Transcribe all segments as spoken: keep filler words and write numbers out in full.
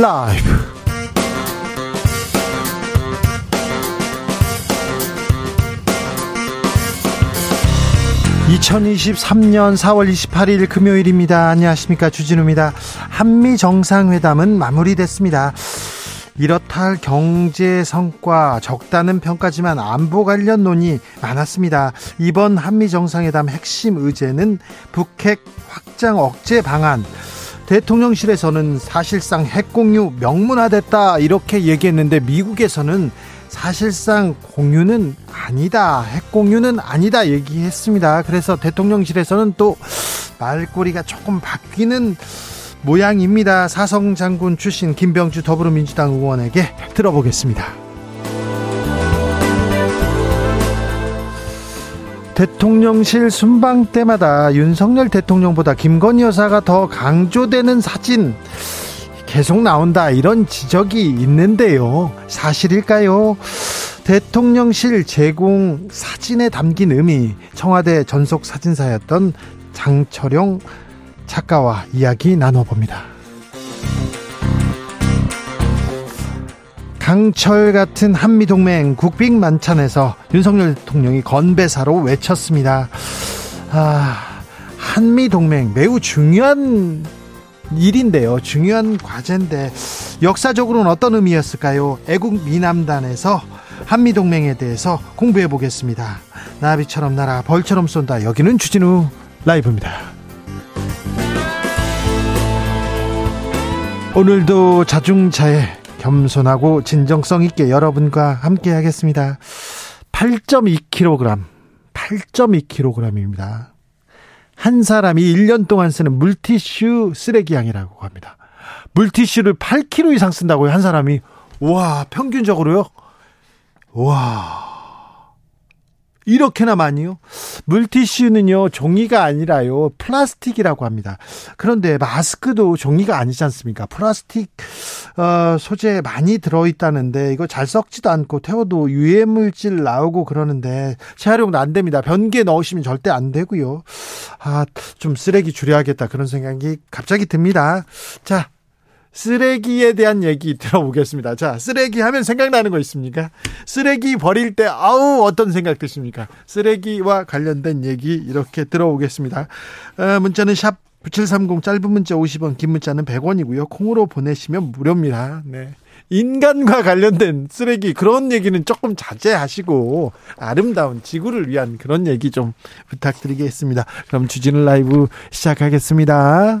라이브. 이천이십삼년 사월 이십팔일 금요일입니다. 안녕하십니까, 주진우입니다. 한미 정상회담은 마무리됐습니다. 이렇다 할 경제 성과 적다는 평가지만 안보 관련 논의 많았습니다. 이번 한미 정상회담 핵심 의제는 북핵 확장 억제 방안. 대통령실에서는 사실상 핵 공유 명문화됐다 이렇게 얘기했는데, 미국에서는 사실상 공유는 아니다, 핵 공유는 아니다 얘기했습니다. 그래서 대통령실에서는 또 말꼬리가 조금 바뀌는 모양입니다. 사성 장군 출신 김병주 더불어민주당 의원에게 들어보겠습니다. 대통령실 순방 때마다 윤석열 대통령보다 김건희 여사가 더 강조되는 사진 계속 나온다, 이런 지적이 있는데요. 사실일까요? 대통령실 제공 사진에 담긴 의미, 청와대 전속 사진사였던 장철영 작가와 이야기 나눠봅니다. 강철 같은 한미동맹 국빈 만찬에서 윤석열 대통령이 건배사로 외쳤습니다. 아, 한미동맹 매우 중요한 일인데요. 중요한 과제인데 역사적으로는 어떤 의미였을까요? 애국 미남단에서 한미동맹에 대해서 공부해 보겠습니다. 나비처럼 날아 벌처럼 쏜다. 여기는 주진우 라이브입니다. 오늘도 자중자애, 겸손하고 진정성 있게 여러분과 함께 하겠습니다. 팔 점 이 킬로그램, 팔 점 이 킬로그램입니다. 한 사람이 일 년 동안 쓰는 물티슈 쓰레기 양이라고 합니다. 물티슈를 팔 킬로그램 이상 쓴다고요, 한 사람이. 와, 평균적으로요? 와, 이렇게나 많이요? 물티슈는요, 종이가 아니라요, 플라스틱이라고 합니다. 그런데 마스크도 종이가 아니지 않습니까? 플라스틱 어, 소재 많이 들어있다는데, 이거 잘 썩지도 않고 태워도 유해물질 나오고 그러는데 재활용도 안 됩니다. 변기에 넣으시면 절대 안 되고요. 아, 좀 쓰레기 줄여야겠다, 그런 생각이 갑자기 듭니다. 자, 쓰레기에 대한 얘기 들어보겠습니다. 자, 쓰레기 하면 생각나는 거 있습니까? 쓰레기 버릴 때 아우 어떤 생각 드십니까? 쓰레기와 관련된 얘기 이렇게 들어보겠습니다. 아, 문자는 샵 구칠삼공, 짧은 문자 오십 원, 긴 문자는 백 원이고요. 콩으로 보내시면 무료입니다. 네. 인간과 관련된 쓰레기, 그런 얘기는 조금 자제하시고 아름다운 지구를 위한 그런 얘기 좀 부탁드리겠습니다. 그럼 주진우 라이브 시작하겠습니다.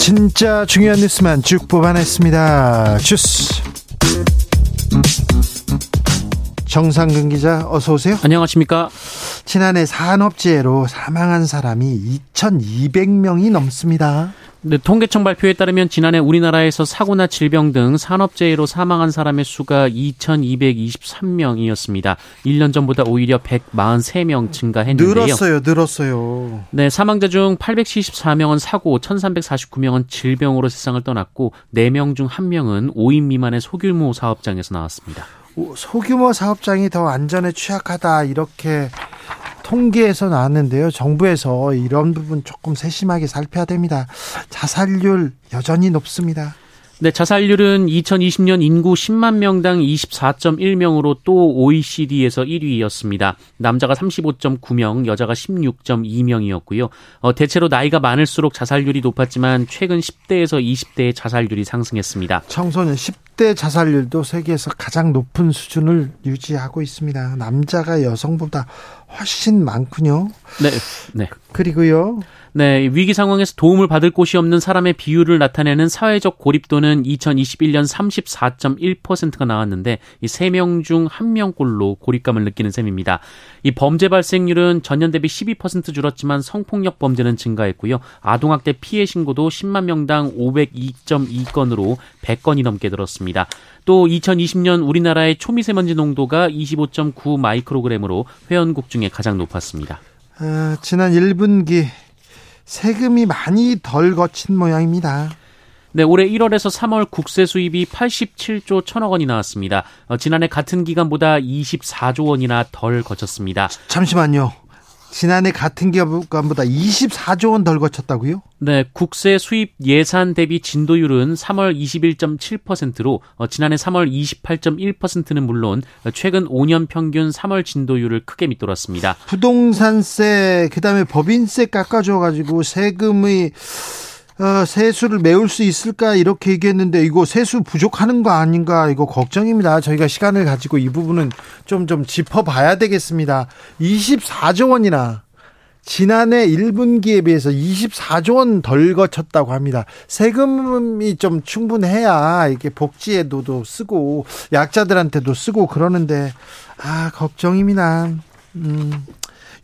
진짜 중요한 뉴스만 쭉 뽑아냈습니다. 주스 정상근 기자, 어서 오세요. 안녕하십니까. 지난해 산업재해로 사망한 사람이 이천이백 명이 넘습니다. 네, 통계청 발표에 따르면 지난해 우리나라에서 사고나 질병 등 산업재해로 사망한 사람의 수가 이천이백이십삼 명이었습니다. 일 년 전보다 오히려 백사십삼 명 증가했는데요. 늘었어요. 늘었어요. 네, 사망자 중 팔백칠십사 명은 사고, 천삼백사십구 명은 질병으로 세상을 떠났고, 네 명 중 한 명은 오 인 미만의 소규모 사업장에서 나왔습니다. 소규모 사업장이 더 안전에 취약하다 이렇게 통계에서 나왔는데요. 정부에서 이런 부분 조금 세심하게 살펴야 됩니다. 자살률 여전히 높습니다. 네, 자살률은 이천이십 년 인구 십만 명당 이십사 점 일 명으로 또 오이시디에서 일 위였습니다. 남자가 삼십오 점 구 명, 여자가 십육 점 이 명이었고요. 어, 대체로 나이가 많을수록 자살률이 높았지만 최근 십 대에서 이십 대의 자살률이 상승했습니다. 청소년 십 대 이십 대 자살률도 세계에서 가장 높은 수준을 유지하고 있습니다. 남자가 여성보다 훨씬 많군요. 네. 네. 그리고요. 네, 위기 상황에서 도움을 받을 곳이 없는 사람의 비율을 나타내는 사회적 고립도는 이천이십일 년 삼십사 점 일 퍼센트가 나왔는데 이 세 명 중 한 명꼴로 고립감을 느끼는 셈입니다. 이 범죄 발생률은 전년 대비 십이 퍼센트 줄었지만 성폭력 범죄는 증가했고요. 아동학대 피해 신고도 십만 명당 오백이 점 이 건으로 백 건이 넘게 늘었습니다. 또 이천이십 년 우리나라의 초미세먼지 농도가 이십오 점 구 마이크로그램으로 회원국 중에 가장 높았습니다. 아, 지난 일 분기 세금이 많이 덜 거친 모양입니다. 네, 올해 일 월에서 삼 월 국세 수입이 팔십칠조 천억 원이 나왔습니다. 어, 지난해 같은 기간보다 이십사조 원이나 덜 거쳤습니다. 잠시만요. 지난해 같은 기간보다 이십사조 원 덜 거쳤다고요? 네, 국세 수입 예산 대비 진도율은 삼 월 이십일 점 칠 퍼센트로 어, 지난해 삼 월 이십팔 점 일 퍼센트는 물론 최근 오 년 평균 삼 월 진도율을 크게 밑돌았습니다. 부동산세, 그다음에 법인세 깎아줘가지고 세금의 어, 세수를 메울 수 있을까 이렇게 얘기했는데 이거 세수 부족하는 거 아닌가 이거 걱정입니다. 저희가 시간을 가지고 이 부분은 좀 좀 짚어봐야 되겠습니다. 이십사조 원이나 지난해 일 분기에 비해서 이십사조 원 덜 거쳤다고 합니다. 세금이 좀 충분해야 이게 복지에도 쓰고 약자들한테도 쓰고 그러는데 아 걱정입니다. 음,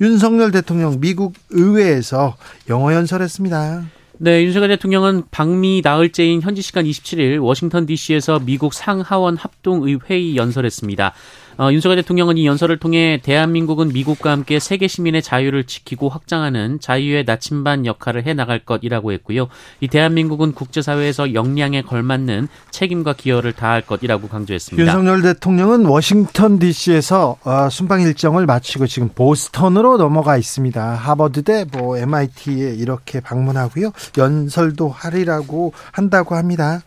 윤석열 대통령 미국 의회에서 영어 연설했습니다. 네, 윤석열 대통령은 방미 나흘째인 현지 시간 이십칠 일 워싱턴 디씨에서 미국 상하원 합동의회의 연설했습니다. 어, 윤석열 대통령은 이 연설을 통해 대한민국은 미국과 함께 세계 시민의 자유를 지키고 확장하는 자유의 나침반 역할을 해나갈 것이라고 했고요. 이 대한민국은 국제사회에서 역량에 걸맞는 책임과 기여를 다할 것이라고 강조했습니다. 윤석열 대통령은 워싱턴 디씨에서 어, 순방 일정을 마치고 지금 보스턴으로 넘어가 있습니다. 하버드대, 뭐 엠아이티에 이렇게 방문하고요. 연설도 하리라고 한다고 합니다.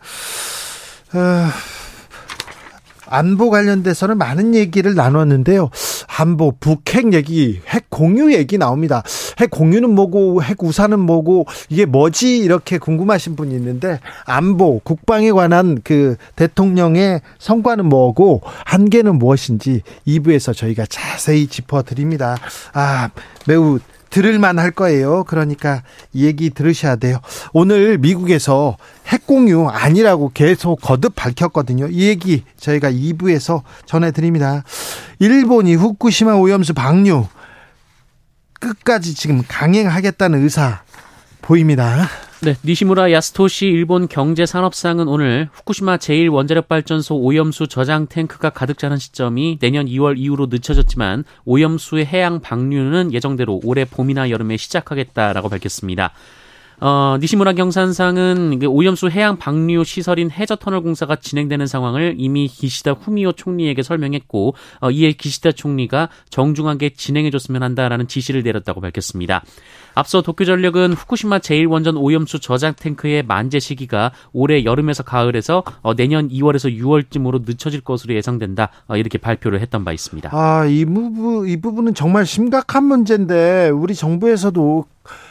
어... 안보 관련돼서는 많은 얘기를 나눴는데요. 안보, 북핵 얘기, 핵 공유 얘기 나옵니다. 핵 공유는 뭐고 핵 우산은 뭐고 이게 뭐지 이렇게 궁금하신 분이 있는데 안보, 국방에 관한 그 대통령의 성과는 뭐고 한계는 무엇인지 이 부에서 저희가 자세히 짚어드립니다. 아, 매우 들을만 할 거예요. 그러니까 얘기 들으셔야 돼요. 오늘 미국에서 핵공유 아니라고 계속 거듭 밝혔거든요. 이 얘기 저희가 이 부에서 전해드립니다. 일본이 후쿠시마 오염수 방류 끝까지 지금 강행하겠다는 의사 보입니다. 네, 니시무라 야스토시 일본 경제산업상은 오늘 후쿠시마 제일 원자력발전소 오염수 저장 탱크가 가득 차는 시점이 내년 이 월 이후로 늦춰졌지만 오염수의 해양 방류는 예정대로 올해 봄이나 여름에 시작하겠다라고 밝혔습니다. 어, 니시무라 경산상은 오염수 해양 방류 시설인 해저터널 공사가 진행되는 상황을 이미 기시다 후미오 총리에게 설명했고 어, 이에 기시다 총리가 정중하게 진행해줬으면 한다라는 지시를 내렸다고 밝혔습니다. 앞서 도쿄전력은 후쿠시마 제일 원전 오염수 저장 탱크의 만재 시기가 올해 여름에서 가을에서 어, 내년 이 월에서 유 월쯤으로 늦춰질 것으로 예상된다 어, 이렇게 발표를 했던 바 있습니다. 아, 이 부분, 이 부분은 정말 심각한 문제인데 우리 정부에서도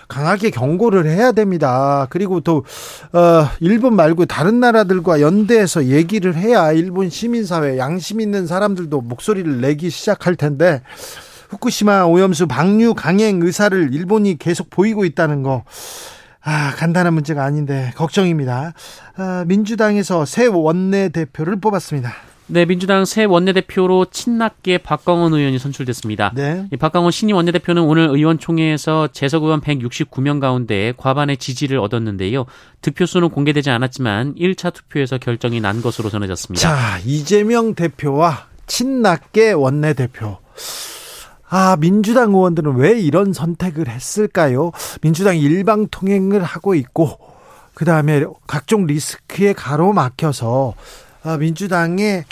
강하게 경고를 해야 됩니다. 그리고 또 어, 일본 말고 다른 나라들과 연대해서 얘기를 해야 일본 시민사회 양심 있는 사람들도 목소리를 내기 시작할 텐데 후쿠시마 오염수 방류 강행 의사를 일본이 계속 보이고 있다는 거 아, 간단한 문제가 아닌데 걱정입니다. 아, 민주당에서 새 원내대표를 뽑았습니다. 네, 민주당 새 원내대표로 친낙계 박광온 의원이 선출됐습니다. 네. 이 박광온 신임 원내대표는 오늘 의원총회에서 재석 의원 백육십구 명 가운데 과반의 지지를 얻었는데요. 득표수는 공개되지 않았지만 일 차 투표에서 결정이 난 것으로 전해졌습니다. 자, 이재명 대표와 친낙계 원내대표. 아, 민주당 의원들은 왜 이런 선택을 했을까요? 민주당이 일방통행을 하고 있고 그다음에 각종 리스크에 가로막혀서 민주당의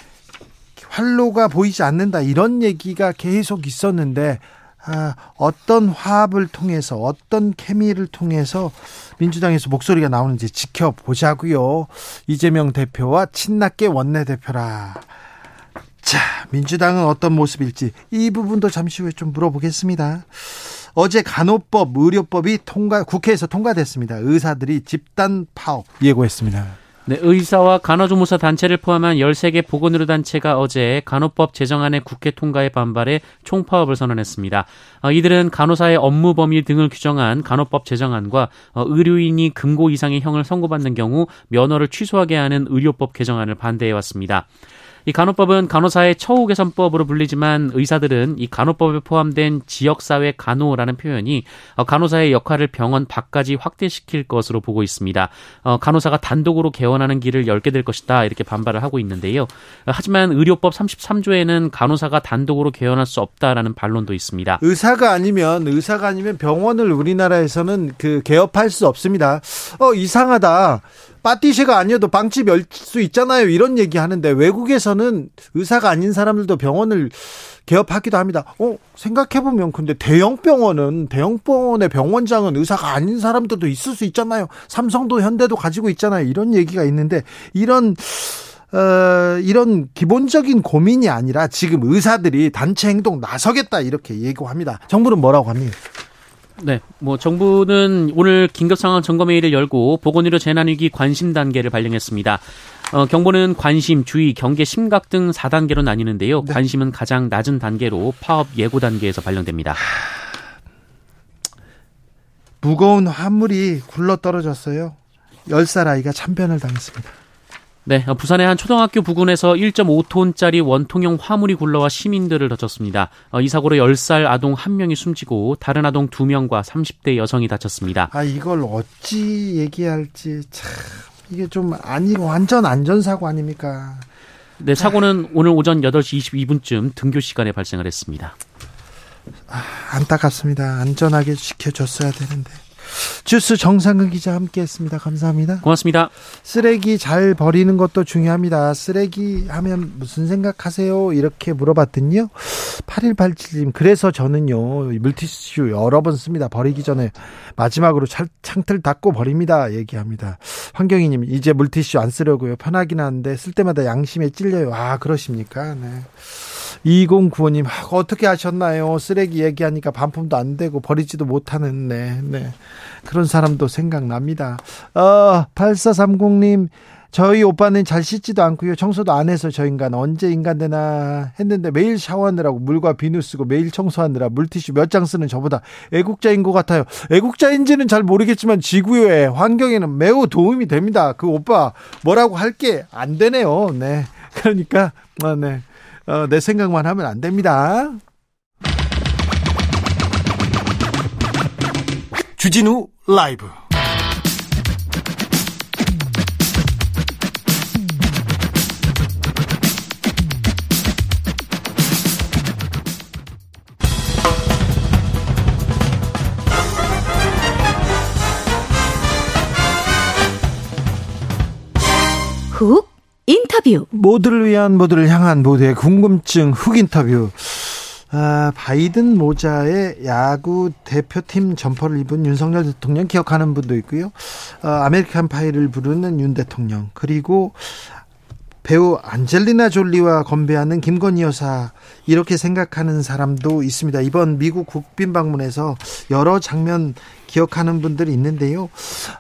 활로가 보이지 않는다 이런 얘기가 계속 있었는데 아, 어떤 화합을 통해서 어떤 케미를 통해서 민주당에서 목소리가 나오는지 지켜보자고요. 이재명 대표와 친낙계 원내대표라. 자, 민주당은 어떤 모습일지 이 부분도 잠시 후에 좀 물어보겠습니다. 어제 간호법, 의료법이 통과, 국회에서 통과됐습니다. 의사들이 집단 파업 예고했습니다. 네, 의사와 간호조무사 단체를 포함한 열세 개 보건의료 단체가 어제 간호법 제정안의 국회 통과에 반발해 총파업을 선언했습니다. 이들은 간호사의 업무 범위 등을 규정한 간호법 제정안과 의료인이 금고 이상의 형을 선고받는 경우 면허를 취소하게 하는 의료법 개정안을 반대해왔습니다. 이 간호법은 간호사의 처우 개선법으로 불리지만 의사들은 이 간호법에 포함된 지역사회 간호라는 표현이 간호사의 역할을 병원 밖까지 확대시킬 것으로 보고 있습니다. 어, 간호사가 단독으로 개원하는 길을 열게 될 것이다, 이렇게 반발을 하고 있는데요. 하지만 의료법 삼십삼 조에는 간호사가 단독으로 개원할 수 없다라는 반론도 있습니다. 의사가 아니면 의사가 아니면 병원을 우리나라에서는 그 개업할 수 없습니다. 어 이상하다. 파티시가 아니어도 빵집 열 수 있잖아요, 이런 얘기하는데 외국에서는 의사가 아닌 사람들도 병원을 개업하기도 합니다. 어, 생각해보면 근데 대형병원은 대형병원의 병원장은 의사가 아닌 사람들도 있을 수 있잖아요. 삼성도 현대도 가지고 있잖아요. 이런 얘기가 있는데 이런 어, 이런 기본적인 고민이 아니라 지금 의사들이 단체 행동 나서겠다 이렇게 얘기합니다. 정부는 뭐라고 합니까? 네, 뭐 정부는 오늘 긴급상황 점검회의를 열고 보건의료 재난위기 관심 단계를 발령했습니다. 어, 경보는 관심, 주의, 경계, 심각 등 사 단계로 나뉘는데요. 네. 관심은 가장 낮은 단계로 파업 예고 단계에서 발령됩니다. 하... 무거운 화물이 굴러떨어졌어요. 열 살 아이가 참변을 당했습니다. 네, 부산의 한 초등학교 부근에서 일 점 오 톤짜리 원통형 화물이 굴러와 시민들을 다쳤습니다. 이 사고로 열 살 아동 한 명이 숨지고 다른 아동 두 명과 삼십 대 여성이 다쳤습니다. 아, 이걸 어찌 얘기할지 참 이게 좀 아니고 완전 안전사고 아닙니까? 네, 사고는 아. 오늘 오전 여덟 시 이십이 분쯤 등교 시간에 발생을 했습니다. 아, 안타깝습니다. 안전하게 지켜줬어야 되는데. 주스 정상근 기자 함께했습니다. 감사합니다. 고맙습니다. 쓰레기 잘 버리는 것도 중요합니다. 쓰레기 하면 무슨 생각하세요? 이렇게 물어봤더니요, 팔일팔칠 님, 그래서 저는요 물티슈 여러 번 씁니다. 버리기 전에 마지막으로 찰, 창틀 닦고 버립니다, 얘기합니다. 황경희님, 이제 물티슈 안 쓰려고요. 편하긴 한데 쓸 때마다 양심에 찔려요. 아, 그러십니까? 네. 이공구오 님, 어떻게 하셨나요? 쓰레기 얘기하니까 반품도 안 되고 버리지도 못하는, 네, 네. 그런 사람도 생각납니다. 어, 팔사삼공 님, 저희 오빠는 잘 씻지도 않고요. 청소도 안 해서 저 인간 언제 인간 되나 했는데 매일 샤워하느라고 물과 비누 쓰고 매일 청소하느라 물티슈 몇 장 쓰는 저보다 애국자인 것 같아요. 애국자인지는 잘 모르겠지만 지구의 환경에는 매우 도움이 됩니다. 그 오빠 뭐라고 할 게 안 되네요. 네. 그러니까, 아, 네. 어, 내 생각만 하면 안 됩니다. 주진우 라이브. 훅 인터뷰. 모두를 위한, 모두를 향한, 모두의 궁금증 훅 인터뷰. 아, 바이든 모자에 야구 대표팀 점퍼를 입은 윤석열 대통령 기억하는 분도 있고요. 아, 아메리칸 파이를 부르는 윤 대통령, 그리고 배우 안젤리나 졸리와 건배하는 김건희 여사, 이렇게 생각하는 사람도 있습니다. 이번 미국 국빈 방문에서 여러 장면 기억하는 분들이 있는데요.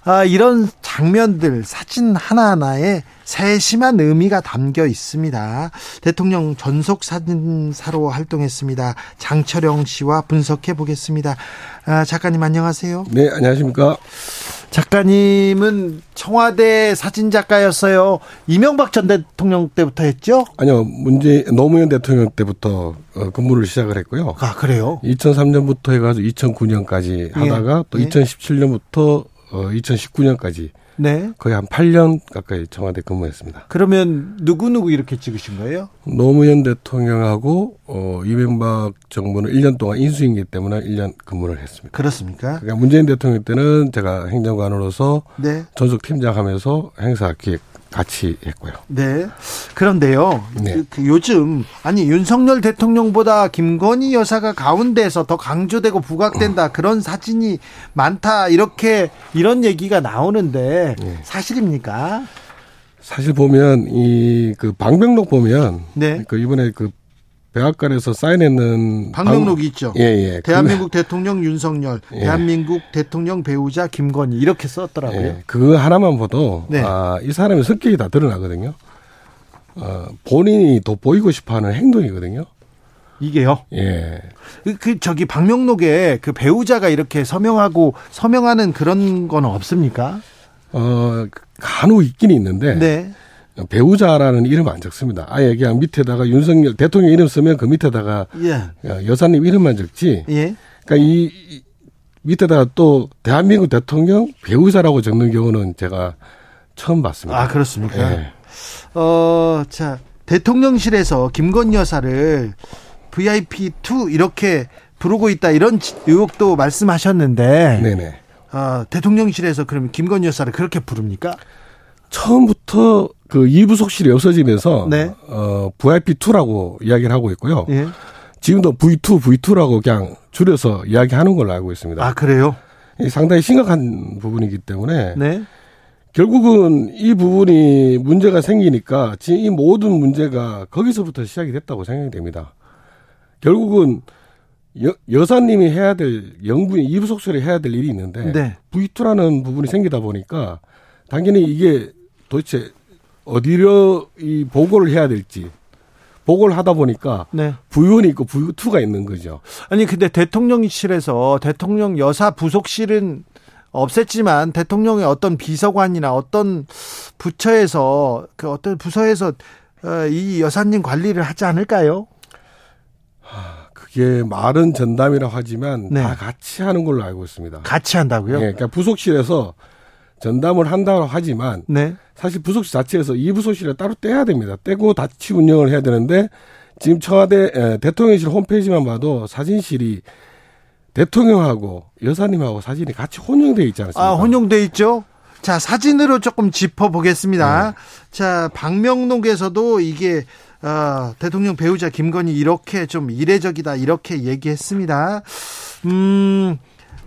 아, 이런 장면들, 사진 하나하나에 세심한 의미가 담겨 있습니다. 대통령 전속 사진사로 활동했습니다. 장철영 씨와 분석해 보겠습니다. 아, 작가님 안녕하세요. 네, 안녕하십니까. 작가님은 청와대 사진작가였어요. 이명박 전 대통령 때부터 했죠? 아니요, 문재인, 노무현 대통령 때부터 근무를 시작을 했고요. 아, 그래요? 이천삼 년부터 해가지고 이천구 년까지 하다가, 예, 또 예. 이천십칠 년부터 이천십구 년까지. 네. 거의 한 팔 년 가까이 청와대 근무했습니다. 그러면 누구누구 이렇게 찍으신 거예요? 노무현 대통령하고, 어, 이명박 정부는 일 년 동안 인수인계이기 때문에 일 년 근무를 했습니다. 그렇습니까? 그러니까 문재인 대통령 때는 제가 행정관으로서, 네, 전속팀장 하면서 행사 기획 같이 했고요. 네. 그런데요, 네, 요즘, 아니, 윤석열 대통령보다 김건희 여사가 가운데에서 더 강조되고 부각된다, 그런 사진이 많다, 이렇게, 이런 얘기가 나오는데, 네, 사실입니까? 사실 보면, 이, 그, 방명록 보면, 네, 그, 이번에 그, 백악관에서 사인했는 방명록이 방... 있죠. 예, 예. 대한민국 그... 대통령 윤석열, 예. 대한민국 대통령 배우자 김건희 이렇게 썼더라고요. 예. 그 하나만 봐도 네. 아, 이 사람의 성격이 다 드러나거든요. 어, 본인이 돋보이고 싶어하는 행동이거든요. 이게요. 예. 그 저기 방명록에 그 배우자가 이렇게 서명하고 서명하는 그런 건 없습니까? 어 간혹 있긴 있는데. 네. 배우자라는 이름 안 적습니다. 아예 그냥 밑에다가 윤석열 대통령 이름 쓰면 그 밑에다가 예. 여사님 이름만 적지. 예. 그러니까 이, 이 밑에다가 또 대한민국 대통령 배우자라고 적는 경우는 제가 처음 봤습니다. 아 그렇습니까? 예. 어, 자 대통령실에서 김건희 여사를 브이아이피 투 이렇게 부르고 있다 이런 의혹도 말씀하셨는데. 네네. 어, 대통령실에서 그럼 김건희 여사를 그렇게 부릅니까? 처음부터 그 이 부속실이 없어지면서 네. 어, 브이아이피 투라고 이야기를 하고 있고요. 예. 지금도 브이 투, 브이 투라고 그냥 줄여서 이야기하는 걸로 알고 있습니다. 아 그래요? 상당히 심각한 부분이기 때문에 네. 결국은 이 부분이 문제가 생기니까 이 모든 문제가 거기서부터 시작이 됐다고 생각이 됩니다. 결국은 여, 여사님이 해야 될 영부인 이 부속실이 해야 될 일이 있는데 네. 브이 투라는 부분이 생기다 보니까 당연히 이게 도대체 어디로 이 보고를 해야 될지 보고를 하다 보니까 네. 브이원이 있고 브이투가 있는 거죠. 아니 근데 대통령실에서 대통령 여사 부속실은 없앴지만 대통령의 어떤 비서관이나 어떤 부처에서 그 어떤 부서에서 이 여사님 관리를 하지 않을까요? 그게 말은 전담이라고 하지만 네. 다 같이 하는 걸로 알고 있습니다. 같이 한다고요? 네, 그러니까 부속실에서 전담을 한다고 하지만 네. 사실 부속실 자체에서 이 부속실을 따로 떼야 됩니다. 떼고 같이 운영을 해야 되는데 지금 청와대 대통령실 홈페이지만 봐도 사진실이 대통령하고 여사님하고 사진이 같이 혼용되어 있지 않습니까? 아, 혼용되어 있죠. 자, 사진으로 조금 짚어보겠습니다. 네. 자, 방명록에서도 이게 어, 대통령 배우자 김건희 이렇게 좀 이례적이다 이렇게 얘기했습니다. 음...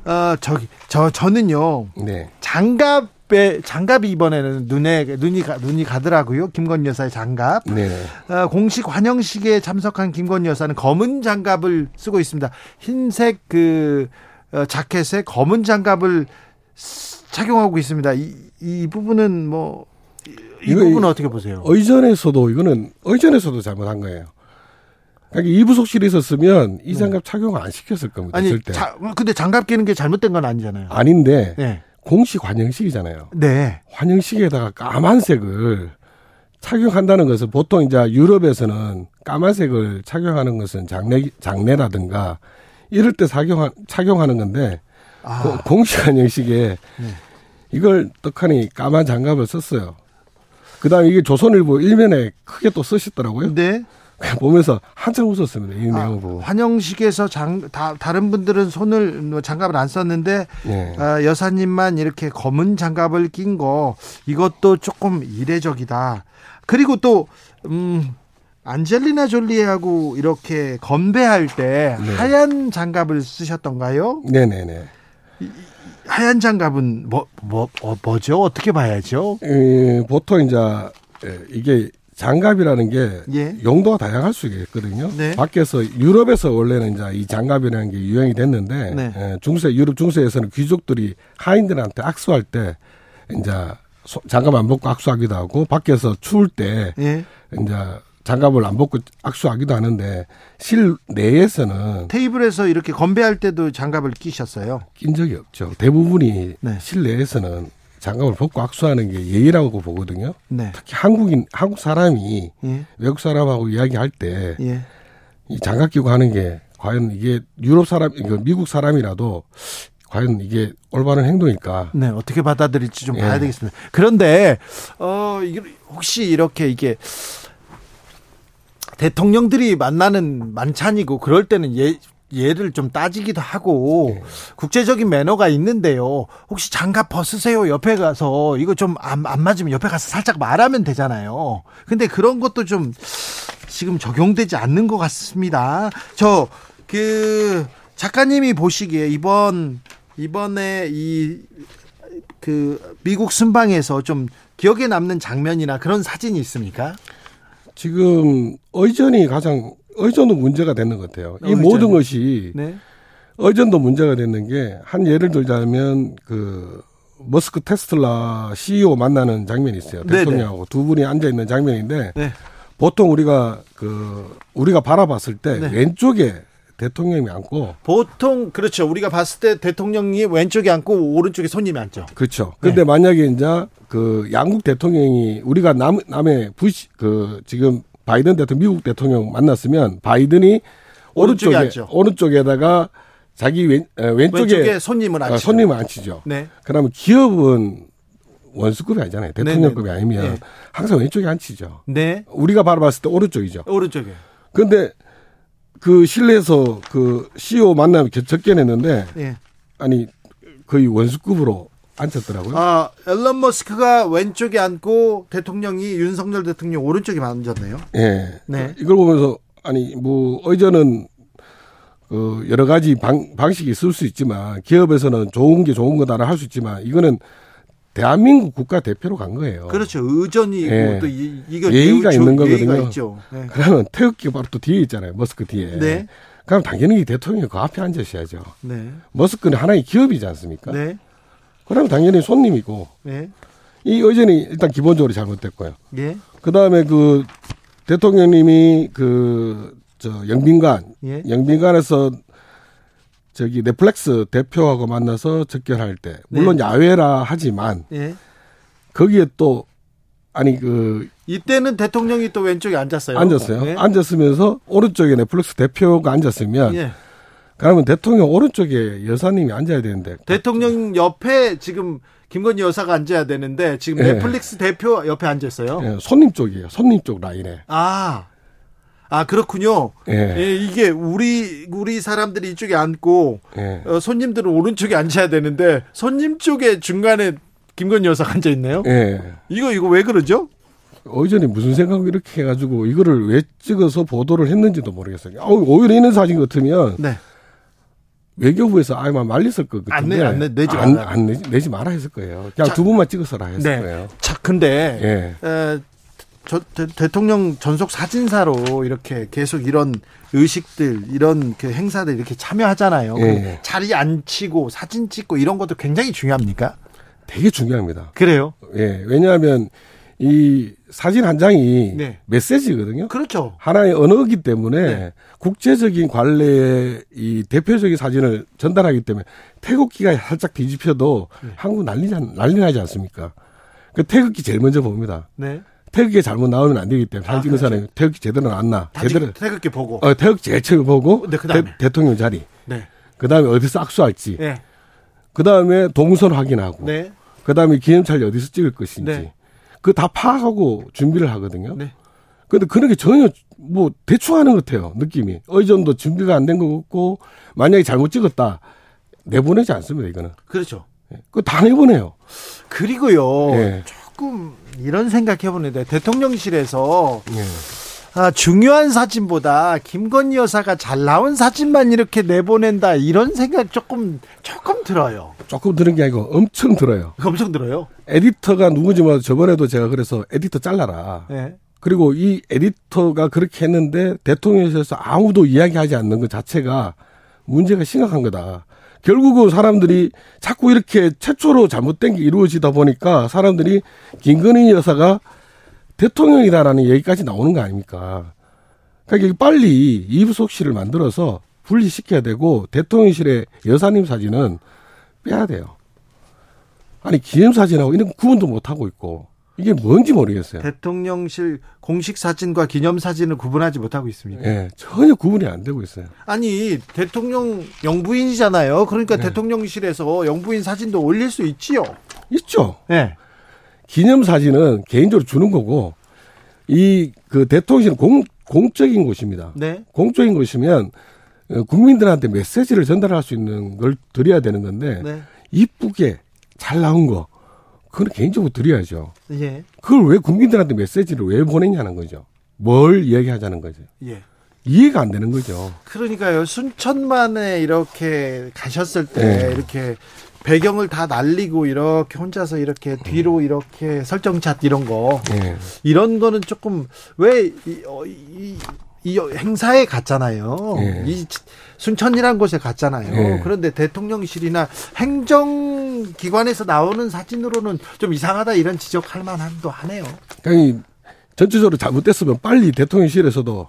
어, 저기, 저, 저는요. 네. 장갑에, 장갑이 이번에는 눈에, 눈이, 가, 눈이 가더라고요. 김건희 여사의 장갑. 네. 어, 공식 환영식에 참석한 김건희 여사는 검은 장갑을 쓰고 있습니다. 흰색 그, 어, 자켓에 검은 장갑을 쓰, 착용하고 있습니다. 이, 이 부분은 뭐, 이 부분은 어떻게 보세요? 의전에서도, 이거는 의전에서도 잘못한 거예요. 이 부속실에 있었으면 이 장갑 네. 착용 안 시켰을 겁니다. 아니, 절대. 자, 근데 장갑 끼는 게 잘못된 건 아니잖아요. 아닌데 네. 공식 환영식이잖아요. 네. 환영식에다가 까만색을 착용한다는 것은 보통 이제 유럽에서는 까만색을 착용하는 것은 장례 장례라든가 이럴 때 착용 착용하는 건데 아. 고, 공식 환영식에 네. 이걸 떡하니 까만 장갑을 썼어요. 그다음에 이게 조선일보 일면에 크게 또 쓰시더라고요. 네. 보면서 한참 웃었습니다. 이 내용을 아, 보고. 환영식에서 장, 다, 다른 분들은 손을 장갑을 안 썼는데 네. 어, 여사님만 이렇게 검은 장갑을 낀 거 이것도 조금 이례적이다. 그리고 또 음, 안젤리나 졸리하고 이렇게 건배할 때 네. 하얀 장갑을 쓰셨던가요? 네네네. 이, 하얀 장갑은 뭐, 뭐, 어, 뭐죠? 어떻게 봐야죠? 에, 보통 이제 이게 장갑이라는 게 예. 용도가 다양할 수 있거든요. 네. 밖에서 유럽에서 원래는 이제 이 장갑이라는 게 유행이 됐는데 네. 중세 유럽 중세에서는 귀족들이 하인들한테 악수할 때 이제 장갑 안 벗고 악수하기도 하고 밖에서 추울 때 예. 이제 장갑을 안 벗고 악수하기도 하는데 실내에서는 테이블에서 이렇게 건배할 때도 장갑을 끼셨어요? 낀 적이 없죠. 대부분이 네. 실내에서는 장갑을 벗고 악수하는 게 예의라고 보거든요. 네. 특히 한국인 한국 사람이 예. 외국 사람하고 이야기할 때 예. 이 장갑 끼고 하는 게 과연 이게 유럽 사람, 그러니까 미국 사람이라도 과연 이게 올바른 행동일까? 네, 어떻게 받아들일지 좀 예. 봐야 되겠습니다. 그런데 어, 혹시 이렇게 이게 대통령들이 만나는 만찬이고 그럴 때는 예. 예를 좀 따지기도 하고 네. 국제적인 매너가 있는데요. 혹시 장갑 벗으세요. 옆에 가서 이거 좀 안 안 맞으면 옆에 가서 살짝 말하면 되잖아요. 근데 그런 것도 좀 지금 적용되지 않는 것 같습니다. 저 그 작가님이 보시기에 이번 이번에 이 그 미국 순방에서 좀 기억에 남는 장면이나 그런 사진이 있습니까? 지금 의전이 가장 의존도 문제가 되는 것 같아요. 이 의존. 모든 것이 네. 의존도 문제가 되는 게, 한 예를 들자면 그 머스크 테슬라 씨이오 만나는 장면이 있어요. 대통령하고 네네. 두 분이 앉아 있는 장면인데 네. 보통 우리가 그 우리가 바라봤을 때 네. 왼쪽에 대통령이 앉고, 보통 그렇죠. 우리가 봤을 때 대통령이 왼쪽에 앉고 오른쪽에 손님이 앉죠. 그렇죠. 그런데 네. 만약에 이제 그 양국 대통령이, 우리가 남 남의 부시 그 지금 바이든 대통령, 미국 대통령 만났으면 바이든이 오른쪽에 오른쪽에 오른쪽에다가 자기 왼, 왼쪽에, 왼쪽에 손님을 앉히죠. 손님을 앉히죠. 네. 그러면 기업은 원수급이 아니잖아요. 대통령급이 네네. 아니면 네. 항상 왼쪽에 앉히죠. 네. 우리가 바라봤을 때 오른쪽이죠. 오른쪽에. 그런데 그 실내에서 그 씨이오 만나면 접견했는데 네. 아니 거의 원수급으로 앉혔더라고요. 아, 앨런 머스크가 왼쪽에 앉고 대통령이, 윤석열 대통령 오른쪽에 앉았네요. 네. 네. 이걸 보면서 아니 뭐 의전은 어, 여러 가지 방, 방식이 있을 수 있지만, 기업에서는 좋은 게 좋은 거다라 할 수 있지만, 이거는 대한민국 국가 대표로 간 거예요. 그렇죠. 의전이 네. 또 이, 이거 예의가 저, 있는 거거든요. 네. 그러면 태극기가 바로 또 뒤에 있잖아요. 머스크 뒤에. 네. 그럼 당연히 대통령이 그 앞에 앉으셔야죠. 네. 머스크는 하나의 기업이지 않습니까? 네. 그럼 당연히 손님이고. 네. 이 의전이 일단 기본적으로 잘못됐고요. 네. 그 다음에 그 대통령님이 그 저 영빈관, 예? 영빈관에서 저기 넷플릭스 대표하고 만나서 접견할 때, 물론 네. 야외라 하지만 예? 거기에 또 아니 그 이때는 대통령이 또 왼쪽에 앉았어요. 앉았어요. 네. 앉았으면서 오른쪽에 넷플릭스 대표가 앉았으면 예. 그러면 대통령 오른쪽에 여사님이 앉아야 되는데, 대통령 옆에 지금 김건희 여사가 앉아야 되는데 지금 예. 넷플릭스 대표 옆에 앉았어요. 예. 손님 쪽이에요. 손님 쪽 라인에. 아. 아, 그렇군요. 예. 예, 이게 우리 우리 사람들이 이쪽에 앉고 예. 어, 손님들은 오른쪽에 앉아야 되는데 손님 쪽에 중간에 김건희 여사가 앉아 있네요. 예. 이거 이거 왜 그러죠? 어이전에 무슨 생각을 이렇게 해가지고 이거를 왜 찍어서 보도를 했는지도 모르겠어요. 오히려 있는 사진 같으면 네. 외교부에서 아예 막 말렸을 것 같은데 안, 내, 안, 내, 내지 안, 안 내지, 내지 말아 했을 거예요. 그냥 자, 두 분만 찍어서라 했을 네. 거예요. 자, 근데. 예. 에, 저, 대, 대통령 전속 사진사로 이렇게 계속 이런 의식들, 이런 그 행사들 이렇게 참여하잖아요. 예. 자리 앉히고 사진 찍고 이런 것도 굉장히 중요합니까? 되게 중요합니다. 그래요? 예. 왜냐하면 이 사진 한 장이 네. 메시지거든요. 그렇죠. 하나의 언어이기 때문에 네. 국제적인 관례의 이 대표적인 사진을 전달하기 때문에 태극기가 살짝 뒤집혀도 네. 한국 난리, 난리 나지 않습니까? 그 태극기 제일 먼저 봅니다. 네. 태극기 잘못 나오면 안 되기 때문에 사진 찍는 사람이 태극기 제대로 나왔나, 제대로 태극기 보고, 어, 태극기 제일 처음 보고, 네, 대, 대통령 자리, 네, 그 다음에 어디서 악수할지, 네, 그 다음에 동선 확인하고, 네, 그 다음에 기념사진 어디서 찍을 것인지, 네. 그 다 파악하고 준비를 하거든요. 네. 그런데 그런 게 전혀 뭐 대충 하는 것 같아요, 느낌이. 의전도 준비가 안 된 것 같고, 만약에 잘못 찍었다 내보내지 않습니다, 이거는. 그렇죠. 그 다 내보내요. 그리고요. 네. 조금 이런 생각해보는데, 대통령실에서 예. 아, 중요한 사진보다 김건희 여사가 잘 나온 사진만 이렇게 내보낸다, 이런 생각 조금 조금 들어요. 조금 드는 게 아니고 엄청 들어요. 엄청 들어요? 에디터가 누구지 뭐 저번에도 제가 그래서 에디터 잘라라. 예. 그리고 이 에디터가 그렇게 했는데 대통령실에서 아무도 이야기하지 않는 것 자체가 문제가 심각한 거다. 결국은 사람들이 자꾸 이렇게 최초로 잘못된 게 이루어지다 보니까 사람들이 김건희 여사가 대통령이다라는 얘기까지 나오는 거 아닙니까? 그러니까 빨리 이부속실을 만들어서 분리시켜야 되고, 대통령실의 여사님 사진은 빼야 돼요. 아니, 기념사진하고 이런 구분도 못하고 있고, 이게 뭔지 모르겠어요. 대통령실 공식 사진과 기념사진을 구분하지 못하고 있습니다. 네, 전혀 구분이 안 되고 있어요. 아니, 대통령 영부인이잖아요. 그러니까 네. 대통령실에서 영부인 사진도 올릴 수 있지요. 있죠. 네. 기념사진은 개인적으로 주는 거고, 이 그 대통령실은 공, 공적인 곳입니다. 네. 공적인 곳이면 국민들한테 메시지를 전달할 수 있는 걸 드려야 되는 건데 네. 이쁘게 잘 나온 거. 그건 개인적으로 드려야죠. 예. 그걸 왜 국민들한테 메시지를 왜 보내냐는 거죠. 뭘 이야기하자는 거죠. 예. 이해가 안 되는 거죠. 그러니까요. 순천만에 이렇게 가셨을 때 예. 이렇게 배경을 다 날리고 이렇게 혼자서 이렇게 뒤로 예. 이렇게 설정샷 이런 거. 예. 이런 거는 조금 왜 이, 어, 이, 이 행사에 갔잖아요. 예. 이 순천이라는 곳에 갔잖아요. 예. 그런데 대통령실이나 행정기관에서 나오는 사진으로는 좀 이상하다 이런 지적할 만함도 하네요. 그러니까 전체적으로 잘못됐으면 빨리 대통령실에서도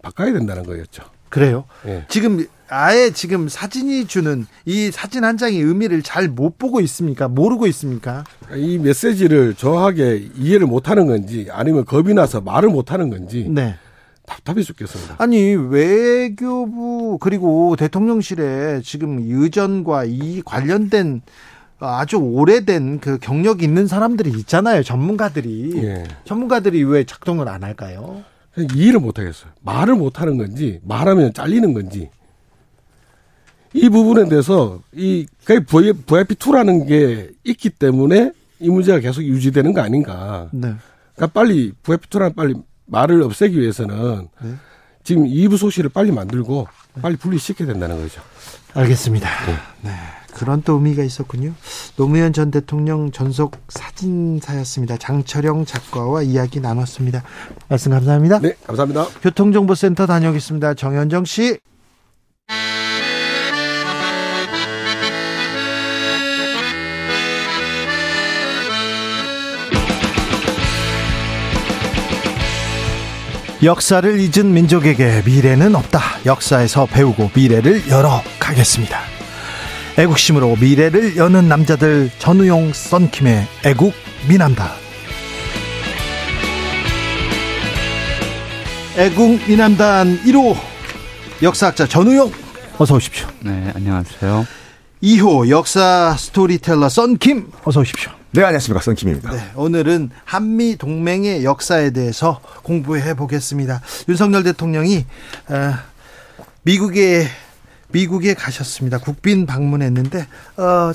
바꿔야 된다는 거였죠. 그래요? 예. 지금 아예 지금 사진이 주는 이 사진 한 장의 의미를 잘 못 보고 있습니까? 모르고 있습니까? 이 메시지를 정확하게 이해를 못하는 건지 아니면 겁이 나서 말을 못하는 건지 네. 답답해 죽겠습니다. 아니 외교부 그리고 대통령실에 지금 의전과 이 관련된 아주 오래된 그 경력이 있는 사람들이 있잖아요. 전문가들이. 예. 전문가들이 왜 작동을 안 할까요? 이해를 못하겠어요. 말을 못하는 건지 말하면 잘리는 건지. 이 부분에 대해서 이 브이아이피 투라는 게 있기 때문에 이 문제가 계속 유지되는 거 아닌가. 네. 그러니까 빨리 브이아이피 투라는 빨리 말을 없애기 위해서는 네. 지금 이부소실을 빨리 만들고 빨리 분리시켜야 된다는 거죠. 알겠습니다. 네. 네. 그런 또 의미가 있었군요. 노무현 전 대통령 전속 사진사였습니다. 장철영 작가와 이야기 나눴습니다. 말씀 감사합니다. 네, 감사합니다. 교통정보센터 다녀오겠습니다. 정현정 씨. 역사를 잊은 민족에게 미래는 없다. 역사에서 배우고 미래를 열어 가겠습니다. 애국심으로 미래를 여는 남자들, 전우용 썬킴의 애국 미남다. 애국 미남단 일 호 역사학자 전우용 어서 오십시오. 네, 안녕하세요. 이 호 역사 스토리텔러 썬킴 어서 오십시오. 네, 안녕하십니까. 썬킴입니다. 네, 오늘은 한미 동맹의 역사에 대해서 공부해 보겠습니다. 윤석열 대통령이 미국에 미국에 가셨습니다. 국빈 방문했는데 어,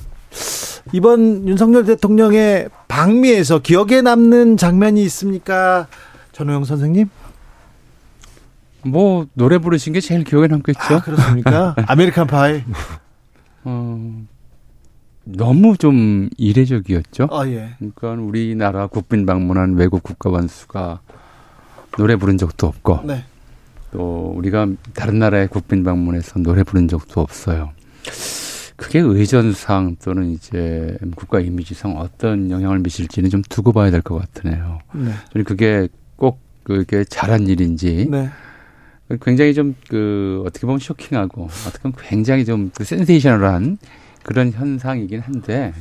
이번 윤석열 대통령의 방미에서 기억에 남는 장면이 있습니까? 전우용 선생님? 뭐 노래 부르신 게 제일 기억에 남겠죠. 아, 그렇습니까? 아메리칸 파이. 어... 너무 좀 이례적이었죠. 아, 예. 그러니까 우리나라 국빈 방문한 외국 국가 원수가 노래 부른 적도 없고 네. 또 우리가 다른 나라의 국빈 방문해서 노래 부른 적도 없어요. 그게 의전상 또는 이제 국가 이미지상 어떤 영향을 미칠지는 좀 두고 봐야 될 것 같으네요. 네. 저는 그게 꼭 그게 잘한 일인지 네. 굉장히 좀 그 어떻게 보면 쇼킹하고 어떻게 보면 굉장히 좀 그 센세이셔널한 그런 현상이긴 한데,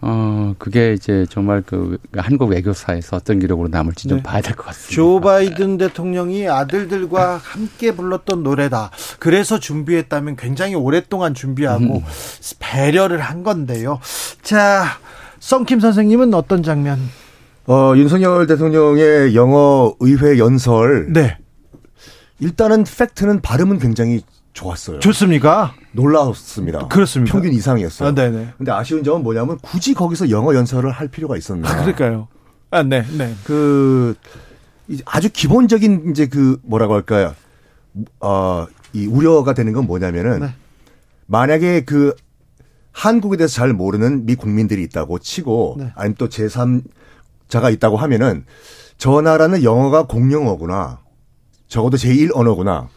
어, 그게 이제 정말 그 한국 외교사에서 어떤 기록으로 남을지 네. 좀 봐야 될 것 같습니다. 조 바이든 대통령이 아들들과 함께 불렀던 노래다. 그래서 준비했다면 굉장히 오랫동안 준비하고 음. 배려를 한 건데요. 자, 썬킴 선생님은 어떤 장면? 어, 윤석열 대통령의 영어 의회 연설. 네. 일단은 팩트는 발음은 굉장히 좋았어요. 좋습니까? 놀라웠습니다. 그렇습니다. 평균 이상이었어요. 아, 네네. 근데 아쉬운 점은 뭐냐면 굳이 거기서 영어 연설을 할 필요가 있었나. 아, 그럴까요? 아, 네, 네. 그, 아주 기본적인 이제 그 뭐라고 할까요? 어, 이 우려가 되는 건 뭐냐면은 네. 만약에 그 한국에 대해서 잘 모르는 미 국민들이 있다고 치고 네. 아니면 또 제삼자가 있다고 하면은 저 나라는 영어가 공용어구나. 적어도 제일 언어구나.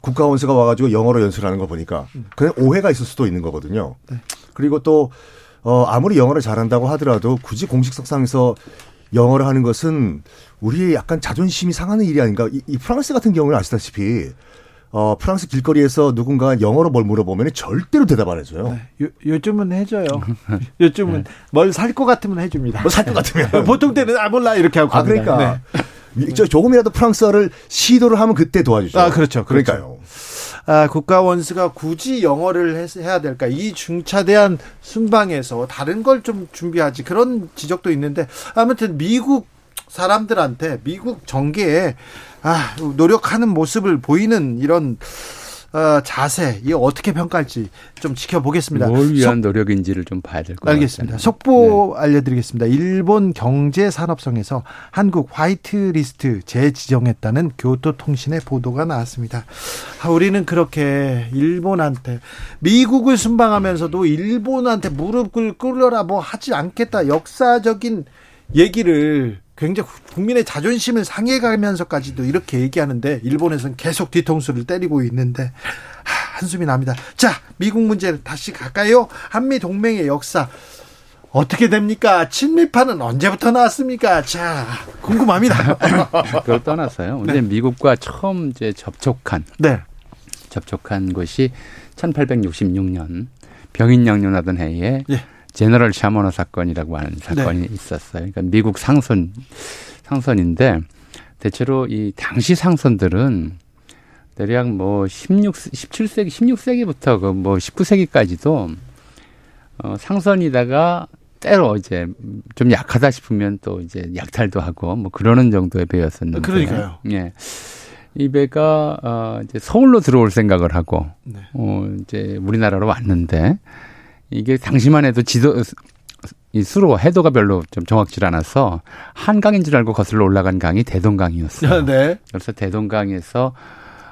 국가 원수가 와가지고 영어로 연설하는 거 보니까 그냥 오해가 있을 수도 있는 거거든요. 네. 그리고 또 어, 아무리 영어를 잘한다고 하더라도 굳이 공식석상에서 영어를 하는 것은 우리의 약간 자존심이 상하는 일이 아닌가. 이, 이 프랑스 같은 경우는 아시다시피 어, 프랑스 길거리에서 누군가 영어로 뭘 물어보면 절대로 대답 안 해줘요. 네. 요, 요즘은 해줘요. 요즘은 네. 뭘 살 것 같으면 해줍니다. 뭘 살 것 같으면. 보통 때는 아 몰라 이렇게 하고. 아 갑니다. 그러니까. 네. 조금이라도 프랑스어를 시도를 하면 그때 도와주죠. 아, 그렇죠. 그러니까요. 아, 국가 원수가 굳이 영어를 해야 될까? 이 중차대한 순방에서 다른 걸 좀 준비하지. 그런 지적도 있는데 아무튼 미국 사람들한테 미국 정계에 아, 노력하는 모습을 보이는 이런 어, 자세 이거 어떻게 평가할지 좀 지켜보겠습니다. 뭘 위한 속... 노력인지를 좀 봐야 될 것 같습니다. 알겠습니다. 같잖아요. 속보 네. 알려드리겠습니다. 일본 경제산업성에서 한국 화이트리스트 재지정했다는 교토통신의 보도가 나왔습니다. 아, 우리는 그렇게 일본한테 미국을 순방하면서도 일본한테 무릎을 꿇으라 뭐 하지 않겠다 역사적인 얘기를 굉장히 국민의 자존심을 상해가면서까지도 이렇게 얘기하는데 일본에서는 계속 뒤통수를 때리고 있는데 하, 한숨이 납니다. 자, 미국 문제를 다시 갈까요? 한미동맹의 역사 어떻게 됩니까? 친미파는 언제부터 나왔습니까? 자, 궁금합니다. 그걸 떠나서요. 근데 네. 미국과 처음 이제 접촉한 네. 접촉한 것이 천팔백육십육 년 병인양요하던 해에 예. 제너럴 셔먼 사건이라고 하는 사건이 네. 있었어요. 그러니까 미국 상선 상선인데 대체로 이 당시 상선들은 대략 뭐 십육, 십칠 세기, 십육 세기부터 그 뭐 십구 세기까지도 어, 상선이다가 때로 이제 좀 약하다 싶으면 또 이제 약탈도 하고 뭐 그러는 정도의 배였었는데. 그러니까요. 예. 이 배가 어, 이제 서울로 들어올 생각을 하고 네. 어, 이제 우리나라로 왔는데. 이게 당시만 해도 지도, 이 수로 해도가 별로 좀 정확치 않아서 한강인 줄 알고 거슬러 올라간 강이 대동강이었어요. 네. 그래서 대동강에서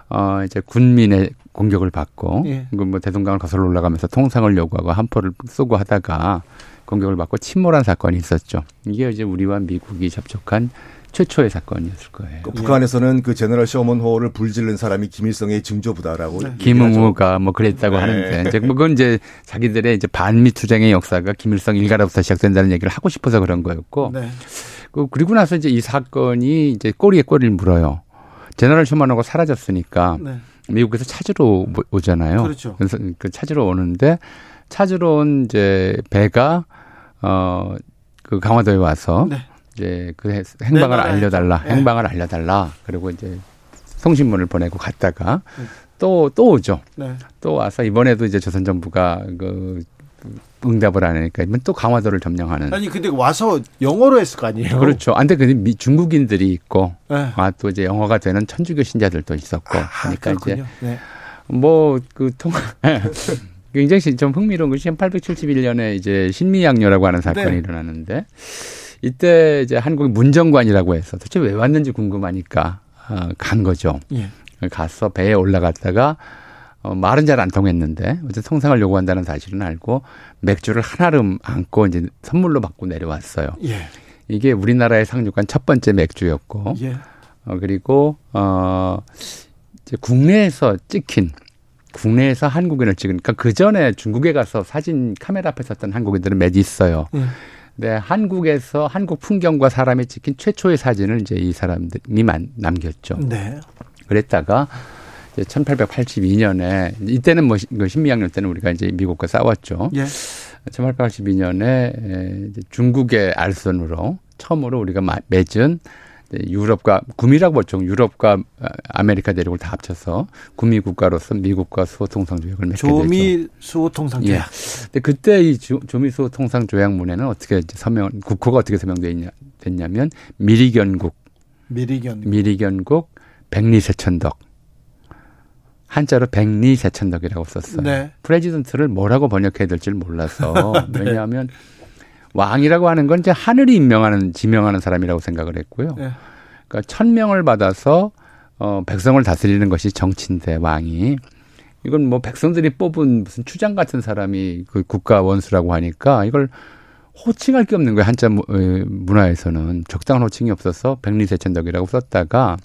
어 이제 군민의 공격을 받고 예. 뭐 대동강을 거슬러 올라가면서 통상을 요구하고 한포를 쏘고 하다가 공격을 받고 침몰한 사건이 있었죠. 이게 이제 우리와 미국이 접촉한 최초의 사건이었을 거예요. 그 북한에서는 그 제너럴 셔먼호를 불질른 사람이 김일성의 증조부다라고. 네. 김응호가 뭐 그랬다고 네. 하는데, 이제 그건 이제 자기들의 이제 반미 투쟁의 역사가 김일성 일가로부터 시작된다는 얘기를 하고 싶어서 그런 거였고, 네. 그리고 나서 이제 이 사건이 이제 꼬리에 꼬리를 물어요. 제너럴 셔먼호가 사라졌으니까 네. 미국에서 찾으러 오잖아요. 그렇죠. 그래서 그 찾으러 오는데 찾으러 온 이제 배가 어 그 강화도에 와서. 네. 이제 그 행방을 네, 알려달라, 네. 행방을 알려달라. 그리고 이제 송신문을 보내고 갔다가 또, 또 오죠. 네. 또 와서 이번에도 이제 조선 정부가 그 응답을 안 하니까 또 강화도를 점령하는. 아니 근데 와서 영어로 했을 거 아니에요? 그렇죠. 안데 근데 중국인들이 있고, 네. 아, 또 이제 영어가 되는 천주교 신자들도 있었고, 아, 그러니까 그렇군요. 이제 네. 뭐 그 통. 굉장히 좀 흥미로운 것이 천팔백칠십일 년에 이제 신미양요라고 하는 사건이 네. 일어났는데. 이때 이제 한국의 문정관이라고 해서 도대체 왜 왔는지 궁금하니까 어, 간 거죠. 예. 가서 배에 올라갔다가 어, 말은 잘 안 통했는데 어쨌든 통상을 요구한다는 사실은 알고 맥주를 한 아름 안고 이제 선물로 받고 내려왔어요. 예. 이게 우리나라에 상륙한 첫 번째 맥주였고 예. 어, 그리고 어, 이제 국내에서 찍힌 국내에서 한국인을 찍은 그러니까 그 전에 중국에 가서 사진 카메라 앞에 섰던 한국인들은 몇 있어요. 예. 네, 한국에서 한국 풍경과 사람이 찍힌 최초의 사진을 이제 이 사람들이 남겼죠. 네. 그랬다가 이제 천팔백팔십이 년에 이때는 뭐 신미양요 때는 우리가 이제 미국과 싸웠죠. 예. 천팔백팔십이 년에 이제 중국의 알선으로 처음으로 우리가 맺은 유럽과 구미라고 보통 유럽과 아메리카 대륙을 다 합쳐서 구미 국가로서 미국과 수호통상조약을 맺게 되죠. 조미 수호통상조약. 예. 근데 그때 이 조미 수호통상조약문에는 어떻게 서명 국호가 어떻게 서명되냐 됐냐면 미리견국, 미리견국, 미리견국 백리세천덕 한자로 백리세천덕이라고 썼어요. 네. 프레지던트를 뭐라고 번역해야 될지 몰라서 네. 왜냐하면. 왕이라고 하는 건 이제 하늘이 임명하는, 지명하는 사람이라고 생각을 했고요. 네. 그러니까 천명을 받아서, 어, 백성을 다스리는 것이 정치인데, 왕이. 이건 뭐 백성들이 뽑은 무슨 추장 같은 사람이 그 국가 원수라고 하니까 이걸 호칭할 게 없는 거예요. 한자 문화에서는. 적당한 호칭이 없어서 백리세천덕이라고 썼다가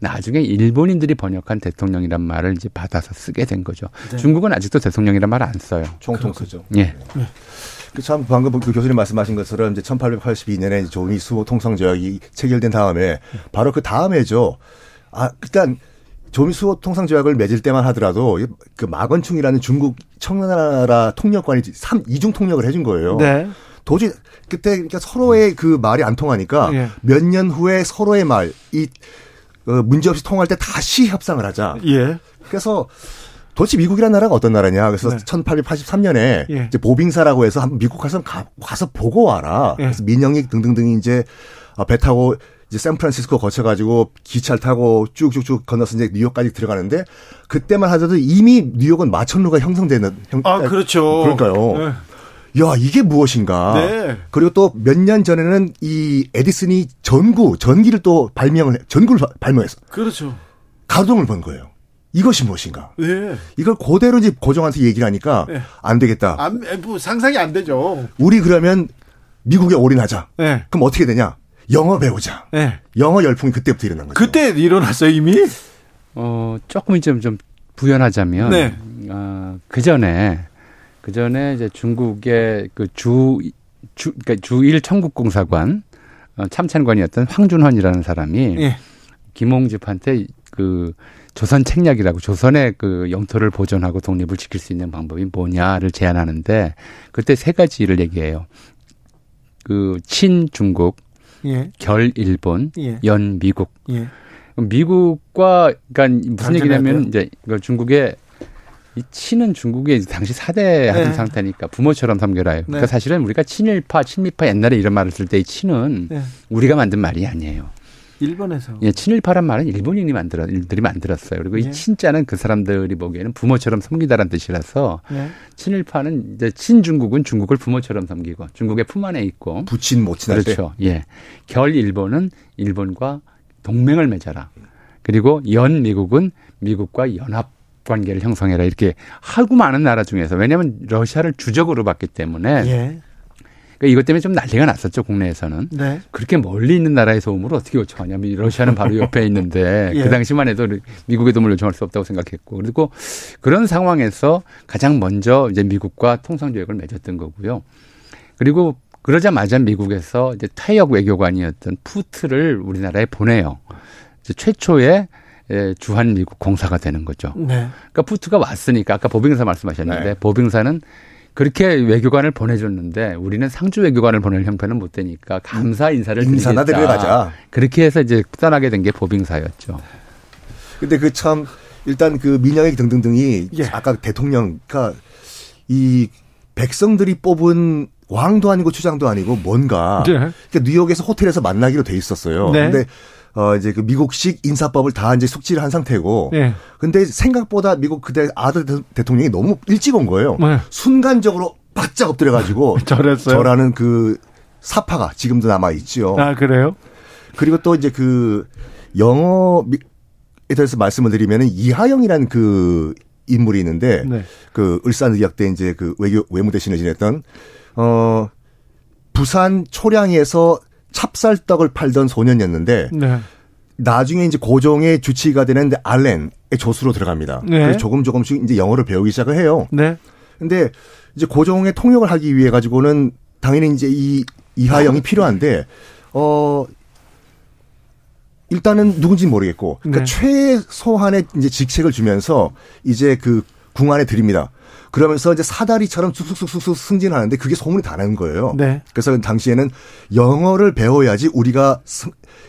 나중에 일본인들이 번역한 대통령이란 말을 이제 받아서 쓰게 된 거죠. 네. 중국은 아직도 대통령이란 말 안 써요. 총통 쓰죠. 예. 네. 참 방금 그 교수님 말씀하신 것처럼 이제 천팔백팔십이 년에 조미 수호 통상조약이 체결된 다음에 바로 그 다음에죠. 아 일단 조미 수호 통상조약을 맺을 때만 하더라도 그 마건충이라는 중국 청나라 통역관이 삼 이중 통역을 해준 거예요. 네. 도저히 그때 그러니까 서로의 그 말이 안 통하니까 네. 몇 년 후에 서로의 말이 문제 없이 통할 때 다시 협상을 하자. 예. 그래서. 도대체 미국이라는 나라가 어떤 나라냐. 그래서 네. 천팔백팔십삼 년에 예. 이제 보빙사라고 해서 한번 미국 가서 가, 가서 보고 와라. 예. 그래서 민영익 등등등이 이제 배 타고 이제 샌프란시스코 거쳐가지고 기차를 타고 쭉쭉쭉 건너서 이제 뉴욕까지 들어가는데 그때만 하더라도 이미 뉴욕은 마천루가 형성되는. 형, 아, 그렇죠. 그럴까요. 네. 야, 이게 무엇인가. 네. 그리고 또 몇 년 전에는 이 에디슨이 전구, 전기를 또 발명을, 전구를 발명했어. 그렇죠. 가동을 본 거예요. 이것이 무엇인가? 예. 이걸 그대로 이제 고정한테 얘기를 하니까 예. 안 되겠다. 안, 뭐 상상이 안 되죠. 우리 그러면 미국에 올인하자. 예. 그럼 어떻게 되냐? 영어 배우자. 네. 영어 열풍이 그때부터 일어난 거죠. 그때 일어났어요, 이미? 어, 조금 좀, 좀 부연하자면. 네. 어, 그 전에, 그 전에 이제 중국의 그 주, 주, 그러니까 주일 청국공사관, 어, 참찬관이었던 황준헌이라는 사람이. 네. 김홍집한테 그 조선 책략이라고 조선의 그 영토를 보존하고 독립을 지킬 수 있는 방법이 뭐냐를 제안하는데 그때 세 가지 일을 얘기해요. 그 친중국, 예. 결일본, 예. 연미국. 예. 미국과 그러니까 무슨 얘기냐면 이제 중국의 이 친은 중국의 당시 사대 하는 네. 상태니까 부모처럼 삼겨라요. 네. 그러니까 사실은 우리가 친일파, 친미파 옛날에 이런 말을 쓸 때 이 친은 네. 우리가 만든 말이 아니에요. 일본에서. 예, 친일파란 말은 일본인이 만들어, 일들이 만들었어요. 그리고 예. 이 친자는 그 사람들이 보기에는 부모처럼 섬기다란 뜻이라서 예. 친일파는 이제 친중국은 중국을 부모처럼 섬기고 중국의 품 안에 있고. 부친 모친할 때. 그렇죠. 예. 결일본은 일본과 동맹을 맺어라. 그리고 연미국은 미국과 연합 관계를 형성해라. 이렇게 하고 많은 나라 중에서. 왜냐하면 러시아를 주적으로 봤기 때문에. 예. 이것 때문에 좀 난리가 났었죠, 국내에서는. 네. 그렇게 멀리 있는 나라에서 오므로 어떻게 요청하냐면 러시아는 바로 옆에 있는데 예. 그 당시만 해도 미국의 도움을 요청할 수 없다고 생각했고. 그리고 그런 상황에서 가장 먼저 이제 미국과 통상 조약을 맺었던 거고요. 그리고 그러자마자 미국에서 이제 타역 외교관이었던 푸트를 우리나라에 보내요. 이제 최초의 주한 미국 공사가 되는 거죠. 네. 그러니까 푸트가 왔으니까 아까 보빙사 말씀하셨는데 네. 보빙사는 그렇게 외교관을 보내줬는데 우리는 상주 외교관을 보낼 형편은 못 되니까 감사 인사를 인사나 드리자. 그렇게 해서 이제 떠나게 된 게 보빙사였죠. 근데 그 참 일단 그 민영애 등등등이 예. 아까 대통령 그러니까 이 백성들이 뽑은 왕도 아니고 추장도 아니고 뭔가 네. 그러니까 뉴욕에서 호텔에서 만나기로 돼 있었어요. 네. 근데 어, 이제 그 미국식 인사법을 다 이제 숙지를 한 상태고. 예. 근데 생각보다 미국 그때 아들 대통령이 너무 일찍 온 거예요. 네. 순간적으로 바짝 엎드려가지고. 저랬어요. 저라는 그 사파가 지금도 남아있죠. 아, 그래요? 그리고 또 이제 그 영어에 대해서 말씀을 드리면은 이하영이라는 그 인물이 있는데. 네. 그 울산의학대 이제 그 외교, 외무대신을 지냈던, 어, 부산 초량에서 찹쌀떡을 팔던 소년이었는데 네. 나중에 이제 고종의 주치가 되는 알렌의 조수로 들어갑니다. 네. 그래서 조금 조금씩 이제 영어를 배우기 시작을 해요. 네. 근데 이제 고종의 통역을 하기 위해 가지고는 당연히 이제 이 이하영이 필요한데 어 일단은 누군지 모르겠고 그러니까 네. 최소한의 이제 직책을 주면서 이제 그 궁 안에 들입니다. 그러면서 이제 사다리처럼 쑥쑥쑥쑥 승진하는데 그게 소문이 다 난 거예요. 네. 그래서 당시에는 영어를 배워야지 우리가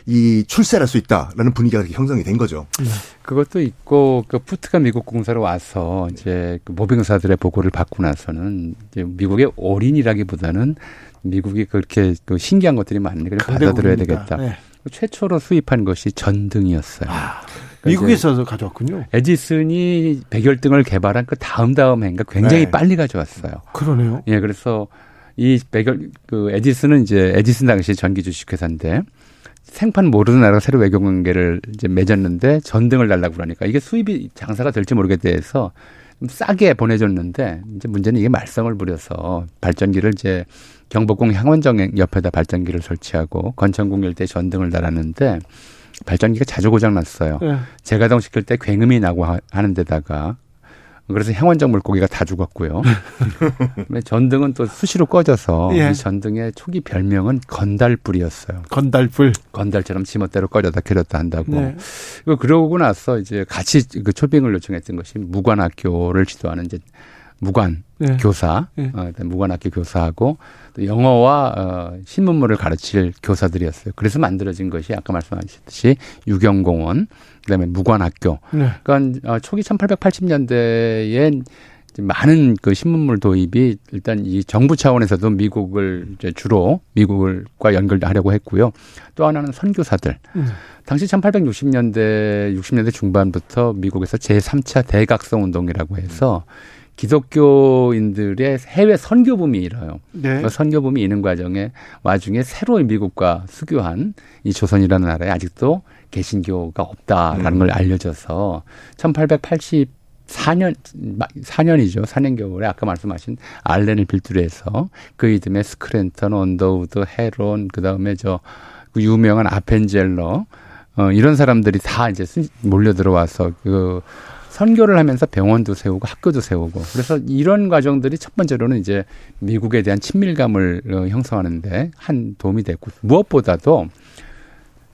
이 출세할 수 있다라는 분위기가 형성이 된 거죠. 네. 그것도 있고 그 푸트가 미국 공사로 와서 이제 그 모빙사들의 보고를 받고 나서는 이제 미국의 올인이라기보다는 미국이 그렇게 그 신기한 것들이 많으니까 받아들여야 되겠다. 네. 최초로 수입한 것이 전등이었어요. 아. 미국에서 가져왔군요. 에디슨이 백열등을 개발한 그 다음 다음 해인가 굉장히 네. 빨리 가져왔어요. 그러네요. 예, 그래서 이 백열 그 에디슨은 이제 에디슨 당시 전기 주식회사인데 생판 모르는 나라가 새로 외교 관계를 이제 맺었는데 전등을 달라고 그러니까 이게 수입이 장사가 될지 모르게 돼서 좀 싸게 보내줬는데 이제 문제는 이게 말썽을 부려서 발전기를 이제 경복궁 향원정 옆에다 발전기를 설치하고 건천궁 일대 전등을 달았는데. 발전기가 자주 고장났어요. 네. 재가동 시킬 때 굉음이 나고 하, 하는 데다가 그래서 향원정 물고기가 다 죽었고요. 전등은 또 수시로 꺼져서 예. 이 전등의 초기 별명은 건달불이었어요. 건달불. 건달처럼 지멋대로 꺼졌다 켜졌다 한다고. 네. 그러고 나서 이제 같이 그 초빙을 요청했던 것이 무관학교를 지도하는 이제 무관 네. 교사, 네. 어, 무관학교 교사하고 또 영어와 어, 신문물을 가르칠 교사들이었어요. 그래서 만들어진 것이 아까 말씀하셨듯이 유경공원, 그다음에 무관학교. 네. 그러니까 어, 초기 천팔백팔십 년대에 많은 그 신문물 도입이 일단 이 정부 차원에서도 미국을 이제 주로 미국과 연결하려고 했고요. 또 하나는 선교사들. 음. 당시 천팔백육십 년대, 육십 년대 중반부터 미국에서 제삼 차 대각성 운동이라고 해서. 음. 기독교인들의 해외 선교붐이 일어요. 네. 그 선교붐이 이는 과정에 와중에 새로 미국과 수교한 이 조선이라는 나라에 아직도 개신교가 없다라는 음. 걸 알려져서 천팔백팔십사 년 사 년이죠. 사 년 겨울에 아까 말씀하신 알렌을 빌드로 해서 그 이듬해 스크랜턴, 언더우드, 헤론 그다음에 저 그 유명한 아펜젤러 어, 이런 사람들이 다 이제 몰려 들어와서 그 선교를 하면서 병원도 세우고 학교도 세우고 그래서 이런 과정들이 첫 번째로는 이제 미국에 대한 친밀감을 어, 형성하는데 한 도움이 됐고 무엇보다도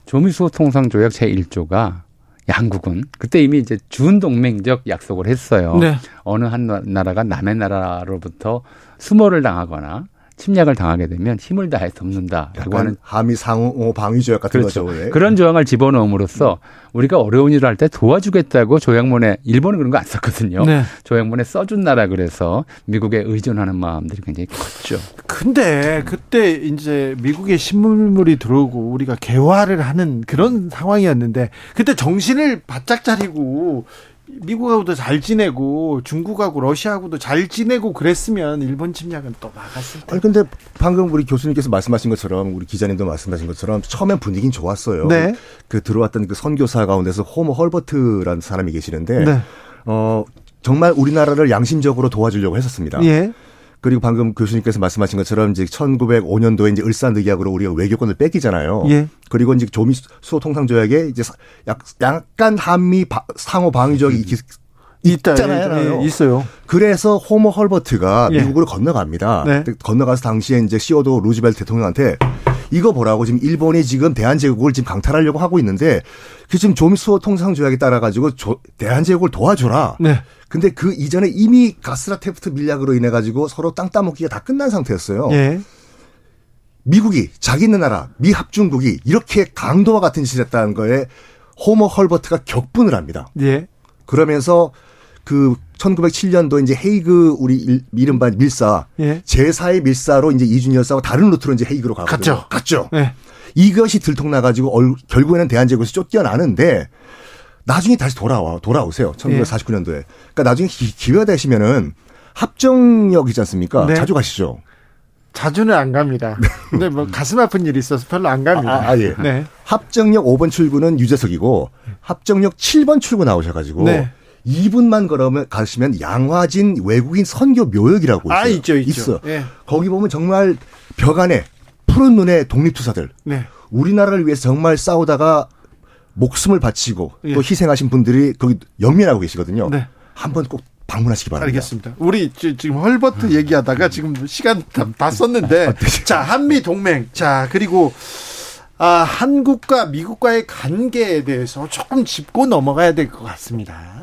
조미수호통상 조약 제일 조가 양국은 그때 이미 이제 준동맹적 약속을 했어요. 네. 어느 한 나라가 남의 나라로부터 수모를 당하거나 침략을 당하게 되면 힘을 다해 돕는다라고 하는 함의 상호 방위 조약 같은 그렇죠. 거죠. 왜? 그런 조항을 집어넣음으로써 우리가 어려운 일을 할 때 도와주겠다고 조약문에 일본은 그런 거 안 썼거든요. 네. 조약문에 써준 나라 그래서 미국에 의존하는 마음들이 굉장히 컸죠. 근데 그때 이제 미국의 신문물이 들어오고 우리가 개화를 하는 그런 상황이었는데 그때 정신을 바짝 차리고. 미국하고도 잘 지내고 중국하고 러시아하고도 잘 지내고 그랬으면 일본 침략은 또 막았을 텐데. 그런데 방금 우리 교수님께서 말씀하신 것처럼 우리 기자님도 말씀하신 것처럼 처음엔 분위기는 좋았어요. 네. 그 들어왔던 그 선교사 가운데서 호모 헐버트라는 사람이 계시는데 네. 어, 정말 우리나라를 양심적으로 도와주려고 했었습니다. 예. 그리고 방금 교수님께서 말씀하신 것처럼 이제 천구백오 년도에 이제 을사늑약으로 우리가 외교권을 뺏기잖아요. 예. 그리고 이제 조미 수호통상조약에 이제 약간 한미 바, 상호 방위적이 있잖아요. 예, 있어요. 그래서 호모 헐버트가 예. 미국으로 건너갑니다. 네. 건너가서 당시에 이제 시어도 루즈벨트 대통령한테 이거 보라고 지금 일본이 지금 대한제국을 지금 강탈하려고 하고 있는데 그 지금 조미 수호통상조약에 따라 가지고 대한제국을 도와줘라. 네. 근데 그 이전에 이미 가스라테프트 밀약으로 인해 가지고 서로 땅 따먹기가 다 끝난 상태였어요. 예. 미국이 자기 있는 나라 미합중국이 이렇게 강도와 같은 짓을 했다는 거에 호머 헐버트가 격분을 합니다. 예. 그러면서 그 천구백칠 년도 이제 헤이그 우리 이른바 밀사 예. 제사의 밀사로 이제 이준 열사와 다른 루트로 이제 헤이그로 가거든요. 갔죠. 갔죠. 예. 이것이 들통나 가지고 결국에는 대한제국에서 쫓겨나는데. 나중에 다시 돌아와, 돌아오세요. 천구백사십구 년도에. 예. 그러니까 나중에 기회가 되시면은 합정역 있지 않습니까? 네. 자주 가시죠? 자주는 안 갑니다. 근데 뭐 가슴 아픈 일이 있어서 별로 안 갑니다. 아, 아 예. 네. 합정역 오 번 출구는 유재석이고 합정역 칠 번 출구 나오셔가지고 네. 이 분만 걸으면 가시면 양화진 외국인 선교 묘역이라고 있어요. 아, 있죠, 있죠. 있어. 예. 거기 보면 정말 벽 안에 푸른 눈의 독립투사들. 네. 우리나라를 위해서 정말 싸우다가 목숨을 바치고 예. 또 희생하신 분들이 거기 영면하고 계시거든요. 네. 한번 꼭 방문하시기 바랍니다. 알겠습니다. 우리 지금 헐버트 얘기하다가 지금 시간 다, 다 썼는데 자 한미 동맹 자 그리고 아, 한국과 미국과의 관계에 대해서 조금 짚고 넘어가야 될 것 같습니다.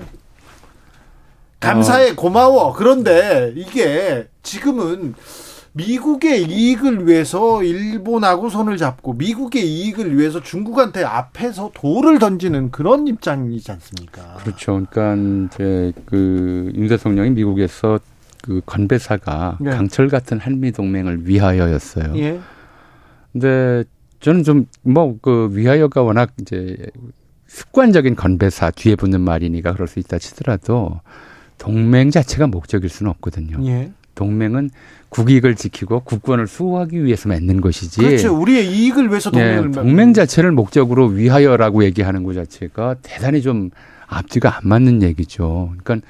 감사해 어. 고마워. 그런데 이게 지금은 미국의 이익을 위해서 일본하고 손을 잡고 미국의 이익을 위해서 중국한테 앞에서 돌을 던지는 그런 입장이지 않습니까? 그렇죠. 그러니까 이제 그 윤대통령이 미국에서 그 건배사가 네. 강철 같은 한미 동맹을 위하여였어요. 예. 근데 저는 좀 뭐 그 위하여가 워낙 이제 습관적인 건배사 뒤에 붙는 말이니까 그럴 수 있다 치더라도 동맹 자체가 목적일 수는 없거든요. 예. 동맹은 국익을 지키고 국권을 수호하기 위해서 맺는 것이지. 그렇죠. 우리의 이익을 위해서 동맹을. 예, 동맹 자체를 목적으로 위하여라고 얘기하는 것 자체가 대단히 좀 앞뒤가 안 맞는 얘기죠. 그러니까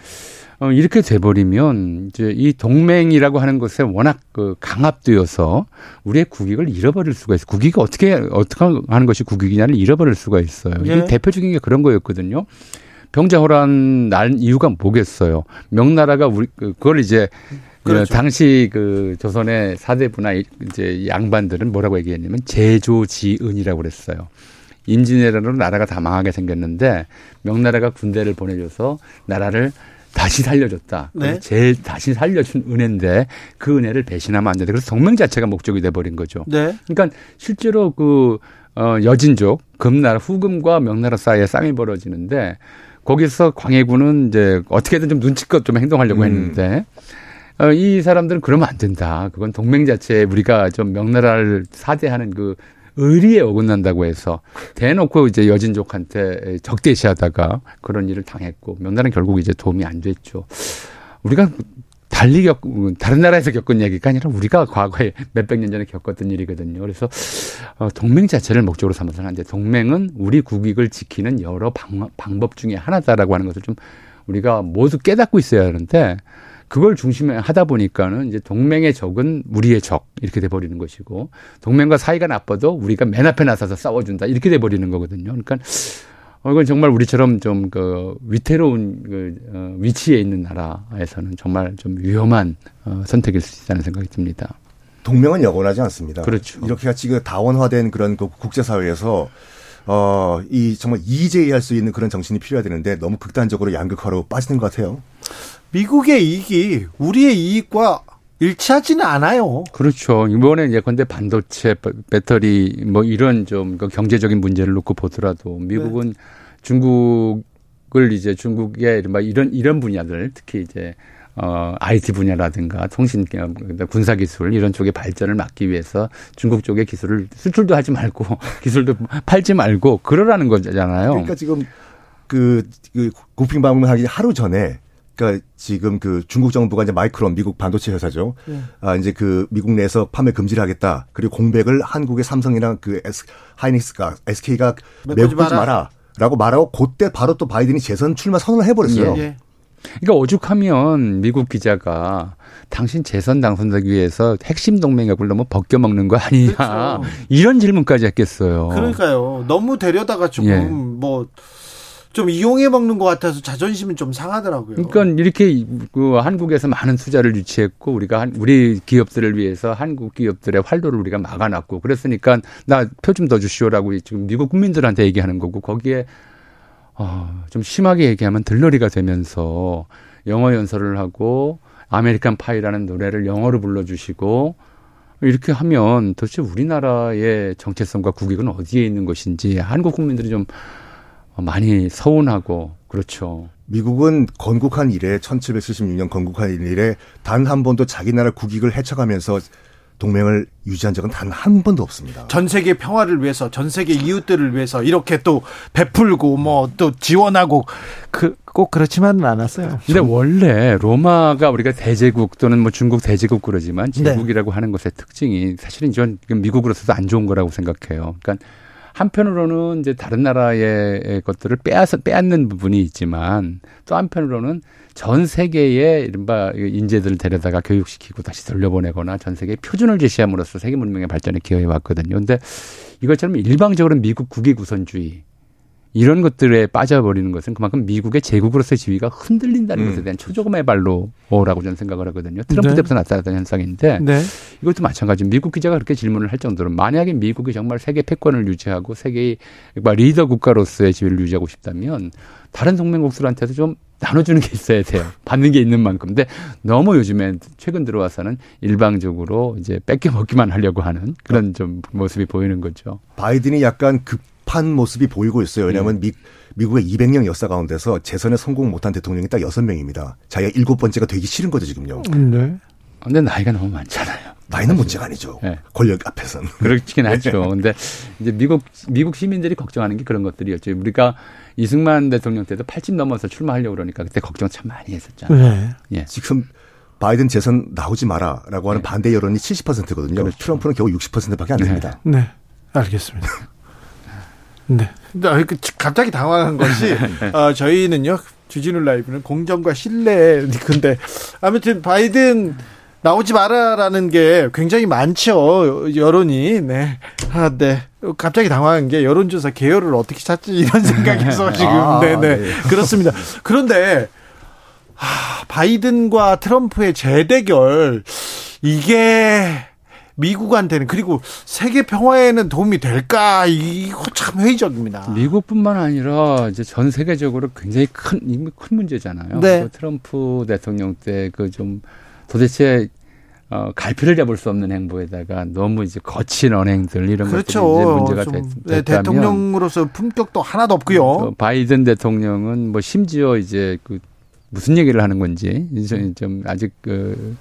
이렇게 돼버리면 이제 이 동맹이라고 하는 것에 워낙 그 강압되어서 우리의 국익을 잃어버릴 수가 있어요. 국익이 어떻게 어떻게 하는 것이 국익이냐를 잃어버릴 수가 있어요. 예. 대표적인 게 그런 거였거든요. 병자호란 난 이유가 뭐겠어요? 명나라가 우리 그걸 이제. 그렇죠. 당시 그 조선의 사대부나 이제 양반들은 뭐라고 얘기했냐면 제조지은이라고 그랬어요. 임진왜란으로 나라가 다 망하게 생겼는데 명나라가 군대를 보내줘서 나라를 다시 살려줬다. 네. 제일 다시 살려준 은혜인데 그 은혜를 배신하면 안 된다. 그래서 동맹 자체가 목적이 돼버린 거죠. 네. 그러니까 실제로 그 여진족, 금나라, 후금과 명나라 사이에 쌍이 벌어지는데 거기서 광해군은 이제 어떻게든 좀 눈치껏 좀 행동하려고 했는데. 음. 어, 이 사람들은 그러면 안 된다. 그건 동맹 자체에 우리가 좀 명나라를 사대하는 그 의리에 어긋난다고 해서 대놓고 이제 여진족한테 적대시하다가 그런 일을 당했고 명나라는 결국 이제 도움이 안 됐죠. 우리가 달리 겪 다른 나라에서 겪은 얘기가 아니라 우리가 과거에 몇백 년 전에 겪었던 일이거든요. 그래서 어, 동맹 자체를 목적으로 삼아서는 안 돼. 동맹은 우리 국익을 지키는 여러 방, 방법 중에 하나다라고 하는 것을 좀 우리가 모두 깨닫고 있어야 하는데 그걸 중심에 하다 보니까는 이제 동맹의 적은 우리의 적 이렇게 돼버리는 것이고, 동맹과 사이가 나빠도 우리가 맨 앞에 나서서 싸워준다 이렇게 돼버리는 거거든요. 그러니까 이건 정말 우리처럼 좀 그 위태로운 그 위치에 있는 나라에서는 정말 좀 위험한 선택일 수 있다는 생각이 듭니다. 동맹은 여건하지 않습니다. 그렇죠. 이렇게 같이 그 다원화된 그런 그 국제사회에서 어, 이 정말 이의제기할 수 있는 그런 정신이 필요해야 되는데 너무 극단적으로 양극화로 빠지는 것 같아요. 미국의 이익이 우리의 이익과 일치하지는 않아요. 그렇죠. 이번에 이제 근데 반도체, 배터리 뭐 이런 좀 경제적인 문제를 놓고 보더라도 미국은 네. 중국을 이제 중국의 이런 이런 분야들 특히 이제 어, 아이티 분야라든가 통신, 군사 기술 이런 쪽의 발전을 막기 위해서 중국 쪽의 기술을 수출도 하지 말고 기술도 팔지 말고 그러라는 거잖아요. 그러니까 지금 그, 그 고핑 방문하기 하루 전에 그러니까 지금 그 중국 정부가 이제 마이크론 미국 반도체 회사죠. 네. 아 이제 그 미국 내에서 판매 금지를 하겠다. 그리고 공백을 한국의 삼성이랑 그 에스, 하이닉스가 에스케이가 메꾸지 마라. 마라라고 말하고 그때 바로 또 바이든이 재선 출마 선언을 해버렸어요. 예, 예. 그러니까 오죽하면 미국 기자가 당신 재선 당선되기 위해서 핵심 동맹역을 너무 벗겨먹는 거 아니냐. 그렇죠. 이런 질문까지 했겠어요. 그러니까요. 너무 데려다가 조금 예. 뭐. 좀 이용해 먹는 것 같아서 자존심은 좀 상하더라고요. 그러니까 이렇게 그 한국에서 많은 투자를 유치했고 우리가 한, 우리 기업들을 위해서 한국 기업들의 활로를 우리가 막아놨고 그랬으니까 나 표 좀 더 주시오라고 지금 미국 국민들한테 얘기하는 거고 거기에 어, 좀 심하게 얘기하면 들러리가 되면서 영어 연설을 하고 아메리칸 파이라는 노래를 영어로 불러주시고 이렇게 하면 도대체 우리나라의 정체성과 국익은 어디에 있는 것인지 한국 국민들이 좀 많이 서운하고 그렇죠. 미국은 건국한 이래 천칠백칠십육 년 건국한 이래 단 한 번도 자기 나라 국익을 헤쳐가면서 동맹을 유지한 적은 단 한 번도 없습니다. 전 세계 평화를 위해서 전 세계 이웃들을 위해서 이렇게 또 베풀고 뭐 또 지원하고 그 꼭 그렇지만은 않았어요. 근데 원래 로마가 우리가 대제국 또는 뭐 중국 대제국 그러지만 제국이라고 네. 하는 것의 특징이 사실은 전 미국으로서도 안 좋은 거라고 생각해요. 그러니까 한편으로는 이제 다른 나라의 것들을 빼앗아, 빼앗는 부분이 있지만 또 한편으로는 전 세계의 이른바 인재들을 데려다가 교육시키고 다시 돌려보내거나 전 세계의 표준을 제시함으로써 세계 문명의 발전에 기여해 왔거든요. 그런데 이것처럼 일방적으로 미국 국익 우선주의 이런 것들에 빠져버리는 것은 그만큼 미국의 제국으로서의 지위가 흔들린다는 음. 것에 대한 초조감의 발로라고 저는 생각을 하거든요. 트럼프 네. 때부터 나타났던 현상인데 네. 이것도 마찬가지로 미국 기자가 그렇게 질문을 할 정도로 만약에 미국이 정말 세계 패권을 유지하고 세계의 리더 국가로서의 지위를 유지하고 싶다면 다른 동맹국들한테도 좀 나눠주는 게 있어야 돼요. 받는 게 있는 만큼. 근데 너무 요즘에 최근 들어와서는 일방적으로 이제 뺏겨 먹기만 하려고 하는 그런 좀 모습이 보이는 거죠. 바이든이 약간 급 판 모습이 보이고 있어요. 왜냐하면 미, 미국의 이백 년 역사 가운데서 재선에 성공 못한 대통령이 딱 여섯 명입니다. 자기가 일곱 번째가 되기 싫은 거죠, 지금요. 네. 근데 나이가 너무 많잖아요. 나이는 사실. 문제가 아니죠. 네. 권력 앞에서는. 그렇긴 하죠. 근데 이제 미국, 미국 시민들이 걱정하는 게 그런 것들이었죠. 우리가 이승만 대통령 때도 팔십 넘어서 출마하려고 그러니까 그때 걱정 참 많이 했었잖아요. 네. 예. 지금 바이든 재선 나오지 마라라고 하는 네. 반대 여론이 칠십 퍼센트거든요. 그렇죠. 트럼프는 겨우 육십 퍼센트밖에 안 됩니다. 네. 네. 알겠습니다. 네. 갑자기 당황한 것이, 어, 저희는요, 주진우 라이브는 공정과 신뢰, 근데, 아무튼, 바이든 나오지 마라라는 게 굉장히 많죠, 여론이. 네. 아, 네. 갑자기 당황한 게, 여론조사 개요를 어떻게 찾지, 이런 생각에서 지금, 아, 네네. 네. 그렇습니다. 그런데, 아, 바이든과 트럼프의 재대결, 이게, 미국한테는 그리고 세계 평화에는 도움이 될까 이거 참 회의적입니다. 미국뿐만 아니라 이제 전 세계적으로 굉장히 큰 큰 문제잖아요. 네. 그 트럼프 대통령 때 그 좀 도대체 어, 갈피를 잡을 수 없는 행보에다가 너무 이제 거친 언행들 이런 그렇죠. 것들이 이제 문제가 됐, 됐다면 대통령으로서 품격도 하나도 없고요. 바이든 대통령은 뭐 심지어 이제 그 무슨 얘기를 하는 건지 이제 좀 아직 그.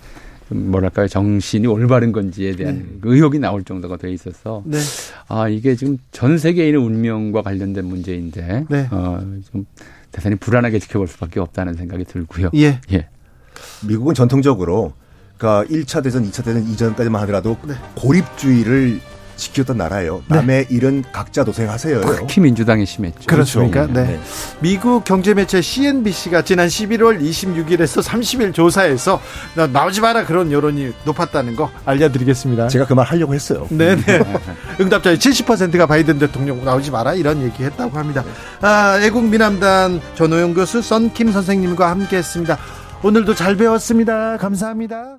뭐랄까요, 정신이 올바른 건지에 대한 네. 의혹이 나올 정도가 돼 있어서 네. 아 이게 지금 전 세계인의 운명과 관련된 문제인데 네. 어, 좀 대단히 불안하게 지켜볼 수밖에 없다는 생각이 들고요. 예. 예. 미국은 전통적으로 그러니까 일 차 대전, 이 차 대전 이전까지만 하더라도 네. 고립주의를 지켰던 나라예요. 남의 네. 일은 각자 도생하세요. 특히 민주당이 심했죠. 그렇습니까? 네. 네. 미국 경제매체 씨엔비씨가 지난 십일월 이십육일에서 삼십일 조사에서 나오지 마라 그런 여론이 높았다는 거 알려드리겠습니다. 제가 그 말 하려고 했어요. 네네. 응답자의 칠십 퍼센트가 바이든 대통령 나오지 마라 이런 얘기했다고 합니다. 아, 애국 미남단 전우용 교수, 썬킴 선생님과 함께했습니다. 오늘도 잘 배웠습니다. 감사합니다.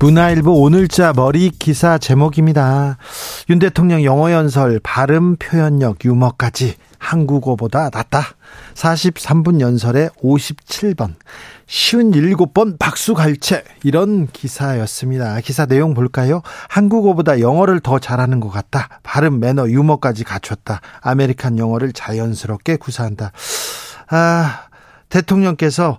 문화일보 오늘자 머리 기사 제목입니다. 윤 대통령 영어연설, 발음, 표현력, 유머까지 한국어보다 낫다. 사십삼 분 연설에 오십칠 번, 오십칠 번 박수갈채, 이런 기사였습니다. 기사 내용 볼까요? 한국어보다 영어를 더 잘하는 것 같다. 발음, 매너, 유머까지 갖췄다. 아메리칸 영어를 자연스럽게 구사한다. 아, 대통령께서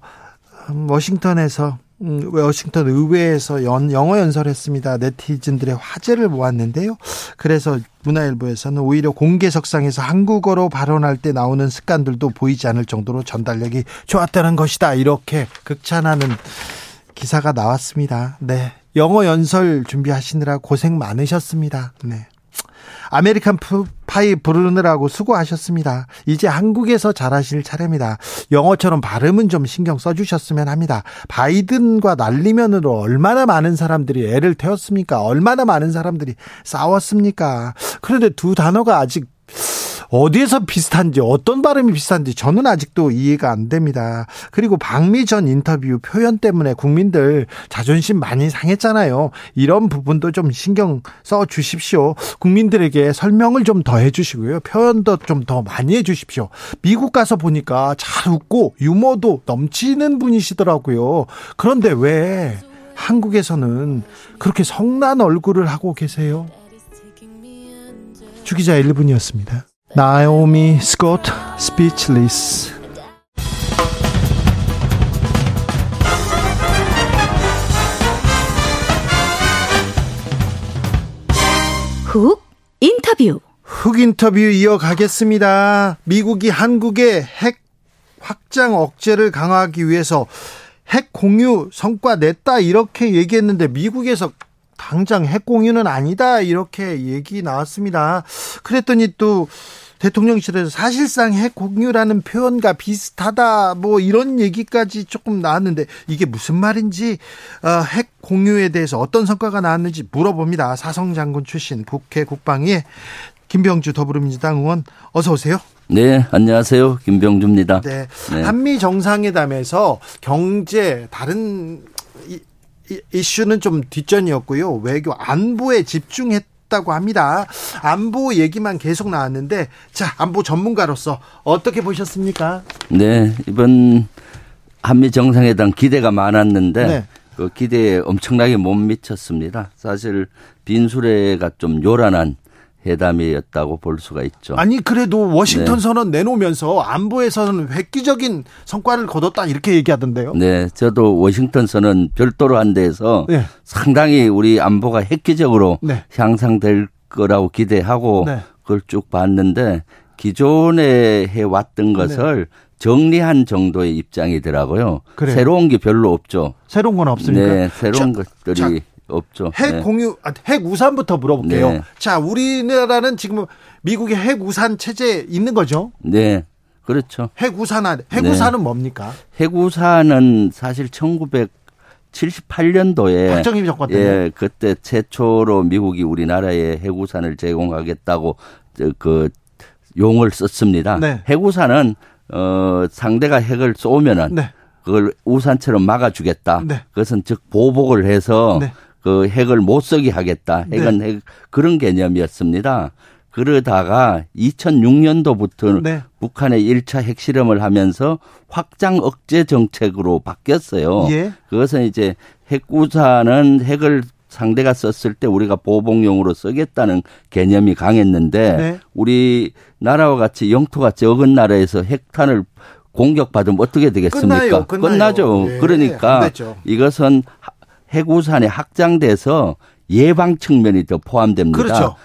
워싱턴에서 음, 워싱턴 의회에서 연, 영어 연설했습니다. 네티즌들의 화제를 모았는데요. 그래서 문화일보에서는 오히려 공개석상에서 한국어로 발언할 때 나오는 습관들도 보이지 않을 정도로 전달력이 좋았다는 것이다, 이렇게 극찬하는 기사가 나왔습니다. 네, 영어 연설 준비하시느라 고생 많으셨습니다. 네, 아메리칸 파이 부르느라고 수고하셨습니다. 이제 한국에서 잘하실 차례입니다. 영어처럼 발음은 좀 신경 써주셨으면 합니다. 바이든과 난리면으로 얼마나 많은 사람들이 애를 태웠습니까? 얼마나 많은 사람들이 싸웠습니까? 그런데 두 단어가 아직 어디에서 비슷한지, 어떤 발음이 비슷한지 저는 아직도 이해가 안 됩니다. 그리고 박미 전 인터뷰 표현 때문에 국민들 자존심 많이 상했잖아요. 이런 부분도 좀 신경 써 주십시오. 국민들에게 설명을 좀 더 해 주시고요. 표현도 좀 더 많이 해 주십시오. 미국 가서 보니까 잘 웃고 유머도 넘치는 분이시더라고요. 그런데 왜 한국에서는 그렇게 성난 얼굴을 하고 계세요? 주기자 일 분이었습니다. 나오미 스콧, Speechless. 훅 인터뷰. 훅 인터뷰 이어가겠습니다. 미국이 한국의 핵 확장 억제를 강화하기 위해서 핵 공유 성과 냈다, 이렇게 얘기했는데 미국에서 당장 핵 공유는 아니다, 이렇게 얘기 나왔습니다. 그랬더니 또 대통령실에서 사실상 핵 공유라는 표현과 비슷하다, 뭐 이런 얘기까지 조금 나왔는데 이게 무슨 말인지, 핵 공유에 대해서 어떤 성과가 나왔는지 물어봅니다. 사성장군 출신 국회 국방위 김병주 더불어민주당 의원, 어서 오세요. 네, 안녕하세요. 김병주입니다. 네, 네. 한미 정상회담에서 경제, 다른 이슈는 좀 뒷전이었고요. 외교 안보에 집중했 다고 합니다. 안보 얘기만 계속 나왔는데, 자, 안보 전문가로서 어떻게 보셨습니까? 네, 이번 한미 정상회담 기대가 많았는데 네. 그 기대에 엄청나게 못 미쳤습니다. 사실 빈수레가 좀 요란한 회담이었다고 볼 수가 있죠. 아니, 그래도 워싱턴 네. 선언 내놓으면서 안보에서는 획기적인 성과를 거뒀다, 이렇게 얘기하던데요. 네, 저도 워싱턴 선언 별도로 한 데에서 네. 상당히 우리 안보가 획기적으로 네. 향상될 거라고 기대하고 네. 그걸 쭉 봤는데 기존에 해왔던 것을 네. 정리한 정도의 입장이더라고요. 그래요. 새로운 게 별로 없죠. 새로운 건 없습니까? 네, 새로운 자, 것들이. 자. 없죠. 핵 네. 공유, 핵 우산부터 물어볼게요. 네. 자, 우리나라는 지금 미국의 핵 우산 체제에 있는 거죠? 네, 그렇죠. 핵 우산, 핵 네. 우산은 뭡니까? 핵 우산은 사실 천구백칠십팔 년도에 박정희 정권 때, 예, 그때 최초로 미국이 우리나라에 핵 우산을 제공하겠다고 그 용을 썼습니다. 네. 핵 우산은 어, 상대가 핵을 쏘면은 네. 그걸 우산처럼 막아주겠다. 네. 그것은 즉 보복을 해서. 네. 그 핵을 못 쓰게 하겠다. 핵은 네. 핵 그런 개념이었습니다. 그러다가 이천육년도부터 네. 북한의 일 차 핵실험을 하면서 확장 억제 정책으로 바뀌었어요. 예. 그것은 이제 핵우산은 핵을 상대가 썼을 때 우리가 보복용으로 쓰겠다는 개념이 강했는데 네. 우리 나라와 같이 영토가 적은 나라에서 핵탄을 공격받으면 어떻게 되겠습니까? 끝나요. 끝나요. 끝나죠. 예. 그러니까 이것은 핵우산이 확장돼서 예방 측면이 더 포함됩니다. 그렇죠.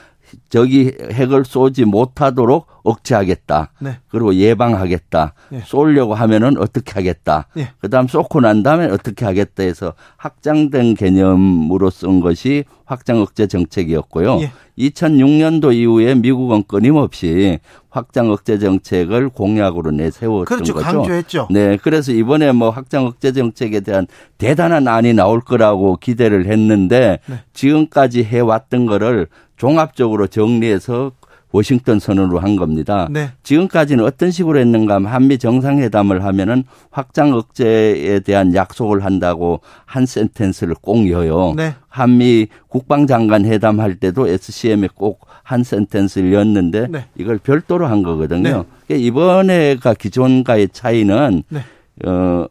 저기 핵을 쏘지 못하도록 억제하겠다. 네. 그리고 예방하겠다. 네. 쏘려고 하면은 어떻게 하겠다. 네. 그다음 쏘고 난 다음에 어떻게 하겠다 해서 확장된 개념으로 쓴 것이 확장 억제 정책이었고요. 네. 이천육년도 이후에 미국은 끊임없이 확장 억제 정책을 공약으로 내세웠던 그렇죠, 거죠. 강조했죠. 네, 그래서 이번에 뭐 확장 억제 정책에 대한 대단한 안이 나올 거라고 기대를 했는데 네. 지금까지 해왔던 거를 종합적으로 정리해서 워싱턴 선언으로 한 겁니다. 네. 지금까지는 어떤 식으로 했는가 하면 한미 정상회담을 하면은 확장 억제에 대한 약속을 한다고 한 센텐스를 꼭 여요. 네. 한미 국방장관 회담할 때도 에스씨엠에 꼭 한 센텐스를 였는데 네. 이걸 별도로 한 거거든요. 네. 그러니까 이번에가 기존과의 차이는 네. 어,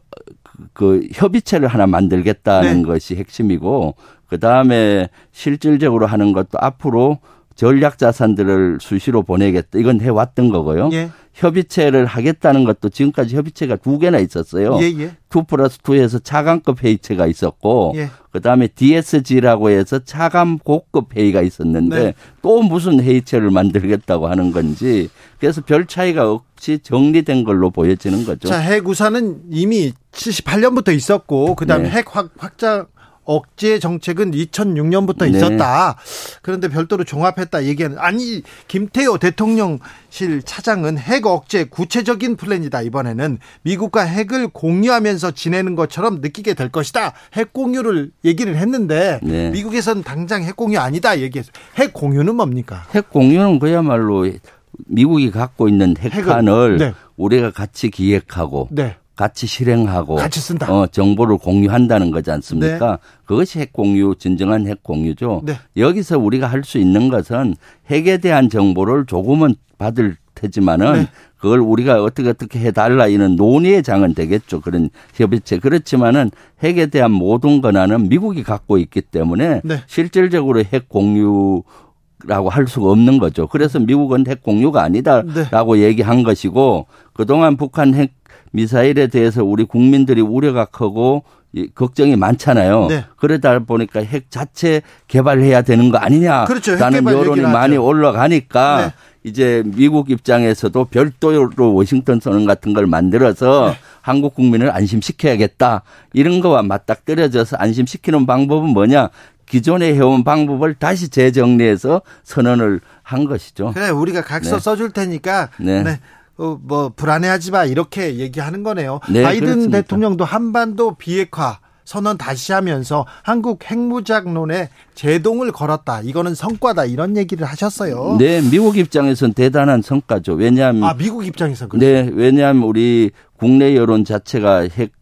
그, 그 협의체를 하나 만들겠다는 네. 것이 핵심이고 그다음에 실질적으로 하는 것도 앞으로 전략 자산들을 수시로 보내겠다. 이건 해왔던 거고요. 예. 협의체를 하겠다는 것도 지금까지 협의체가 두 개나 있었어요. 예, 예. 투 플러스 투에서 차관급 회의체가 있었고 예. 그다음에 디에스지라고 해서 차관 고급 회의가 있었는데 네. 또 무슨 회의체를 만들겠다고 하는 건지 그래서 별 차이가 없이 정리된 걸로 보여지는 거죠. 자, 핵우산은 이미 칠십팔년부터 있었고 그다음에 네. 핵 확, 확장. 억제 정책은 이천육년부터 네. 있었다. 그런데 별도로 종합했다 얘기하는. 아니 김태호 대통령실 차장은 핵 억제 구체적인 플랜이다. 이번에는 미국과 핵을 공유하면서 지내는 것처럼 느끼게 될 것이다. 핵 공유를 얘기를 했는데 네. 미국에서는 당장 핵 공유 아니다 얘기했어요. 핵 공유는 뭡니까? 핵 공유는 그야말로 미국이 갖고 있는 핵탄을 네. 우리가 같이 기획하고 네. 같이 실행하고 같이 쓴다. 어, 정보를 공유한다는 거지 않습니까? 네. 그것이 핵공유, 진정한 핵공유죠. 네. 여기서 우리가 할 수 있는 것은 핵에 대한 정보를 조금은 받을 테지만은 네. 그걸 우리가 어떻게 어떻게 해달라 이런 논의의 장은 되겠죠. 그런 협의체. 그렇지만은 핵에 대한 모든 권한은 미국이 갖고 있기 때문에 네. 실질적으로 핵공유 라고 할 수가 없는 거죠. 그래서 미국은 핵 공유가 아니다라고 네. 얘기한 것이고 그동안 북한 핵 미사일에 대해서 우리 국민들이 우려가 크고 걱정이 많잖아요. 네. 그러다 보니까 핵 자체 개발해야 되는 거 아니냐라는 그렇죠. 여론이 많이 하죠. 올라가니까 네. 이제 미국 입장에서도 별도로 워싱턴 선언 같은 걸 만들어서 네. 한국 국민을 안심시켜야겠다. 이런 거와 맞닥뜨려져서 안심시키는 방법은 뭐냐. 기존에 해온 방법을 다시 재정리해서 선언을 한 것이죠. 그래, 우리가 각서 네. 써줄 테니까 네. 네, 어, 뭐 불안해하지 마 이렇게 얘기하는 거네요. 네, 바이든 그렇습니다. 대통령도 한반도 비핵화 선언 다시 하면서 한국 핵무장론에 제동을 걸었다. 이거는 성과다 이런 얘기를 하셨어요. 네, 미국 입장에서는 대단한 성과죠. 왜냐하면 아, 미국 입장에서 그렇죠. 네, 왜냐하면 우리 국내 여론 자체가 핵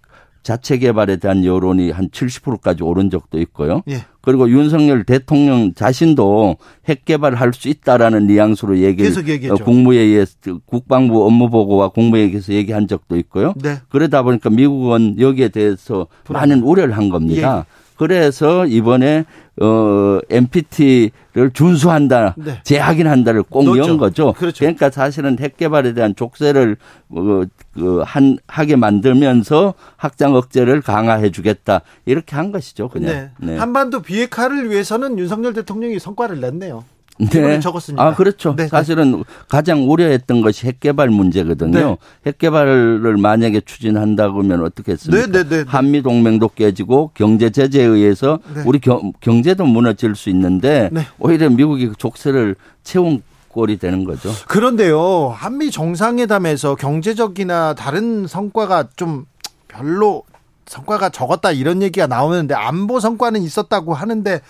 자체 개발에 대한 여론이 한 칠십 퍼센트까지 오른 적도 있고요. 예. 그리고 윤석열 대통령 자신도 핵 개발을 할 수 있다라는 뉘앙스로 얘기를 계속 얘기했죠. 국무회의에서 국방부 업무보고와 국무회의에서 얘기한 적도 있고요. 네. 그러다 보니까 미국은 여기에 대해서 불안. 많은 우려를 한 겁니다. 예. 그래서 이번에 어, 엠피티를 준수한다, 네. 재확인한다를 꼭 넣은 거죠. 그렇죠. 그러니까 사실은 핵 개발에 대한 족쇄를 어, 그 한, 하게 만들면서 확장 억제를 강화해주겠다 이렇게 한 것이죠. 그냥 네. 네. 한반도 비핵화를 위해서는 윤석열 대통령이 성과를 냈네요. 네. 적었습니다. 아, 그렇죠. 네. 사실은 가장 우려했던 것이 핵개발 문제거든요. 네. 핵개발을 만약에 추진한다고 하면 어떻게 했습니까? 네, 네, 네, 네. 한미동맹도 깨지고 경제 제재에 의해서 네. 우리 경, 경제도 무너질 수 있는데 네. 오히려 미국이 족쇄를 채운 꼴이 되는 거죠. 그런데요. 한미 정상회담에서 경제적이나 다른 성과가 좀 별로 성과가 적었다 이런 얘기가 나오는데 안보 성과는 있었다고 하는데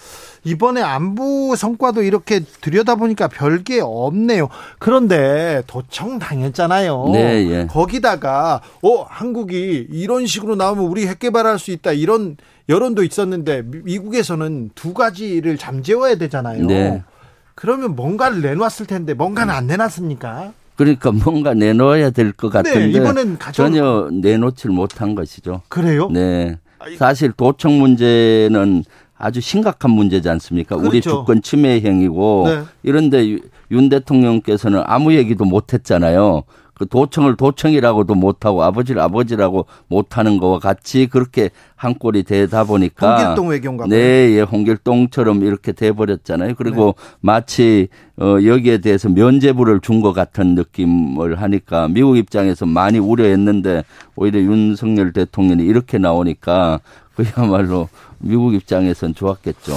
이번에 안보 성과도 이렇게 들여다보니까 별게 없네요. 그런데 도청 당했잖아요. 네, 예. 거기다가 어, 한국이 이런 식으로 나오면 우리 핵 개발할 수 있다 이런 여론도 있었는데 미국에서는 두 가지를 잠재워야 되잖아요. 네. 그러면 뭔가를 내놨을 텐데 뭔가는 안 내놨습니까? 그러니까 뭔가 내놓아야 될 것 같은데 네, 이번엔 가져... 전혀 내놓질 못한 것이죠. 그래요? 네. 사실 도청 문제는 아주 심각한 문제지 않습니까? 그렇죠. 우리 주권 침해 행위고 네. 이런데 윤 대통령께서는 아무 얘기도 못했잖아요. 그 도청을 도청이라고도 못하고 아버지를 아버지라고 못하는 것과 같이 그렇게 한 꼴이 되다 보니까 홍길동 외교인가 봐요. 네, 예, 홍길동처럼 이렇게 돼버렸잖아요. 그리고 네. 마치 어, 여기에 대해서 면죄부를 준 것 같은 느낌을 하니까 미국 입장에서 많이 우려했는데 오히려 윤석열 대통령이 이렇게 나오니까 그야말로 미국 입장에서는 좋았겠죠.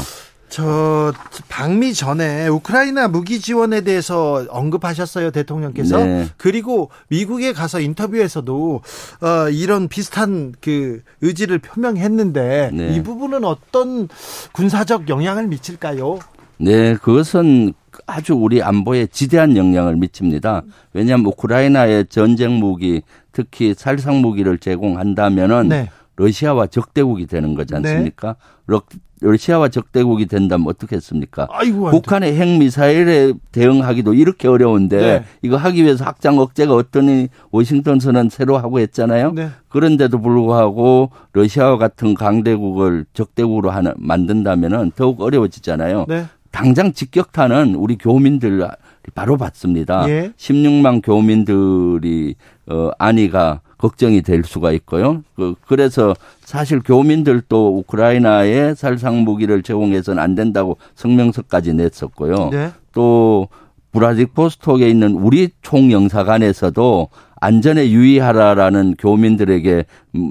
저 방미 전에 우크라이나 무기 지원에 대해서 언급하셨어요, 대통령께서. 네. 그리고 미국에 가서 인터뷰에서도 어, 이런 비슷한 그 의지를 표명했는데 네. 이 부분은 어떤 군사적 영향을 미칠까요? 네, 그것은 아주 우리 안보에 지대한 영향을 미칩니다. 왜냐하면 우크라이나의 전쟁 무기, 특히 살상 무기를 제공한다면은 네. 러시아와 적대국이 되는 거지 않습니까? 네. 러시아와 적대국이 된다면 어떻게 했습니까? 아이고, 북한의 핵미사일에 대응하기도 이렇게 어려운데 네. 이거 하기 위해서 확장 억제가 어떠니 워싱턴 선언 새로 하고 했잖아요. 네. 그런데도 불구하고 러시아와 같은 강대국을 적대국으로 하나 만든다면 더욱 어려워지잖아요. 네. 당장 직격탄은 우리 교민들 바로 받습니다. 예. 십육만 교민들이 어, 안위가 걱정이 될 수가 있고요. 그, 그래서 사실 교민들도 우크라이나에 살상 무기를 제공해서는 안 된다고 성명서까지 냈었고요. 네. 또 브라디보스톡에 있는 우리 총영사관에서도 안전에 유의하라라는 교민들에게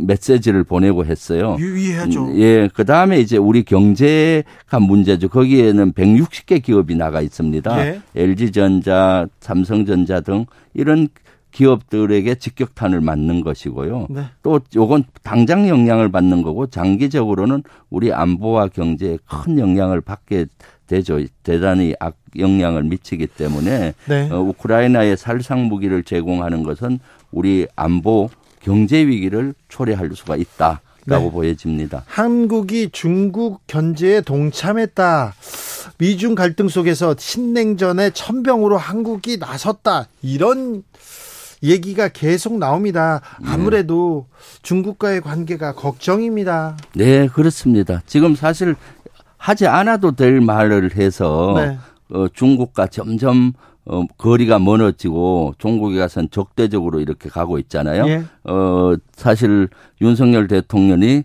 메시지를 보내고 했어요. 유의하죠. 예, 그 다음에 이제 우리 경제가 문제죠. 거기에는 백육십 개 기업이 나가 있습니다. 예. 엘지전자, 삼성전자 등 이런 기업들에게 직격탄을 맞는 것이고요. 네. 또 요건 당장 영향을 받는 거고 장기적으로는 우리 안보와 경제에 큰 영향을 받게 되죠. 대단히 악 영향을 미치기 때문에 네. 어, 우크라이나에 살상 무기를 제공하는 것은 우리 안보 경제 위기를 초래할 수가 있다라고 네. 보여집니다. 한국이 중국 견제에 동참했다. 미중 갈등 속에서 신냉전의 천병으로 한국이 나섰다. 이런 얘기가 계속 나옵니다. 아무래도 네. 중국과의 관계가 걱정입니다. 네, 그렇습니다. 지금 사실 하지 않아도 될 말을 해서 네. 어, 중국과 점점 어, 거리가 멀어지고 중국에 가서는 적대적으로 이렇게 가고 있잖아요. 네. 어, 사실 윤석열 대통령이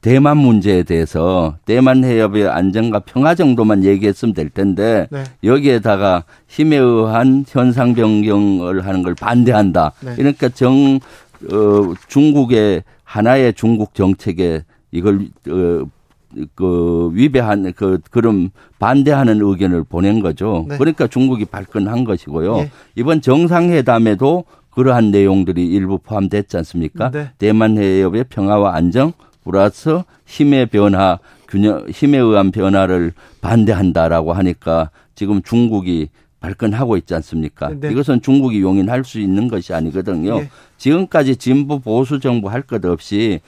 대만 문제에 대해서 대만 해협의 안정과 평화 정도만 얘기했으면 될 텐데 네. 여기에다가 힘에 의한 현상 변경을 하는 걸 반대한다. 네. 그러니까 정, 어, 중국의 하나의 중국 정책에 이걸 어, 그 위배한 그 그런 반대하는 의견을 보낸 거죠. 네. 그러니까 중국이 발끈한 것이고요. 네. 이번 정상회담에도 그러한 내용들이 일부 포함됐지 않습니까? 네. 대만 해협의 평화와 안정 플러스 힘의 변화, 균형, 힘에 의한 변화를 반대한다라고 하니까 지금 중국이 발끈하고 있지 않습니까? 네. 이것은 중국이 용인할 수 있는 것이 아니거든요. 네. 지금까지 진보 보수 정부 할 것 없이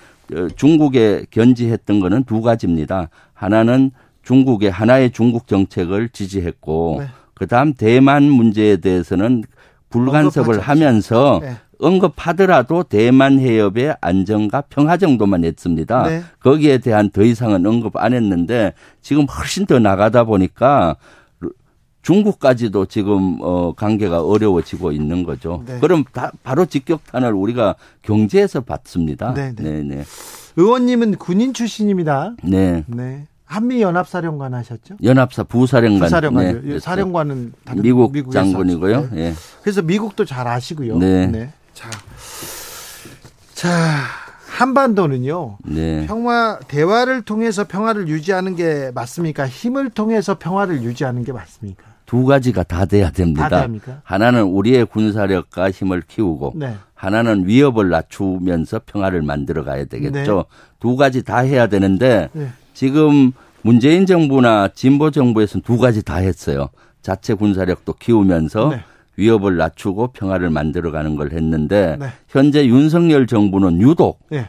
중국에 견지했던 거는 두 가지입니다. 하나는 중국의 하나의 중국 정책을 지지했고 네. 그다음 대만 문제에 대해서는 불간섭을 하면서 네. 언급하더라도 대만 해협의 안정과 평화 정도만 했습니다. 네. 거기에 대한 더 이상은 언급 안 했는데 지금 훨씬 더 나가다 보니까 중국까지도 지금 어 관계가 어려워지고 있는 거죠. 네. 그럼 다 바로 직격탄을 우리가 경제에서 받습니다. 네, 네. 의원님은 군인 출신입니다. 네. 네. 한미 연합사령관 하셨죠? 연합사 부사령관. 부사령관. 네. 사령관은 다른 미국 장군이고요. 네. 네. 그래서 미국도 잘 아시고요. 네. 네. 자, 자 한반도는요. 네. 평화 대화를 통해서 평화를 유지하는 게 맞습니까? 힘을 통해서 평화를 유지하는 게 맞습니까? 두 가지가 다 돼야 됩니다. 다 됩니까? 하나는 우리의 군사력과 힘을 키우고 네. 하나는 위협을 낮추면서 평화를 만들어 가야 되겠죠. 네. 두 가지 다 해야 되는데 네. 지금 문재인 정부나 진보 정부에서는 두 가지 다 했어요. 자체 군사력도 키우면서 네. 위협을 낮추고 평화를 만들어가는 걸 했는데 네. 현재 윤석열 정부는 유독 네.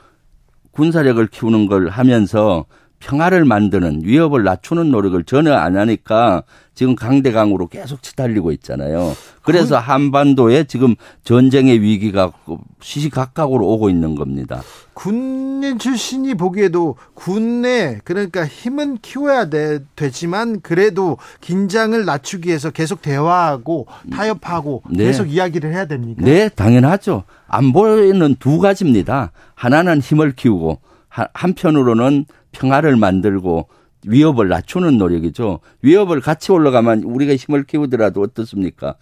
군사력을 키우는 걸 하면서 평화를 만드는, 위협을 낮추는 노력을 전혀 안 하니까 지금 강대강으로 계속 치달리고 있잖아요. 그래서 한반도에 지금 전쟁의 위기가 시시각각으로 오고 있는 겁니다. 군인 출신이 보기에도 군 내, 그러니까 힘은 키워야 돼, 되지만 그래도 긴장을 낮추기 위해서 계속 대화하고 타협하고 네. 계속 이야기를 해야 됩니까? 네, 당연하죠. 안보에는 두 가지입니다. 하나는 힘을 키우고 한편으로는 평화를 만들고 위협을 낮추는 노력이죠. 위협을 같이 올라가면 우리가 힘을 키우더라도 어떻습니까?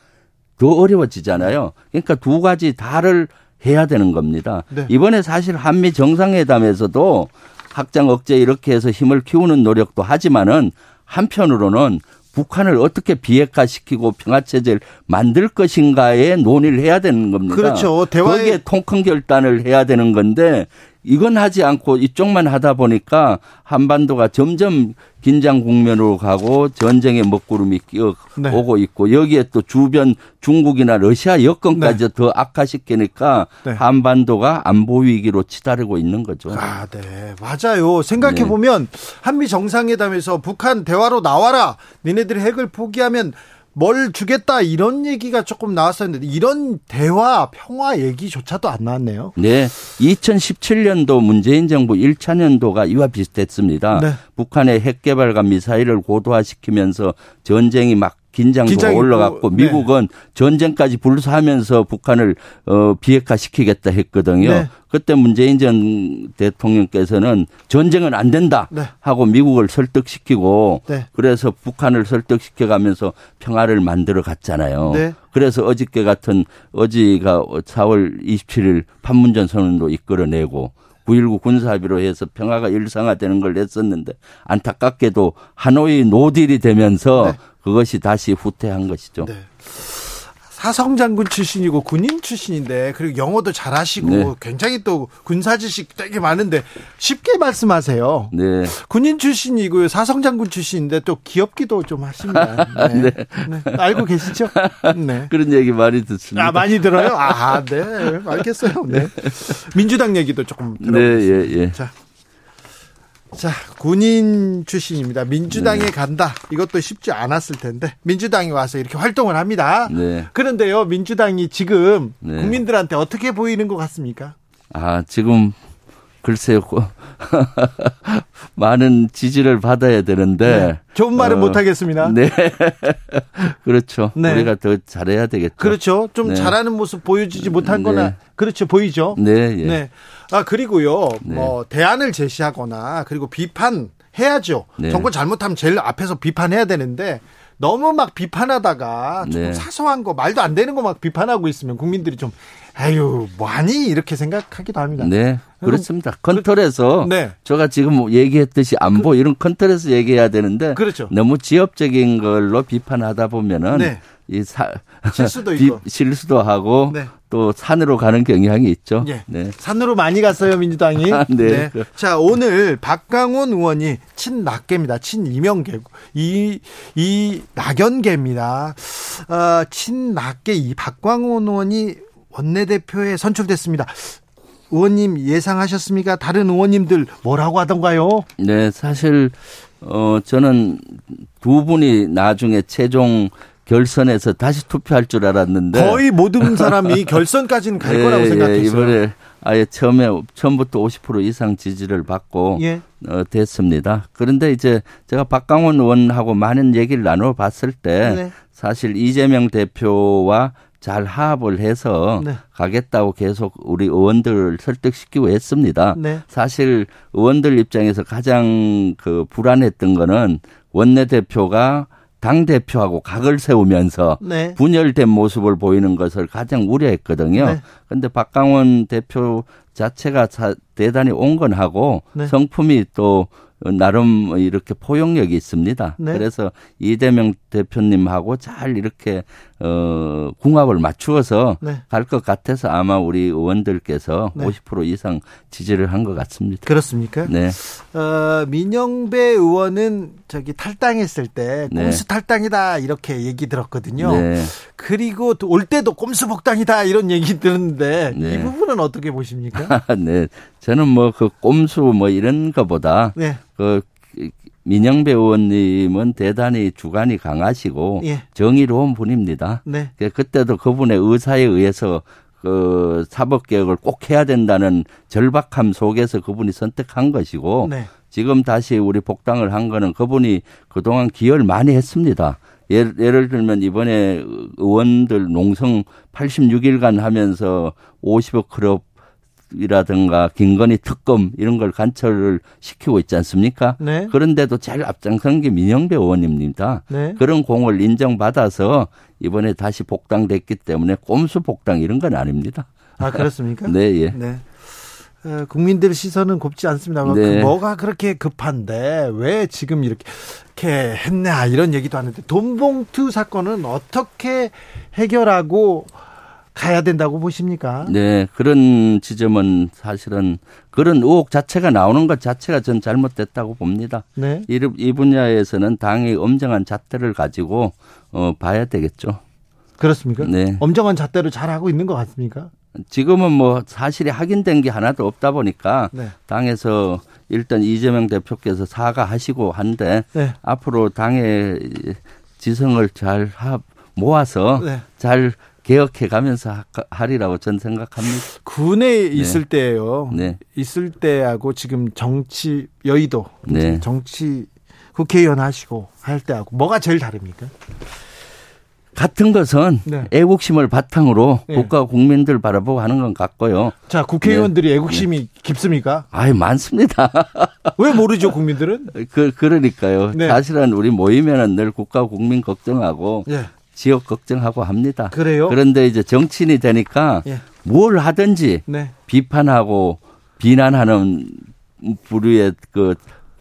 더 어려워지잖아요. 그러니까 두 가지 다를 해야 되는 겁니다. 네. 이번에 사실 한미 정상회담에서도 확장 억제 이렇게 해서 힘을 키우는 노력도 하지만은 한편으로는 북한을 어떻게 비핵화시키고 평화체제를 만들 것인가에 논의를 해야 되는 겁니다. 그렇죠. 대화에. 거기에 통큰 결단을 해야 되는 건데 이건 하지 않고 이쪽만 하다 보니까 한반도가 점점 긴장 국면으로 가고 전쟁의 먹구름이 끼어오고 네. 있고 여기에 또 주변 중국이나 러시아 여건까지 네. 더 악화시키니까 네. 한반도가 안보 위기로 치달고 있는 거죠. 아, 네. 맞아요. 생각해 보면 네. 한미 정상회담에서 북한 대화로 나와라. 니네들이 핵을 포기하면 뭘 주겠다 이런 얘기가 조금 나왔었는데 이런 대화 평화 얘기조차도 안 나왔네요. 네. 이천십칠 년도 문재인 정부 일 차 년도가 이와 비슷했습니다. 네. 북한의 핵개발과 미사일을 고도화시키면서 전쟁이 막 긴장도 올라갔고 네. 미국은 전쟁까지 불사하면서 북한을 어, 비핵화시키겠다 했거든요. 네. 그때 문재인 전 대통령께서는 전쟁은 안 된다 네. 하고 미국을 설득시키고 네. 그래서 북한을 설득시켜가면서 평화를 만들어 갔잖아요. 네. 그래서 어저께 같은 어제가 사월 이십칠일 판문점 선언도 이끌어내고 구일구 군사합의로 해서 평화가 일상화되는 걸 했었는데 안타깝게도 하노이 노딜이 되면서 네. 그것이 다시 후퇴한 것이죠. 네. 사성 장군 출신이고 군인 출신인데 그리고 영어도 잘하시고 네. 굉장히 또 군사 지식 되게 많은데 쉽게 말씀하세요. 네. 군인 출신이고요. 사성 장군 출신인데 또 귀엽기도 좀 하십니다. 네. 네. 네. 알고 계시죠? 네. 그런 얘기 많이 듣습니다. 아, 많이 들어요? 아, 네. 알겠어요. 네. 민주당 얘기도 조금 들어보겠습니다. 네, 예, 예. 자. 자, 군인 출신입니다. 민주당에 네. 간다. 이것도 쉽지 않았을 텐데 민주당이 와서 이렇게 활동을 합니다. 네. 그런데요, 민주당이 지금 네. 국민들한테 어떻게 보이는 것 같습니까? 아, 지금 글쎄요, 많은 지지를 받아야 되는데 네. 좋은 말은 어, 못 하겠습니다. 네, 그렇죠. 네. 우리가 더 잘해야 되겠죠. 그렇죠. 좀 네. 잘하는 모습 보여주지 못한거나 네. 그렇죠, 보이죠. 네, 예. 네. 아 그리고요, 네. 뭐 대안을 제시하거나 그리고 비판해야죠. 네. 정권 잘못하면 제일 앞에서 비판해야 되는데. 너무 막 비판하다가 조금 네. 사소한 거 말도 안 되는 거 막 비판하고 있으면 국민들이 좀 아유 많이 이렇게 생각하기도 합니다. 네, 그렇습니다. 컨트롤에서 네. 제가 지금 얘기했듯이 안보 그, 이런 컨트롤에서 얘기해야 되는데 그렇죠. 너무 지엽적인 걸로 비판하다 보면은 네. 이 사, 실수도 있고 비, 실수도 하고 네. 또 산으로 가는 경향이 있죠. 네. 네. 산으로 많이 갔어요 민주당이. 네. 네. 자 오늘 박광온 의원이 친낙계입니다. 친이명계 이 이 낙연계입니다. 어, 친낙계 이 박광온 의원이 원내대표에 선출됐습니다. 의원님 예상하셨습니까? 다른 의원님들 뭐라고 하던가요? 네, 사실 어, 저는 두 분이 나중에 최종 결선에서 다시 투표할 줄 알았는데 거의 모든 사람이 결선까지는 갈 예, 거라고 생각했어요. 이번에 아예 처음에 처음부터 오십 퍼센트 이상 지지를 받고 예. 어, 됐습니다. 그런데 이제 제가 박광온 의원하고 많은 얘기를 나눠봤을 때 네. 사실 이재명 대표와 잘 합을 해서 네. 가겠다고 계속 우리 의원들을 설득시키고 했습니다. 네. 사실 의원들 입장에서 가장 그 불안했던 거는 원내대표가 당대표하고 각을 세우면서 네. 분열된 모습을 보이는 것을 가장 우려했거든요. 그런데 네. 박광온 대표 자체가 대단히 온건하고 네. 성품이 또 나름 이렇게 포용력이 있습니다. 네. 그래서 이재명 대표님하고 잘 이렇게 어, 궁합을 맞추어서 네. 갈 것 같아서 아마 우리 의원들께서 네. 오십 퍼센트 이상 지지를 한 것 같습니다. 그렇습니까? 네. 어, 민영배 의원은 저기 탈당했을 때 네. 꼼수 탈당이다 이렇게 얘기 들었거든요. 네. 그리고 또 올 때도 꼼수 복당이다 이런 얘기 들었는데 네. 이 부분은 어떻게 보십니까? 네. 저는 뭐 그 꼼수 뭐 이런 것보다 네. 그 민영 배우님은 대단히 주관이 강하시고 예. 정의로운 분입니다. 네. 그때도 그분의 의사에 의해서 그 사법개혁을 꼭 해야 된다는 절박함 속에서 그분이 선택한 것이고 네. 지금 다시 우리 복당을 한 거는 그분이 그동안 기여를 많이 했습니다. 예를, 예를 들면 이번에 의원들 농성 팔십육 일간 하면서 오십억 클럽 이라든가 김건희 특검 이런 걸 관철을 시키고 있지 않습니까? 네. 그런데도 제일 앞장선 게 민영배 의원입니다. 네. 그런 공을 인정받아서 이번에 다시 복당됐기 때문에 꼼수 복당 이런 건 아닙니다. 아 그렇습니까? 네, 예. 네. 어, 국민들 시선은 곱지 않습니다. 네. 그 뭐가 그렇게 급한데 왜 지금 이렇게, 이렇게 했냐 이런 얘기도 하는데 돈봉투 사건은 어떻게 해결하고 가야 된다고 보십니까? 네, 그런 지점은 사실은 그런 의혹 자체가 나오는 것 자체가 전 잘못됐다고 봅니다. 네. 이, 이 분야에서는 당의 엄정한 잣대를 가지고 어, 봐야 되겠죠. 그렇습니까? 네. 엄정한 잣대를 잘하고 있는 것 같습니까? 지금은 뭐 사실이 확인된 게 하나도 없다 보니까 네. 당에서 일단 이재명 대표께서 사과하시고 한데 네. 앞으로 당의 지성을 잘 모아서 네. 잘 개혁해가면서 하리라고 저는 생각합니다. 군에 있을 네. 때예요. 네. 있을 때하고 지금 정치 여의도 네. 정치 국회의원 하시고 할 때하고 뭐가 제일 다릅니까? 같은 것은 네. 애국심을 바탕으로 네. 국가 국민들 바라보고 하는 건 같고요. 자, 국회의원들이 네. 애국심이 네. 깊습니까? 아유, 많습니다. 왜 모르죠, 국민들은? 그 그러니까요. 네. 사실은 우리 모이면은 늘 국가 국민 걱정하고. 네. 지역 걱정하고 합니다. 그래요? 그런데 이제 정치인이 되니까 예. 뭘 하든지 네. 비판하고 비난하는 부류의 그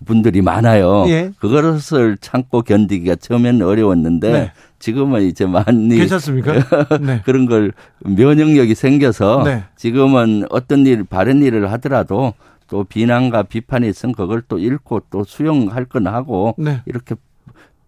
분들이 많아요. 예. 그것을 참고 견디기가 처음에는 어려웠는데 네. 지금은 이제 많이 괜찮습니까? 네. 그런 걸 면역력이 생겨서 네. 지금은 어떤 일, 바른 일을 하더라도 또 비난과 비판이 있으면 그걸 또 읽고 또 수용할 건 하고 네. 이렇게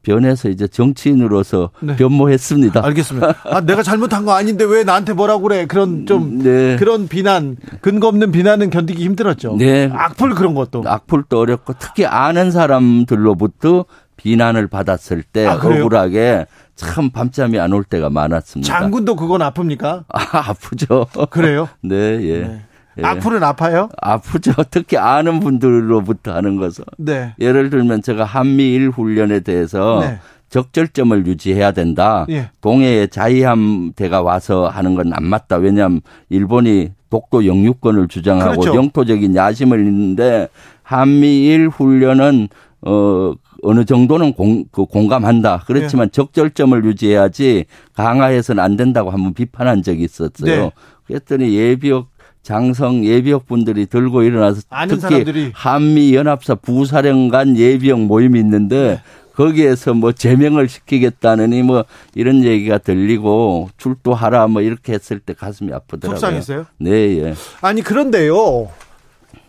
변해서 이제 정치인으로서 네. 변모했습니다. 알겠습니다. 아, 내가 잘못한 거 아닌데 왜 나한테 뭐라고 그래? 그런 좀 네. 그런 비난, 근거 없는 비난은 견디기 힘들었죠. 네. 악플 그런 것도. 악플도 어렵고 특히 아는 사람들로부터 비난을 받았을 때 아, 억울하게 참 밤잠이 안 올 때가 많았습니다. 장군도 그건 아픕니까? 아, 아프죠. 그래요? 네, 예. 네. 예. 악플은 아파요? 아프죠. 특히 아는 분들로부터 하는 것은. 네. 예를 들면 제가 한미일 훈련에 대해서 네. 적절점을 유지해야 된다. 예. 동해에 자이함대가 와서 하는 건 안 맞다. 왜냐하면 일본이 독도 영유권을 주장하고 그렇죠. 영토적인 야심을 있는데 한미일 훈련은 어, 어느 정도는 공, 그 공감한다. 그렇지만 예. 적절점을 유지해야지 강화해서는 안 된다고 한번 비판한 적이 있었어요. 네. 그랬더니 예비역 장성 예비역 분들이 들고 일어나서 특히 사람들이. 한미연합사 부사령관 예비역 모임이 있는데 거기에서 뭐 제명을 시키겠다느니 뭐 이런 얘기가 들리고 출두하라 뭐 이렇게 했을 때 가슴이 아프더라고요. 속상했어요? 네. 예. 아니 그런데요.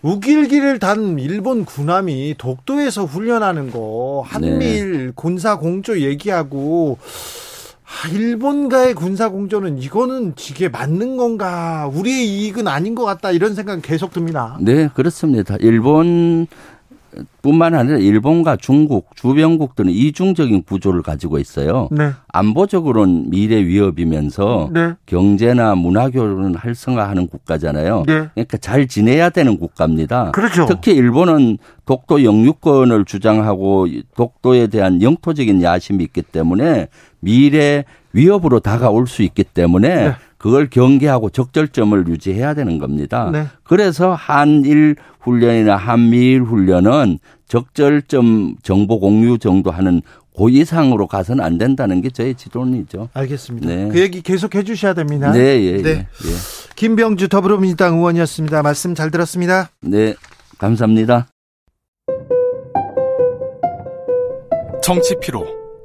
우길기를 단 일본 군함이 독도에서 훈련하는 거 한미일 네. 군사공조 얘기하고 일본과의 군사공조는 이거는 이게 맞는 건가 우리의 이익은 아닌 것 같다 이런 생각 계속 듭니다. 네 그렇습니다. 일본뿐만 아니라 일본과 중국 주변국들은 이중적인 구조를 가지고 있어요. 네. 안보적으로는 미래 위협이면서 네. 경제나 문화교류는 활성화하는 국가잖아요. 네. 그러니까 잘 지내야 되는 국가입니다. 그렇죠. 특히 일본은 독도 영유권을 주장하고 독도에 대한 영토적인 야심이 있기 때문에 미래 위협으로 다가올 수 있기 때문에 네. 그걸 경계하고 적절점을 유지해야 되는 겁니다. 네. 그래서 한일 훈련이나 한미일 훈련은 적절점 정보 공유 정도 하는 그 이상으로 가서는 안 된다는 게 저의 지론이죠. 알겠습니다. 네. 그 얘기 계속 해 주셔야 됩니다. 네, 예, 네. 예, 예. 김병주 더불어민주당 의원이었습니다. 말씀 잘 들었습니다. 네, 감사합니다. 정치 피로,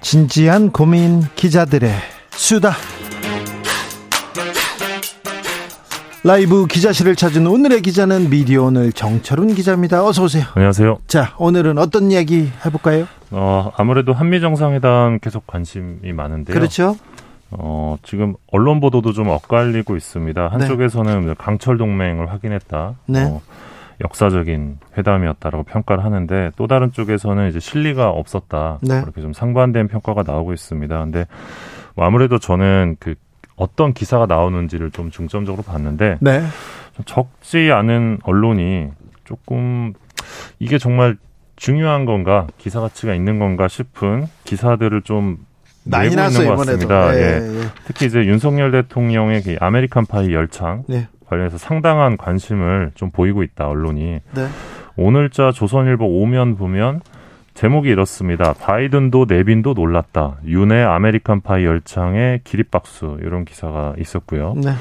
진지한 고민, 기자들의 수다. 라이브 기자실을 찾은 오늘의 기자는 미디어 오늘 정철훈 기자입니다. 어서 오세요. 안녕하세요. 자, 오늘은 어떤 이야기 해볼까요? 어, 아무래도 한미 정상회담 계속 관심이 많은데요. 그렇죠. 어, 지금 언론 보도도 좀 엇갈리고 있습니다. 한쪽에서는 네. 강철 동맹을 확인했다. 네. 어, 역사적인 회담이었다라고 평가를 하는데 또 다른 쪽에서는 이제 실리가 없었다. 네. 그렇게 좀 상반된 평가가 나오고 있습니다. 근데 뭐 아무래도 저는 그 어떤 기사가 나오는지를 좀 중점적으로 봤는데 네. 적지 않은 언론이 조금 이게 정말 중요한 건가, 기사 가치가 있는 건가 싶은 기사들을 좀 많이 나왔어요, 이번에도. 예, 예. 예. 특히 이제 윤석열 대통령의 그 아메리칸 파이 열창 예. 관련해서 상당한 관심을 좀 보이고 있다, 언론이. 네. 오늘자 조선일보 오면 보면 제목이 이렇습니다. 바이든도 내빈도 놀랐다. 윤의 아메리칸 파이 열창에 기립박수. 이런 기사가 있었고요. 네.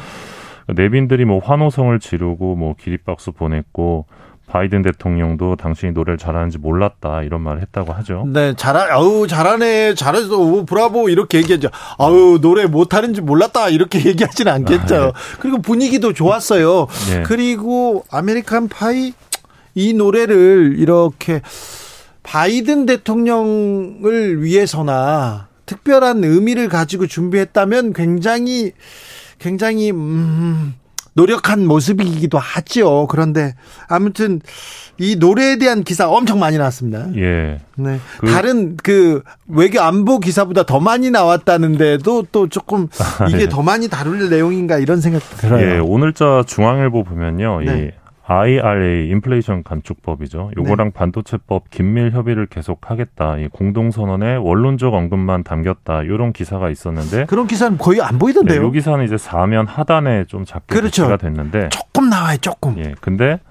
내빈들이 뭐 환호성을 지르고 뭐 기립박수 보냈고 바이든 대통령도 당신이 노래를 잘하는지 몰랐다 이런 말을 했다고 하죠. 네, 잘하, 아우 잘하네, 잘했어, 오, 브라보 이렇게 얘기하죠. 아우 노래 못하는지 몰랐다 이렇게 얘기하진 않겠죠. 아, 네. 그리고 분위기도 좋았어요. 네. 그리고 아메리칸 파이 이 노래를 이렇게 바이든 대통령을 위해서나 특별한 의미를 가지고 준비했다면 굉장히 굉장히 음. 노력한 모습이기도 하죠. 그런데 아무튼 이 노래에 대한 기사 엄청 많이 나왔습니다. 예. 네. 그 다른 그 외교 안보 기사보다 더 많이 나왔다는데도 또 조금 이게 아, 예. 더 많이 다룰 내용인가 이런 생각 들어요. 예. 오늘자 중앙일보 보면요. 네. 이 아이알에이 인플레이션 감축법이죠. 요거랑 네. 반도체법 긴밀 협의를 계속하겠다. 이 공동선언에 원론적 언급만 담겼다. 이런 기사가 있었는데 그런 기사는 거의 안 보이던데요. 네, 요 기사는 이제 사면 하단에 좀 작게 그렇죠. 배치가 됐는데 조금 나와요, 조금. 예, 근데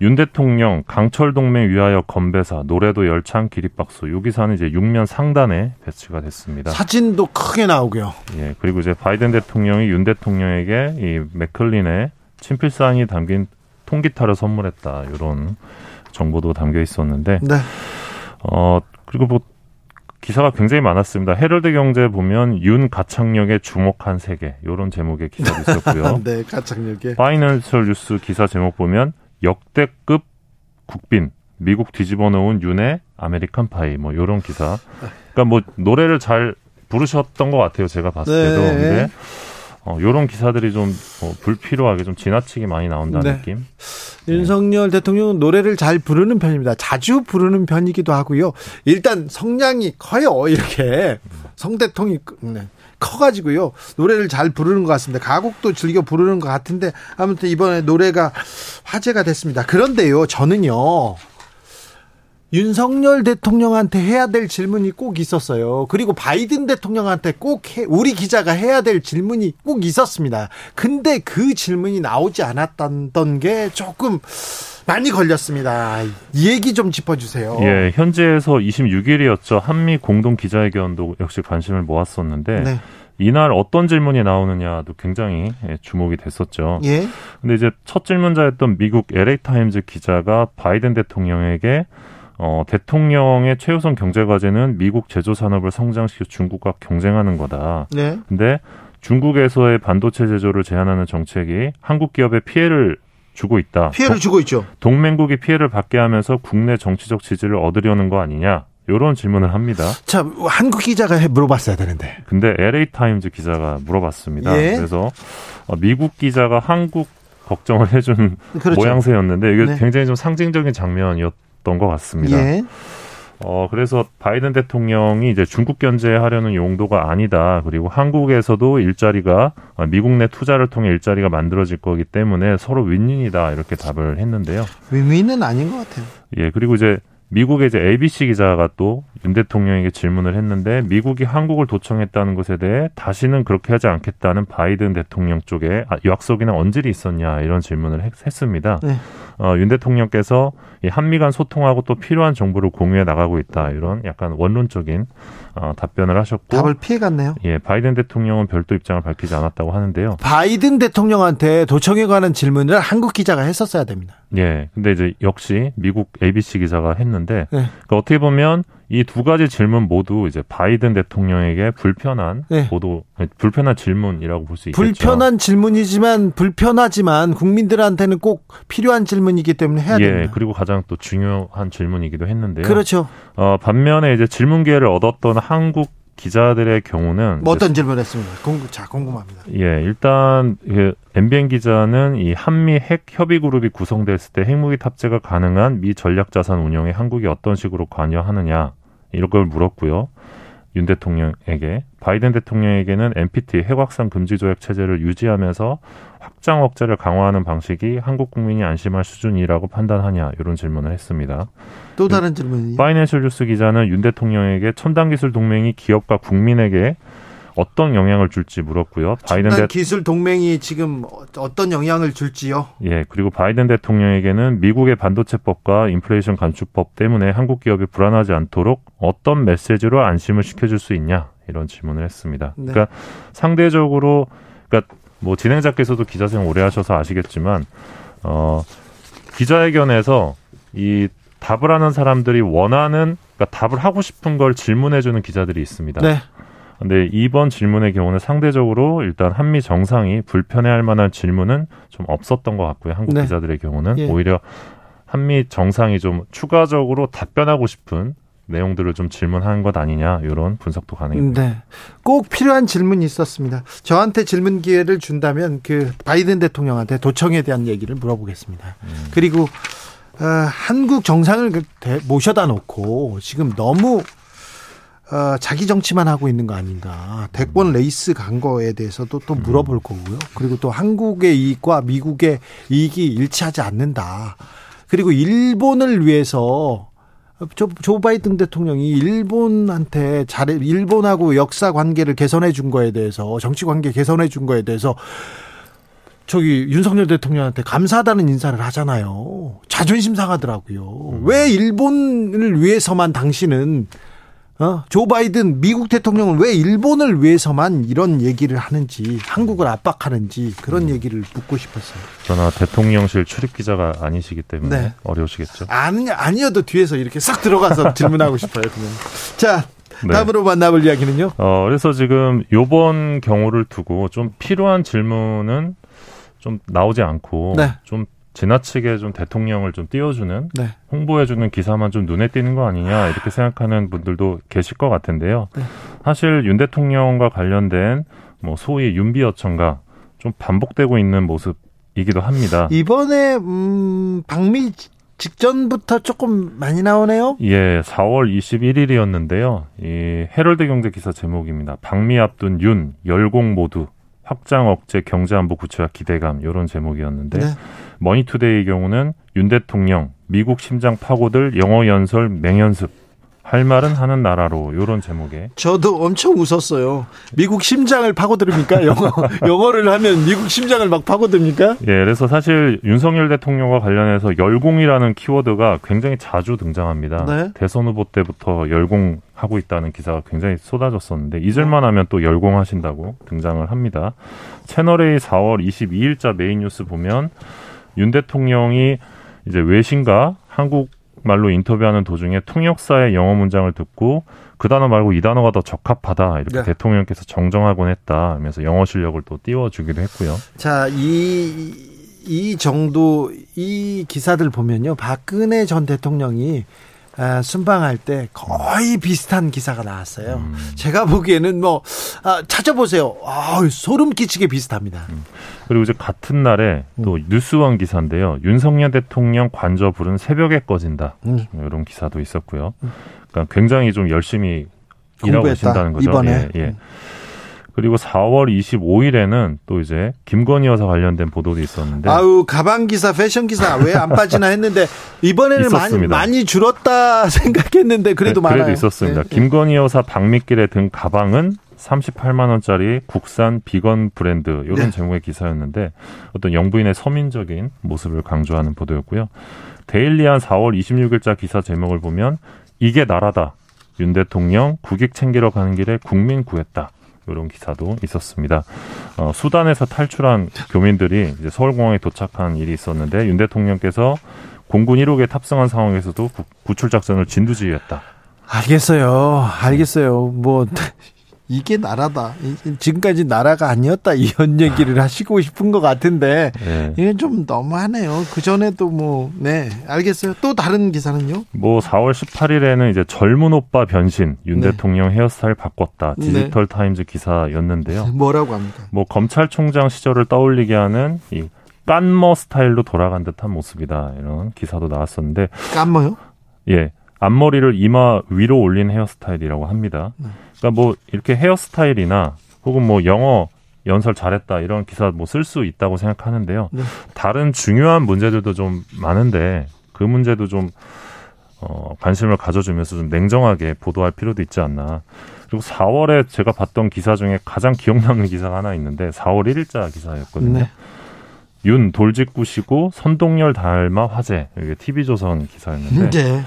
윤 대통령 강철 동맹 위하여 건배사 노래도 열창 기립박수. 요 기사는 이제 육면 상단에 배치가 됐습니다. 사진도 크게 나오고요. 예, 그리고 이제 바이든 대통령이 윤 대통령에게 이 맥클린의 친필 사인이 담긴 통기타를 선물했다. 이런 정보도 담겨 있었는데. 네. 어, 그리고 뭐 기사가 굉장히 많았습니다. 헤럴드 경제 보면 윤 가창력에 주목한 세계. 이런 제목의 기사도 있었고요. 네, 가창력에. 파이낸셜 뉴스 기사 제목 보면 역대급 국빈. 미국 뒤집어 놓은 윤의 아메리칸 파이. 뭐 이런 기사. 그러니까 뭐 노래를 잘 부르셨던 것 같아요. 제가 봤을 네. 때도. 근데 어, 요런 기사들이 좀 어, 불필요하게 좀 지나치게 많이 나온다는 네. 느낌. 윤석열 네. 대통령은 노래를 잘 부르는 편입니다. 자주 부르는 편이기도 하고요. 일단 성량이 커요. 이렇게 성대통이 네. 커가지고요. 노래를 잘 부르는 것 같습니다. 가곡도 즐겨 부르는 것 같은데 아무튼 이번에 노래가 화제가 됐습니다. 그런데요, 저는요. 윤석열 대통령한테 해야 될 질문이 꼭 있었어요. 그리고 바이든 대통령한테 꼭 해, 우리 기자가 해야 될 질문이 꼭 있었습니다. 근데 그 질문이 나오지 않았던 게 조금 많이 걸렸습니다. 이 얘기 좀 짚어주세요. 예, 현지에서 이십육일이었죠. 한미 공동 기자회견도 역시 관심을 모았었는데 네. 이날 어떤 질문이 나오느냐도 굉장히 주목이 됐었죠. 예. 근데 이제 첫 질문자였던 미국 엘에이 타임즈 기자가 바이든 대통령에게 어, 대통령의 최우선 경제 과제는 미국 제조 산업을 성장시켜 중국과 경쟁하는 거다. 네. 근데 중국에서의 반도체 제조를 제한하는 정책이 한국 기업에 피해를 주고 있다. 피해를 도, 주고 있죠. 동맹국이 피해를 받게 하면서 국내 정치적 지지를 얻으려는 거 아니냐. 이런 질문을 합니다. 자, 한국 기자가 물어봤어야 되는데. 근데 엘에이 타임즈 기자가 물어봤습니다. 예. 그래서 미국 기자가 한국 걱정을 해준 그렇죠. 모양새였는데 이게 네. 굉장히 좀 상징적인 장면이었다. 던 것 같습니다. 예. 어, 그래서 바이든 대통령이 이제 중국 견제하려는 용도가 아니다. 그리고 한국에서도 일자리가 미국 내 투자를 통해 일자리가 만들어질 거기 때문에 서로 윈윈이다 이렇게 답을 했는데요. 윈윈은 아닌 것 같아요. 예, 그리고 이제 미국의 이제 에이비씨 기자가 또 윤 대통령에게 질문을 했는데 미국이 한국을 도청했다는 것에 대해 다시는 그렇게 하지 않겠다는 바이든 대통령 쪽에 약속이나 언질이 있었냐 이런 질문을 했, 했습니다. 네. 어, 윤 대통령께서 이 한미 간 소통하고 또 필요한 정보를 공유해 나가고 있다 이런 약간 원론적인 어, 답변을 하셨고 답을 피해갔네요. 예, 바이든 대통령은 별도 입장을 밝히지 않았다고 하는데요. 바이든 대통령한테 도청에 관한 질문을 한국 기자가 했었어야 됩니다. 예, 근데 이제 역시 미국 에이비씨 기자가 했는데 네. 그러니까 어떻게 보면 이 두 가지 질문 모두 이제 바이든 대통령에게 불편한 네. 보도, 불편한 질문이라고 볼 수 있겠죠. 불편한 질문이지만 불편하지만 국민들한테는 꼭 필요한 질문이기 때문에 해야 예, 됩니다. 그리고 가장 또 중요한 질문이기도 했는데요. 그렇죠. 어, 반면에 이제 질문 기회를 얻었던 한국 기자들의 경우는 뭐 어떤 질문을 했습니까? 궁금, 자, 궁금합니다. 예, 일단 그 엠비엔 기자는 이 한미 핵 협의 그룹이 구성됐을 때 핵무기 탑재가 가능한 미 전략 자산 운영에 한국이 어떤 식으로 관여하느냐 이런 걸 물었고요. 윤 대통령에게, 바이든 대통령에게는 엠피티 핵 확산 금지 조약 체제를 유지하면서 확장 억제를 강화하는 방식이 한국 국민이 안심할 수준이라고 판단하냐 이런 질문을 했습니다. 또 다른 질문이요. 파이낸셜 뉴스 기자는 윤 대통령에게 첨단 기술 동맹이 기업과 국민에게 어떤 영향을 줄지 물었고요. 바이든 대... 기술 동맹이 지금 어떤 영향을 줄지요? 예, 그리고 바이든 대통령에게는 미국의 반도체법과 인플레이션 감축법 때문에 한국 기업이 불안하지 않도록 어떤 메시지로 안심을 시켜줄 수 있냐 이런 질문을 했습니다. 네. 그러니까 상대적으로, 그러니까 뭐 진행자께서도 기자생 오래 하셔서 아시겠지만 어, 기자회견에서 이 답을 하는 사람들이 원하는, 그러니까 답을 하고 싶은 걸 질문해주는 기자들이 있습니다. 네. 근데 이번 질문의 경우는 상대적으로 일단 한미 정상이 불편해할 만한 질문은 좀 없었던 것 같고요. 한국 네. 기자들의 경우는 예. 오히려 한미 정상이 좀 추가적으로 답변하고 싶은 내용들을 좀 질문한 것 아니냐 이런 분석도 가능합니다. 네, 꼭 필요한 질문이 있었습니다. 저한테 질문 기회를 준다면 그 바이든 대통령한테 도청에 대한 얘기를 물어보겠습니다. 음. 그리고 어, 한국 정상을 모셔다 놓고 지금 너무 어, 자기 정치만 하고 있는 거 아닌가. 대권 레이스 간 거에 대해서도 또 물어볼 거고요. 그리고 또 한국의 이익과 미국의 이익이 일치하지 않는다. 그리고 일본을 위해서 조, 조 바이든 대통령이 일본한테 잘해, 일본하고 역사 관계를 개선해 준 거에 대해서, 정치 관계 개선해 준 거에 대해서 저기 윤석열 대통령한테 감사하다는 인사를 하잖아요. 자존심 상하더라고요. 음. 왜 일본을 위해서만 당신은 어? 조 바이든 미국 대통령은 왜 일본을 위해서만 이런 얘기를 하는지, 한국을 압박하는지 그런 음. 얘기를 묻고 싶었어요. 저나 대통령실 출입 기자가 아니시기 때문에 네. 어려우시겠죠. 아니, 아니어도 뒤에서 이렇게 싹 들어가서 질문하고 싶어요. 그냥. 자, 다음으로 네. 만나볼 이야기는요. 어, 그래서 지금 이번 경우를 두고 좀 필요한 질문은 좀 나오지 않고 네. 좀 지나치게 좀 대통령을 좀 띄워주는 네. 홍보해주는 기사만 좀 눈에 띄는 거 아니냐 이렇게 생각하는 분들도 계실 것 같은데요. 네. 사실 윤 대통령과 관련된 뭐 소위 윤비어천가 좀 반복되고 있는 모습이기도 합니다. 이번에 음, 방미 직전부터 조금 많이 나오네요. 예, 사월 이십일일이었는데요. 이 헤럴드 경제 기사 제목입니다. 방미 앞둔 윤 열공 모두. 확장 억제 경제안보 구체화 기대감 이런 제목이었는데 네. 머니투데이의 경우는 윤 대통령 미국 심장 파고들 영어 연설 맹연습 할 말은 하는 나라로 이런 제목에 저도 엄청 웃었어요. 미국 심장을 파고듭니까? 영어, 영어를 하면 미국 심장을 막 파고듭니까? 예, 그래서 사실 윤석열 대통령과 관련해서 열공이라는 키워드가 굉장히 자주 등장합니다. 네. 대선 후보 때부터 열공 하고 있다는 기사가 굉장히 쏟아졌었는데 잊을만 하면 또 열공하신다고 등장을 합니다. 채널A 사월 이십이일자 메인 뉴스 보면 윤 대통령이 이제 외신과 한국 말로 인터뷰하는 도중에 통역사의 영어 문장을 듣고 그 단어 말고 이 단어가 더 적합하다 이렇게 네. 대통령께서 정정하곤 했다 하면서 영어 실력을 또 띄워주기도 했고요. 자, 이 이 정도 이 기사들 보면요, 박근혜 전 대통령이 아, 순방할 때 거의 비슷한 기사가 나왔어요. 음. 제가 보기에는 뭐 아, 찾아보세요. 아, 소름 끼치게 비슷합니다. 음. 그리고 이제 같은 날에 또 음. 뉴스원 기사인데요. 윤석열 대통령 관저 불은 새벽에 꺼진다. 음. 이런 기사도 있었고요. 음. 그러니까 굉장히 좀 열심히 일하고 계신다는 거죠. 이번에. 예, 예. 음. 그리고 사월 이십오일에는 또 이제 김건희 여사 관련된 보도도 있었는데 아우 가방 기사, 패션 기사 왜 안 빠지나 했는데 이번에는 많이, 많이 줄었다 생각했는데 그래도 네, 많아요. 그래도 있었습니다. 네, 네. 김건희 여사 방미길에 든 가방은 삼십팔만 원짜리 국산 비건 브랜드 이런 네. 제목의 기사였는데 어떤 영부인의 서민적인 모습을 강조하는 보도였고요. 데일리한 사월 이십육일자 기사 제목을 보면 이게 나라다. 윤 대통령 국익 챙기러 가는 길에 국민 구했다. 이런 기사도 있었습니다. 어, 수단에서 탈출한 교민들이 이제 서울공항에 도착한 일이 있었는데 윤 대통령께서 공군 일호기에 탑승한 상황에서도 구출작전을 진두지휘했다. 알겠어요. 알겠어요. 뭐 이게 나라다. 지금까지 나라가 아니었다 이런 얘기를 하시고 싶은 것 같은데 네. 이건 좀 너무하네요. 그 전에도 뭐 네 알겠어요. 또 다른 기사는요? 뭐 사월 십팔일에는 이제 젊은 오빠 변신 윤 네. 대통령 헤어스타일 바꿨다 디지털 네. 타임즈 기사였는데요. 뭐라고 합니까? 뭐 검찰총장 시절을 떠올리게 하는 이 깐머 스타일로 돌아간 듯한 모습이다 이런 기사도 나왔었는데. 깐머요? 예. 앞머리를 이마 위로 올린 헤어스타일이라고 합니다. 그러니까 뭐 이렇게 헤어스타일이나 혹은 뭐 영어 연설 잘했다 이런 기사 뭐 쓸 수 있다고 생각하는데요. 네. 다른 중요한 문제들도 좀 많은데 그 문제도 좀 어, 관심을 가져주면서 좀 냉정하게 보도할 필요도 있지 않나. 그리고 사월에 제가 봤던 기사 중에 가장 기억나는 기사가 하나 있는데 사월 일일자 기사였거든요. 네. 윤 돌직구시고 선동열 닮아 화제. 이게 티비조선 기사였는데. 네.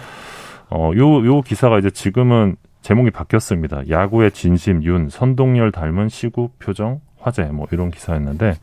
어, 요, 요 기사가 이제 지금은 제목이 바뀌었습니다. 야구의 진심, 윤, 선동열 닮은 시구, 표정, 화제, 뭐 이런 기사였는데,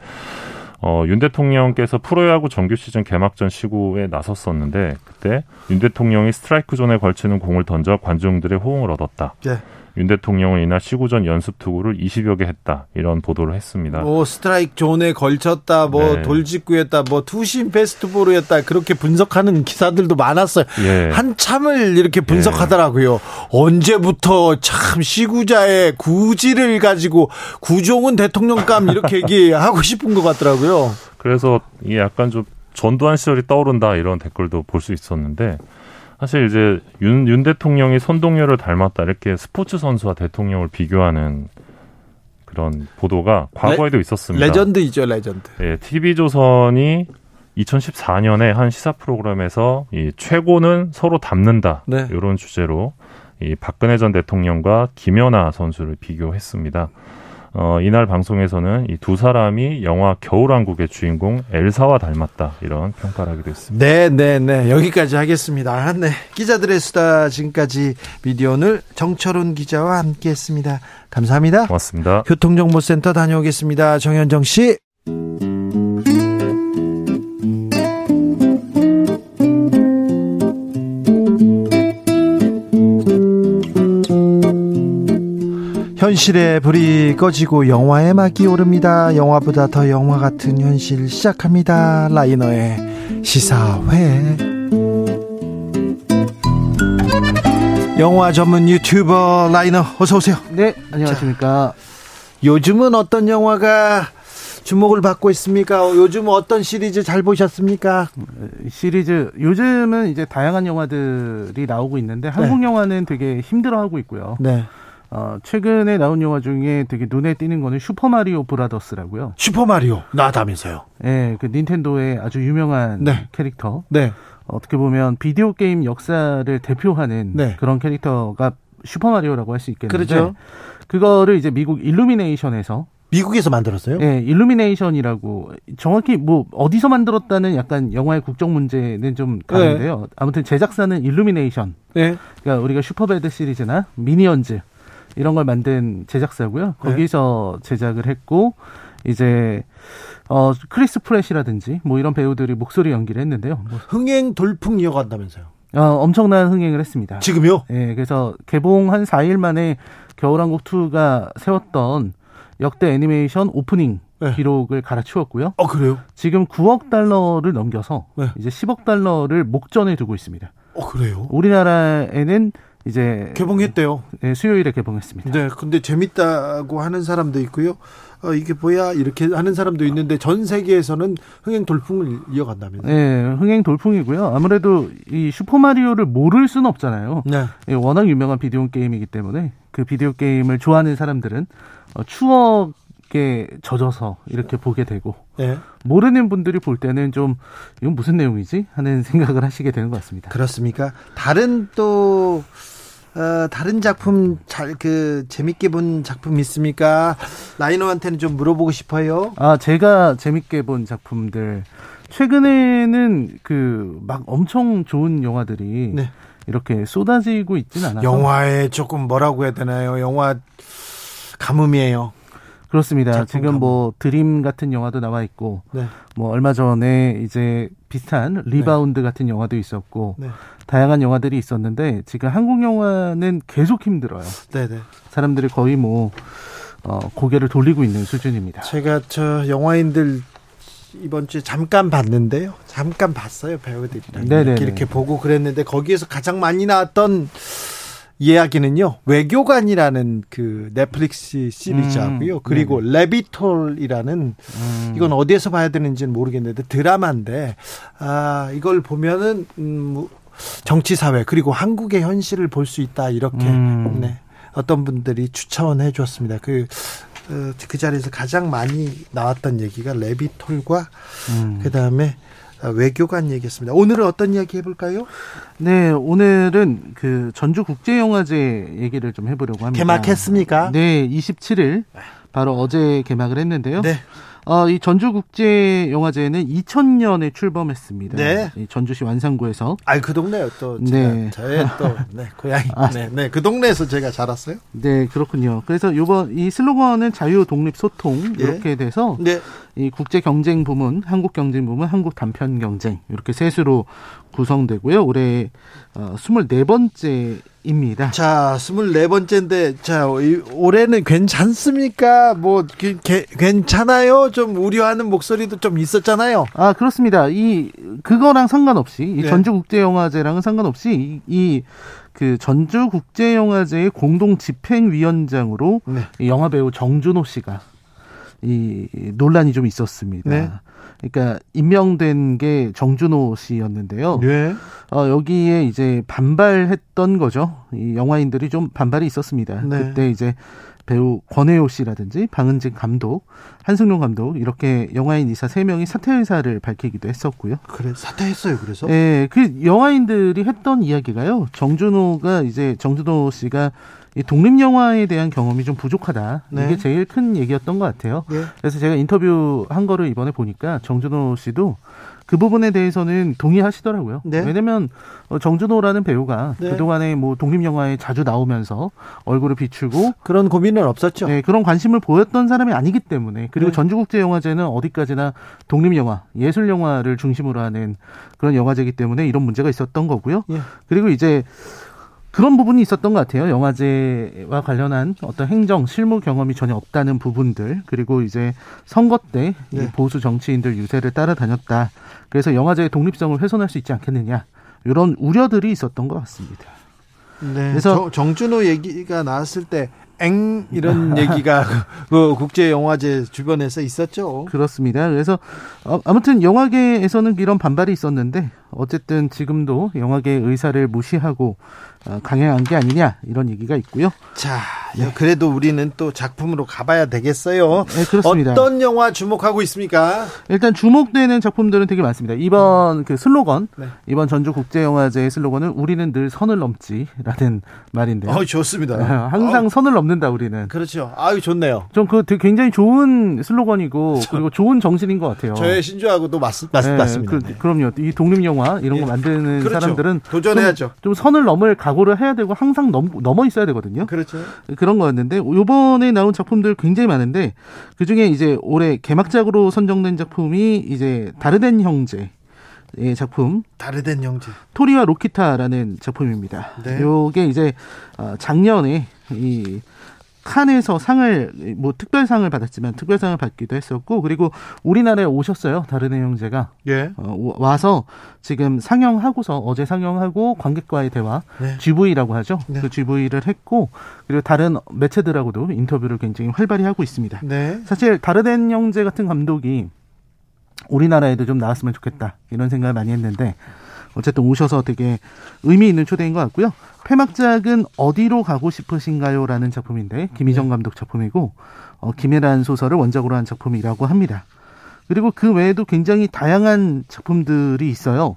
어, 윤 대통령께서 프로야구 정규 시즌 개막전 시구에 나섰었는데, 그때 윤 대통령이 스트라이크 존에 걸치는 공을 던져 관중들의 호응을 얻었다. 네. 윤 대통령은 이날 시구 전 연습 투구를 이십여 개 했다. 이런 보도를 했습니다. 뭐 스트라이크 존에 걸쳤다. 뭐 네. 돌직구였다. 뭐 투심 패스트볼이었다. 그렇게 분석하는 기사들도 많았어요. 예. 한참을 이렇게 분석하더라고요. 예. 언제부터 참 시구자의 구질을 가지고 구종은 대통령감 이렇게 얘기하고 싶은 것 같더라고요. 그래서 이게 약간 좀 전두환 시절이 떠오른다. 이런 댓글도 볼 수 있었는데 사실 이제 윤, 윤 대통령이 선동열을 닮았다 이렇게 스포츠 선수와 대통령을 비교하는 그런 보도가 과거에도 레, 있었습니다. 레전드이죠, 레전드. 예, 티비조선이 이천십사년에 한 시사 프로그램에서 이 최고는 서로 닮는다 네. 이런 주제로 이 박근혜 전 대통령과 김연아 선수를 비교했습니다. 어, 이날 방송에서는 이 두 사람이 영화 겨울왕국의 주인공 엘사와 닮았다 이런 평가를 하기도 했습니다. 네네네 네. 여기까지 하겠습니다. 네. 기자들의 수다 지금까지 미디어오늘 정철훈 기자와 함께했습니다. 감사합니다. 고맙습니다. 교통정보센터 다녀오겠습니다. 정현정 씨. 현실의 불이 꺼지고 영화의 막이 오릅니다. 영화보다 더 영화 같은 현실 시작합니다. 라이너의 시사회. 영화 전문 유튜버 라이너 어서 오세요. 네, 안녕하십니까. 자, 요즘은 어떤 영화가 주목을 받고 있습니까? 요즘 어떤 시리즈 잘 보셨습니까? 시리즈 요즘은 이제 다양한 영화들이 나오고 있는데 한국 네. 영화는 되게 힘들어하고 있고요. 네. 어, 최근에 나온 영화 중에 되게 눈에 띄는 거는 슈퍼마리오 브라더스라고요. 슈퍼마리오 나다면서요. 네, 그 닌텐도의 아주 유명한 네. 캐릭터. 네. 어떻게 보면 비디오 게임 역사를 대표하는 네. 그런 캐릭터가 슈퍼마리오라고 할 수 있겠는데. 그렇죠. 그거를 이제 미국 일루미네이션에서 미국에서 만들었어요? 네, 일루미네이션이라고 정확히 뭐 어디서 만들었다는 약간 영화의 국적 문제는 좀 다른데요. 네. 아무튼 제작사는 일루미네이션. 네. 그러니까 우리가 슈퍼배드 시리즈나 미니언즈 이런 걸 만든 제작사고요. 거기서 네. 제작을 했고 이제 어 크리스 프레시라든지 뭐 이런 배우들이 목소리 연기를 했는데요. 뭐. 흥행 돌풍 이어간다면서요? 어, 엄청난 흥행을 했습니다. 지금요? 예, 그래서 개봉 한 사 일 만에 겨울왕국이가 세웠던 역대 애니메이션 오프닝 네. 기록을 갈아치웠고요. 어, 그래요? 지금 구억 달러를 넘겨서 네. 이제 십억 달러를 목전에 두고 있습니다. 어, 그래요? 우리나라에는 이제 개봉했대요. 네, 수요일에 개봉했습니다. 네, 근데 재밌다고 하는 사람도 있고요. 어, 이게 뭐야 이렇게 하는 사람도 있는데 전 세계에서는 흥행 돌풍을 이어간다면서요? 네, 흥행 돌풍이고요. 아무래도 이 슈퍼마리오를 모를 수는 없잖아요. 네. 예, 워낙 유명한 비디오 게임이기 때문에 그 비디오 게임을 좋아하는 사람들은 어, 추억 젖어서 이렇게 보게 되고 네. 모르는 분들이 볼 때는 좀 이건 무슨 내용이지? 하는 생각을 하시게 되는 것 같습니다. 그렇습니까? 다른 또 어, 다른 작품 잘 그 재밌게 본 작품 있습니까? 라이너한테는 좀 물어보고 싶어요. 아 제가 재밌게 본 작품들 최근에는 그 막 엄청 좋은 영화들이 네. 이렇게 쏟아지고 있진 않아서 영화에 조금 뭐라고 해야 되나요? 영화 가뭄이에요. 그렇습니다. 작품감. 지금 뭐 드림 같은 영화도 나와 있고, 네. 뭐 얼마 전에 이제 비슷한 리바운드 네. 같은 영화도 있었고, 네. 다양한 영화들이 있었는데 지금 한국 영화는 계속 힘들어요. 네네. 사람들이 거의 뭐 어, 고개를 돌리고 있는 수준입니다. 제가 저 영화인들 이번 주에 잠깐 봤는데요. 잠깐 봤어요 배우들이랑 이렇게, 이렇게 보고 그랬는데 거기에서 가장 많이 나왔던 이야기는요. 외교관이라는 그 넷플릭스 시리즈하고요. 음, 그리고 네네. 레비톨이라는 음. 이건 어디에서 봐야 되는지는 모르겠는데 드라마인데 아 이걸 보면은 음, 정치 사회 그리고 한국의 현실을 볼 수 있다 이렇게 음. 네, 어떤 분들이 추천해 주었습니다. 그 그 자리에서 가장 많이 나왔던 얘기가 레비톨과 음. 그다음에 외교관 얘기했습니다. 오늘은 어떤 이야기 해볼까요? 네, 오늘은 그 전주국제영화제 얘기를 좀 해보려고 합니다. 개막했습니까? 네, 이십칠일 바로 어제 개막을 했는데요. 네. 어, 이 전주국제영화제는 이천 년에 출범했습니다. 네. 이 전주시 완산구에서. 아, 그 동네요. 또 제가 네. 저의 또 네, 고향이. 아. 네, 네, 그 동네에서 제가 자랐어요. 네, 그렇군요. 그래서 이번 이 슬로건은 자유, 독립, 소통 이렇게 네. 돼서 네. 이 국제 경쟁 부문, 한국 경쟁 부문, 한국 단편 경쟁 이렇게 셋으로 구성되고요. 올해 어, 스물네 번째입니다. 자, 스물네 번째인데 자, 이, 올해는 괜찮습니까? 뭐 게, 게, 괜찮아요? 좀 우려하는 목소리도 좀 있었잖아요. 아, 그렇습니다. 이 그거랑 상관없이 이 네. 전주국제영화제랑은 상관없이 이 그 전주국제영화제의 공동 집행위원장으로 네. 이 영화배우 정준호 씨가 이 논란이 좀 있었습니다. 네. 그러니까 임명된 게 정준호 씨였는데요. 네. 어, 여기에 이제 반발했던 거죠. 이 영화인들이 좀 반발이 있었습니다. 네. 그때 이제 배우 권혜요 씨라든지 방은진 감독, 한승용 감독 이렇게 영화인 이사 세 명이 사퇴 의사를 밝히기도 했었고요. 그래 사퇴했어요. 그래서? 네, 그 영화인들이 했던 이야기가요. 정준호가 이제 정준호 씨가 이 독립영화에 대한 경험이 좀 부족하다. 네. 이게 제일 큰 얘기였던 것 같아요. 네. 그래서 제가 인터뷰 한 거를 이번에 보니까 정준호 씨도 그 부분에 대해서는 동의하시더라고요. 네. 왜냐면 정준호라는 배우가 네. 그동안에 뭐 독립영화에 자주 나오면서 얼굴을 비추고 그런 고민은 없었죠. 네, 그런 관심을 보였던 사람이 아니기 때문에 그리고 네. 전주국제영화제는 어디까지나 독립영화, 예술영화를 중심으로 하는 그런 영화제이기 때문에 이런 문제가 있었던 거고요. 네. 그리고 이제 그런 부분이 있었던 것 같아요. 영화제와 관련한 어떤 행정, 실무 경험이 전혀 없다는 부분들. 그리고 이제 선거 때 네. 보수 정치인들 유세를 따라다녔다. 그래서 영화제의 독립성을 훼손할 수 있지 않겠느냐. 이런 우려들이 있었던 것 같습니다. 네. 그래서 저, 정준호 얘기가 나왔을 때 엥 이런 얘기가 그 국제영화제 주변에서 있었죠. 그렇습니다. 그래서 아무튼 영화계에서는 이런 반발이 있었는데 어쨌든 지금도 영화계의 의사를 무시하고 강행한 게 아니냐 이런 얘기가 있고요. 자, 네. 그래도 우리는 또 작품으로 가봐야 되겠어요. 네, 그렇습니다. 어떤 영화 주목하고 있습니까? 일단 주목되는 작품들은 되게 많습니다. 이번 그 슬로건, 네. 이번 전주국제영화제의 슬로건은 우리는 늘 선을 넘지라는 말인데요. 어, 좋습니다. 항상 어. 선을 넘는다 우리는. 그렇죠. 아유 좋네요. 좀 그 굉장히 좋은 슬로건이고 저, 그리고 좋은 정신인 것 같아요. 저의 신조하고도 맞, 맞, 네, 맞습니다. 그, 네. 그럼요. 이 독립영화 이런 예. 거 만드는 그렇죠. 사람들은 도전해야죠. 좀, 좀 선을 넘을 각오를 해야 되고 항상 넘, 넘어 있어야 되거든요. 그렇죠. 그런 거였는데 이번에 나온 작품들 굉장히 많은데 그중에 이제 올해 개막작으로 선정된 작품이 이제 다르덴 형제 의 작품 다르덴 형제 토리와 로키타라는 작품입니다. 네. 요게 이제 작년에 이 칸에서 상을 뭐 특별상을 받았지만 특별상을 받기도 했었고 그리고 우리나라에 오셨어요. 다르덴 형제가 예. 어, 와서 지금 상영하고서 어제 상영하고 관객과의 대화 네. 지브이라고 하죠. 네. 그 지브이를 했고 그리고 다른 매체들하고도 인터뷰를 굉장히 활발히 하고 있습니다. 네. 사실 다르덴 형제 같은 감독이 우리나라에도 좀 나왔으면 좋겠다 이런 생각을 많이 했는데 어쨌든 오셔서 되게 의미 있는 초대인 것 같고요. 폐막작은 어디로 가고 싶으신가요? 라는 작품인데 김희정 네. 감독 작품이고 어, 김혜란 소설을 원작으로 한 작품이라고 합니다. 그리고 그 외에도 굉장히 다양한 작품들이 있어요.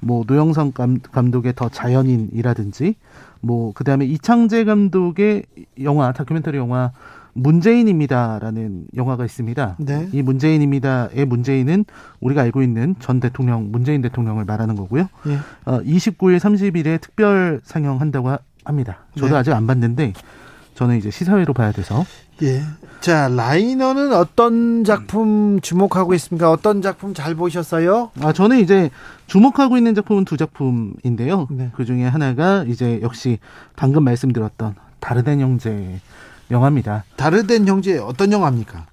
뭐 노영선 감, 감독의 더 자연인이라든지 뭐 그 다음에 이창재 감독의 영화 다큐멘터리 영화 문재인입니다라는 영화가 있습니다. 네. 이 문재인입니다의 문재인은 우리가 알고 있는 전 대통령 문재인 대통령을 말하는 거고요. 네. 어, 이십구일, 삼십일에 특별 상영한다고 합니다. 저도 네. 아직 안 봤는데 저는 이제 시사회로 봐야 돼서. 예. 자, 라이너는 어떤 작품 주목하고 있습니까? 어떤 작품 잘 보셨어요? 아, 저는 이제 주목하고 있는 작품은 두 작품인데요. 네. 그 중에 하나가 이제 역시 방금 말씀드렸던 다르덴 형제 영화입니다. 다르덴 형제 어떤 영화입니까?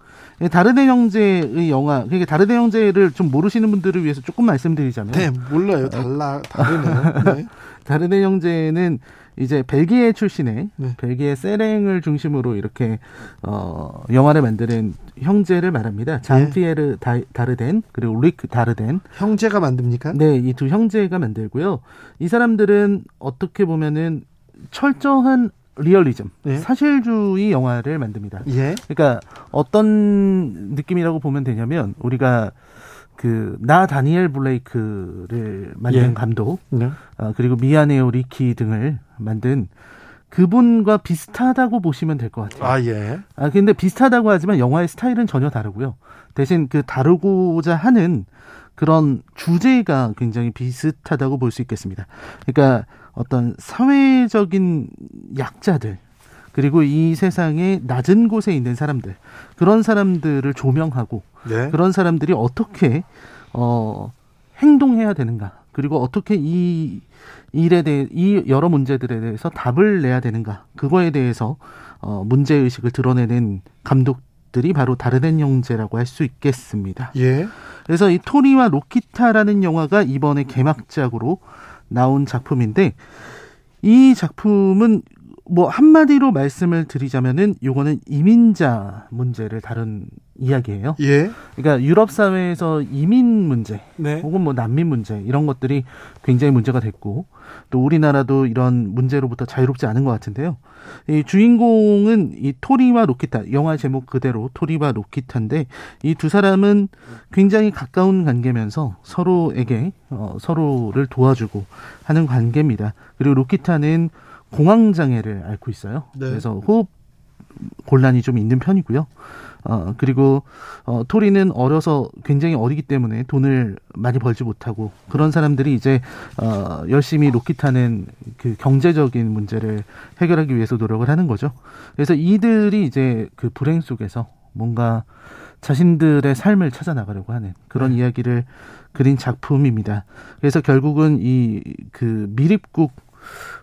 다르덴 형제의 영화, 그러니까 다르덴 형제를 좀 모르시는 분들을 위해서 조금 말씀드리자면. 네, 몰라요. 달라, 다르네요. 네. 다르덴 형제는 이제 벨기에 출신의, 네. 벨기에 세렝을 중심으로 이렇게, 어, 영화를 만드는 형제를 말합니다. 장피에르 네. 다르덴, 그리고 루이크 다르덴. 형제가 만듭니까? 네, 이 두 형제가 만들고요. 이 사람들은 어떻게 보면은 철저한 리얼리즘, 예? 사실주의 영화를 만듭니다. 예? 그러니까 어떤 느낌이라고 보면 되냐면 우리가 그 나 다니엘 블레이크를 만든 예? 감독, 네? 어, 그리고 미아네오 리키 등을 만든 그분과 비슷하다고 보시면 될 것 같아요. 아 예. 아 근데 비슷하다고 하지만 영화의 스타일은 전혀 다르고요. 대신 그 다루고자 하는 그런 주제가 굉장히 비슷하다고 볼 수 있겠습니다. 그러니까 어떤 사회적인 약자들, 그리고 이 세상의 낮은 곳에 있는 사람들, 그런 사람들을 조명하고 네. 그런 사람들이 어떻게 어, 행동해야 되는가, 그리고 어떻게 이 일에 대해 이 여러 문제들에 대해서 답을 내야 되는가, 그거에 대해서 어, 문제의식을 드러내는 감독들이 바로 다르덴 형제라고 할 수 있겠습니다. 예. 그래서 이 토니와 로키타라는 영화가 이번에 개막작으로 나온 작품인데, 이 작품은 뭐 한마디로 말씀을 드리자면은 요거는 이민자 문제를 다룬 이야기예요. 예. 그러니까 유럽 사회에서 이민 문제, 네. 혹은 뭐 난민 문제 이런 것들이 굉장히 문제가 됐고, 또 우리나라도 이런 문제로부터 자유롭지 않은 것 같은데요. 이 주인공은 이 토리와 로키타, 영화 제목 그대로 토리와 로키타인데, 이 두 사람은 굉장히 가까운 관계면서 서로에게 어, 서로를 도와주고 하는 관계입니다. 그리고 로키타는 공황장애를 앓고 있어요. 네. 그래서 호흡 곤란이 좀 있는 편이고요. 어, 그리고 어, 토리는 어려서 굉장히 어리기 때문에 돈을 많이 벌지 못하고, 그런 사람들이 이제 어, 열심히 로키타는 그 경제적인 문제를 해결하기 위해서 노력을 하는 거죠. 그래서 이들이 이제 그 불행 속에서 뭔가 자신들의 삶을 찾아 나가려고 하는 그런 네. 이야기를 그린 작품입니다. 그래서 결국은 이 그 미립국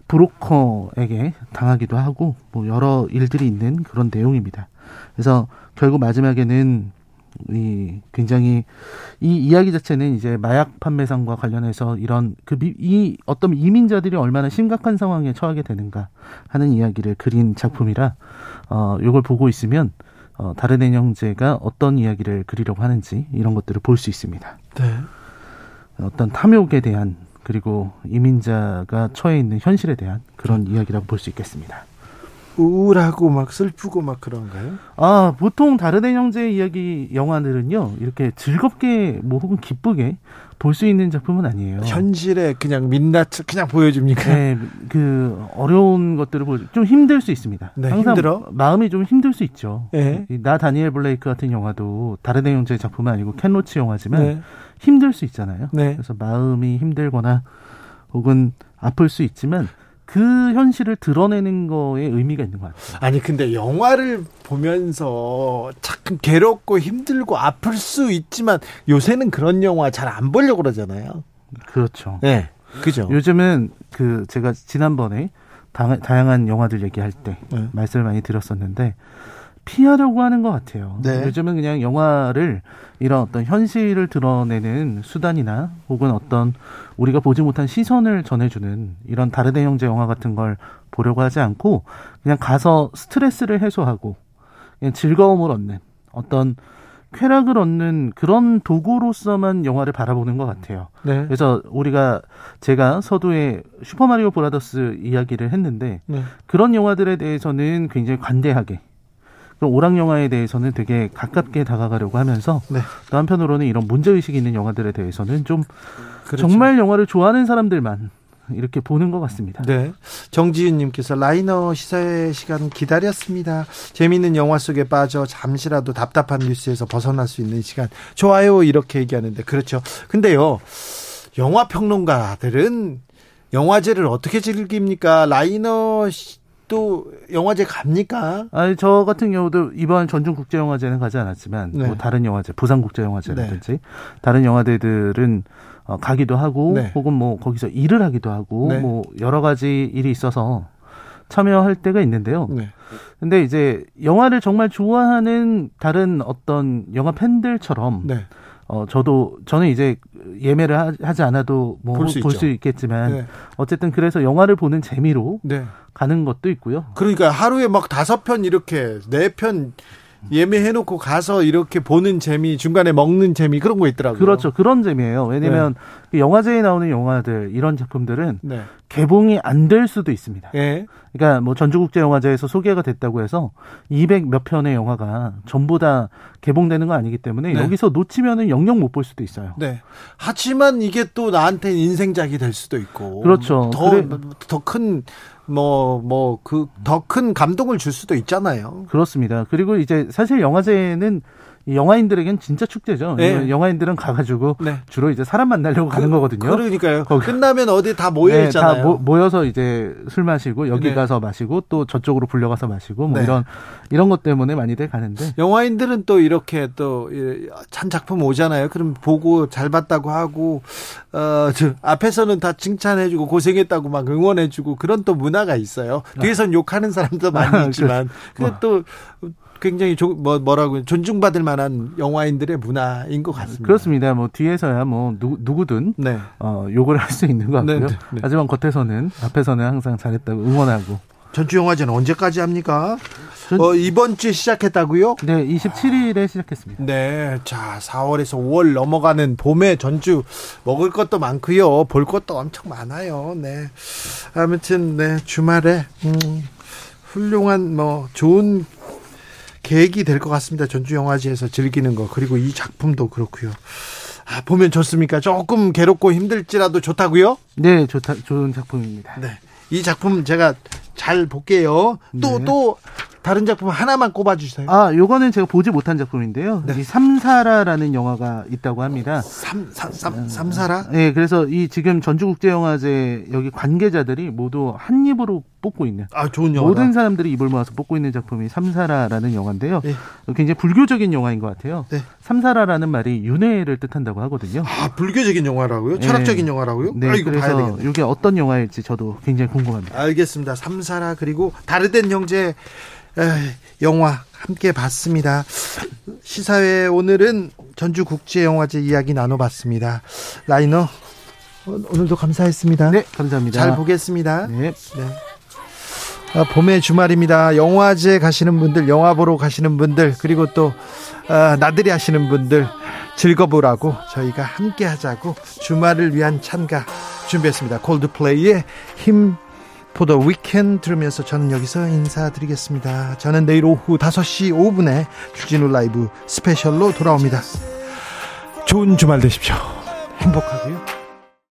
브로커에게 당하기도 하고 뭐 여러 일들이 있는 그런 내용입니다. 그래서 결국 마지막에는 이 굉장히 이 이야기 자체는 이제 마약 판매상과 관련해서 이런 그 이 어떤 이민자들이 얼마나 심각한 상황에 처하게 되는가 하는 이야기를 그린 작품이라, 어 요걸 보고 있으면 어 다르덴 형제가 어떤 이야기를 그리려고 하는지 이런 것들을 볼 수 있습니다. 네. 어떤 탐욕에 대한, 그리고 이민자가 처해 있는 현실에 대한 그런 이야기라고 볼 수 있겠습니다. 우울하고 막 슬프고 막 그런가요? 아, 보통 다르덴 형제의 이야기 영화들은요, 이렇게 즐겁게 뭐 혹은 기쁘게 볼 수 있는 작품은 아니에요. 현실에 그냥 민낯 그냥 보여줍니까? 네, 그 어려운 것들을 보여. 좀 힘들 수 있습니다. 네, 항상 힘들어? 마음이 좀 힘들 수 있죠. 네. 나 다니엘 블레이크 같은 영화도 다르덴 형제의 작품은 아니고 켄 로치 영화지만 네. 힘들 수 있잖아요. 네. 그래서 마음이 힘들거나 혹은 아플 수 있지만 그 현실을 드러내는 거에 의미가 있는 것 같아요. 아니 근데 영화를 보면서 참 괴롭고 힘들고 아플 수 있지만 요새는 그런 영화 잘 안 보려고 그러잖아요. 그렇죠. 네, 그죠. 요즘은 그 제가 지난번에 다, 다양한 영화들 얘기할 때 네. 말씀을 많이 드렸었는데, 피하려고 하는 것 같아요. 네. 요즘은 그냥 영화를 이런 어떤 현실을 드러내는 수단이나 혹은 어떤 우리가 보지 못한 시선을 전해주는 이런 다르덴 형제 영화 같은 걸 보려고 하지 않고, 그냥 가서 스트레스를 해소하고 그냥 즐거움을 얻는, 어떤 쾌락을 얻는 그런 도구로서만 영화를 바라보는 것 같아요. 네. 그래서 우리가 제가 서두에 슈퍼마리오 브라더스 이야기를 했는데 네. 그런 영화들에 대해서는 굉장히 관대하게, 오락 영화에 대해서는 되게 가깝게 다가가려고 하면서 네. 또 한편으로는 이런 문제의식이 있는 영화들에 대해서는 좀 그렇죠. 정말 영화를 좋아하는 사람들만 이렇게 보는 것 같습니다. 네, 정지윤님께서 라이너 시사회 시간 기다렸습니다. 재미있는 영화 속에 빠져 잠시라도 답답한 뉴스에서 벗어날 수 있는 시간 좋아요, 이렇게 얘기하는데 그렇죠. 근데요, 영화 평론가들은 영화제를 어떻게 즐깁니까? 라이너 시 또 영화제 갑니까? 아니, 저 같은 경우도 이번 전중국제영화제는 가지 않았지만 네. 뭐 다른 영화제, 부산국제영화제라든지 네. 다른 영화제들은 어, 가기도 하고 네. 혹은 뭐 거기서 일을 하기도 하고 네. 뭐 여러 가지 일이 있어서 참여할 때가 있는데요. 네. 근데 이제 영화를 정말 좋아하는 다른 어떤 영화 팬들처럼 네. 어, 저도, 저는 이제 예매를 하지 않아도 뭐 볼 수 볼 수 있겠지만, 네. 어쨌든 그래서 영화를 보는 재미로 네. 가는 것도 있고요. 그러니까 하루에 막 다섯 편 이렇게, 네 편 예매해놓고 가서 이렇게 보는 재미, 중간에 먹는 재미, 그런 거 있더라고요. 그렇죠. 그런 재미예요. 왜냐면 네. 영화제에 나오는 영화들, 이런 작품들은 네. 개봉이 안 될 수도 있습니다. 네. 그러니까 뭐 전주국제영화제에서 소개가 됐다고 해서 이백 몇 편의 영화가 전부 다 개봉되는 거 아니기 때문에 네. 여기서 놓치면은 영영 못 볼 수도 있어요. 네. 하지만 이게 또 나한테는 인생작이 될 수도 있고. 그렇죠. 더, 그래. 더 큰 뭐, 뭐, 그, 더 큰 감동을 줄 수도 있잖아요. 그렇습니다. 그리고 이제 사실 영화제는 영화인들에겐 진짜 축제죠. 네. 영화인들은 가가지고 네. 주로 이제 사람 만나려고 그, 가는 거거든요. 그러니까요. 거기. 끝나면 어디 다 모여 네, 있잖아요. 다 모, 모여서 이제 술 마시고 여기 네. 가서 마시고 또 저쪽으로 불려가서 마시고 뭐 네. 이런 이런 것 때문에 많이들 가는데. 영화인들은 또 이렇게 또 한 작품 오잖아요. 그럼 보고 잘 봤다고 하고 어, 저 앞에서는 다 칭찬해주고 고생했다고 막 응원해주고 그런 또 문화가 있어요. 뒤에선 욕하는 사람도 많이 있지만 근데 또. 굉장히 조, 뭐, 뭐라고 존중받을 만한 영화인들의 문화인 것 같습니다. 그렇습니다. 뭐 뒤에서야 뭐 누, 누구든 네. 어, 욕을 할 수 있는 것 같고요. 네, 네, 네. 하지만 겉에서는 앞에서는 항상 잘했다고 응원하고. 전주영화제는 언제까지 합니까? 전... 어, 이번 주에 시작했다고요? 네, 이십칠일에 아... 시작했습니다. 네, 자 사월에서 오월 넘어가는 봄에 전주 먹을 것도 많고요, 볼 것도 엄청 많아요. 네, 아무튼 네 주말에 음, 훌륭한 뭐 좋은. 계획이 될 것 같습니다. 전주영화제에서 즐기는 거. 그리고 이 작품도 그렇고요. 아, 보면 좋습니까? 조금 괴롭고 힘들지라도 좋다고요? 네, 좋다, 좋은 작품입니다. 네, 이 작품 제가 잘 볼게요. 또, 네. 또 다른 작품 하나만 꼽아주세요. 아, 요거는 제가 보지 못한 작품인데요. 네. 이 삼사라라는 영화가 있다고 합니다. 삼, 삼, 삼, 삼사라? 네, 그래서 이 지금 전주국제영화제 여기 관계자들이 모두 한 입으로 뽑고 있는. 아, 좋은 영화. 모든 사람들이 입을 모아서 뽑고 있는 작품이 삼사라라는 영화인데요. 네. 굉장히 불교적인 영화인 것 같아요. 네. 삼사라라는 말이 윤회를 뜻한다고 하거든요. 아, 불교적인 영화라고요? 네. 철학적인 영화라고요? 네, 아, 이거 그래서 봐야 되겠네. 이게 어떤 영화일지 저도 굉장히 궁금합니다. 알겠습니다. 삼사라 그리고 다르덴 형제 에이, 영화 함께 봤습니다. 시사회 오늘은 전주국제영화제 이야기 나눠봤습니다. 라이너 오늘도 감사했습니다. 네, 감사합니다. 잘 보겠습니다. 네. 네. 아, 봄의 주말입니다. 영화제 가시는 분들, 영화 보러 가시는 분들, 그리고 또 아, 나들이 하시는 분들 즐거보라고 저희가 함께 하자고 주말을 위한 찬가 준비했습니다. 콜드플레이의 힘 For the Weekend 들으면서 저는 여기서 인사드리겠습니다. 저는 내일 오후 다섯시 오분에 주진우 라이브 스페셜로 돌아옵니다. 좋은 주말 되십시오. 행복하고요.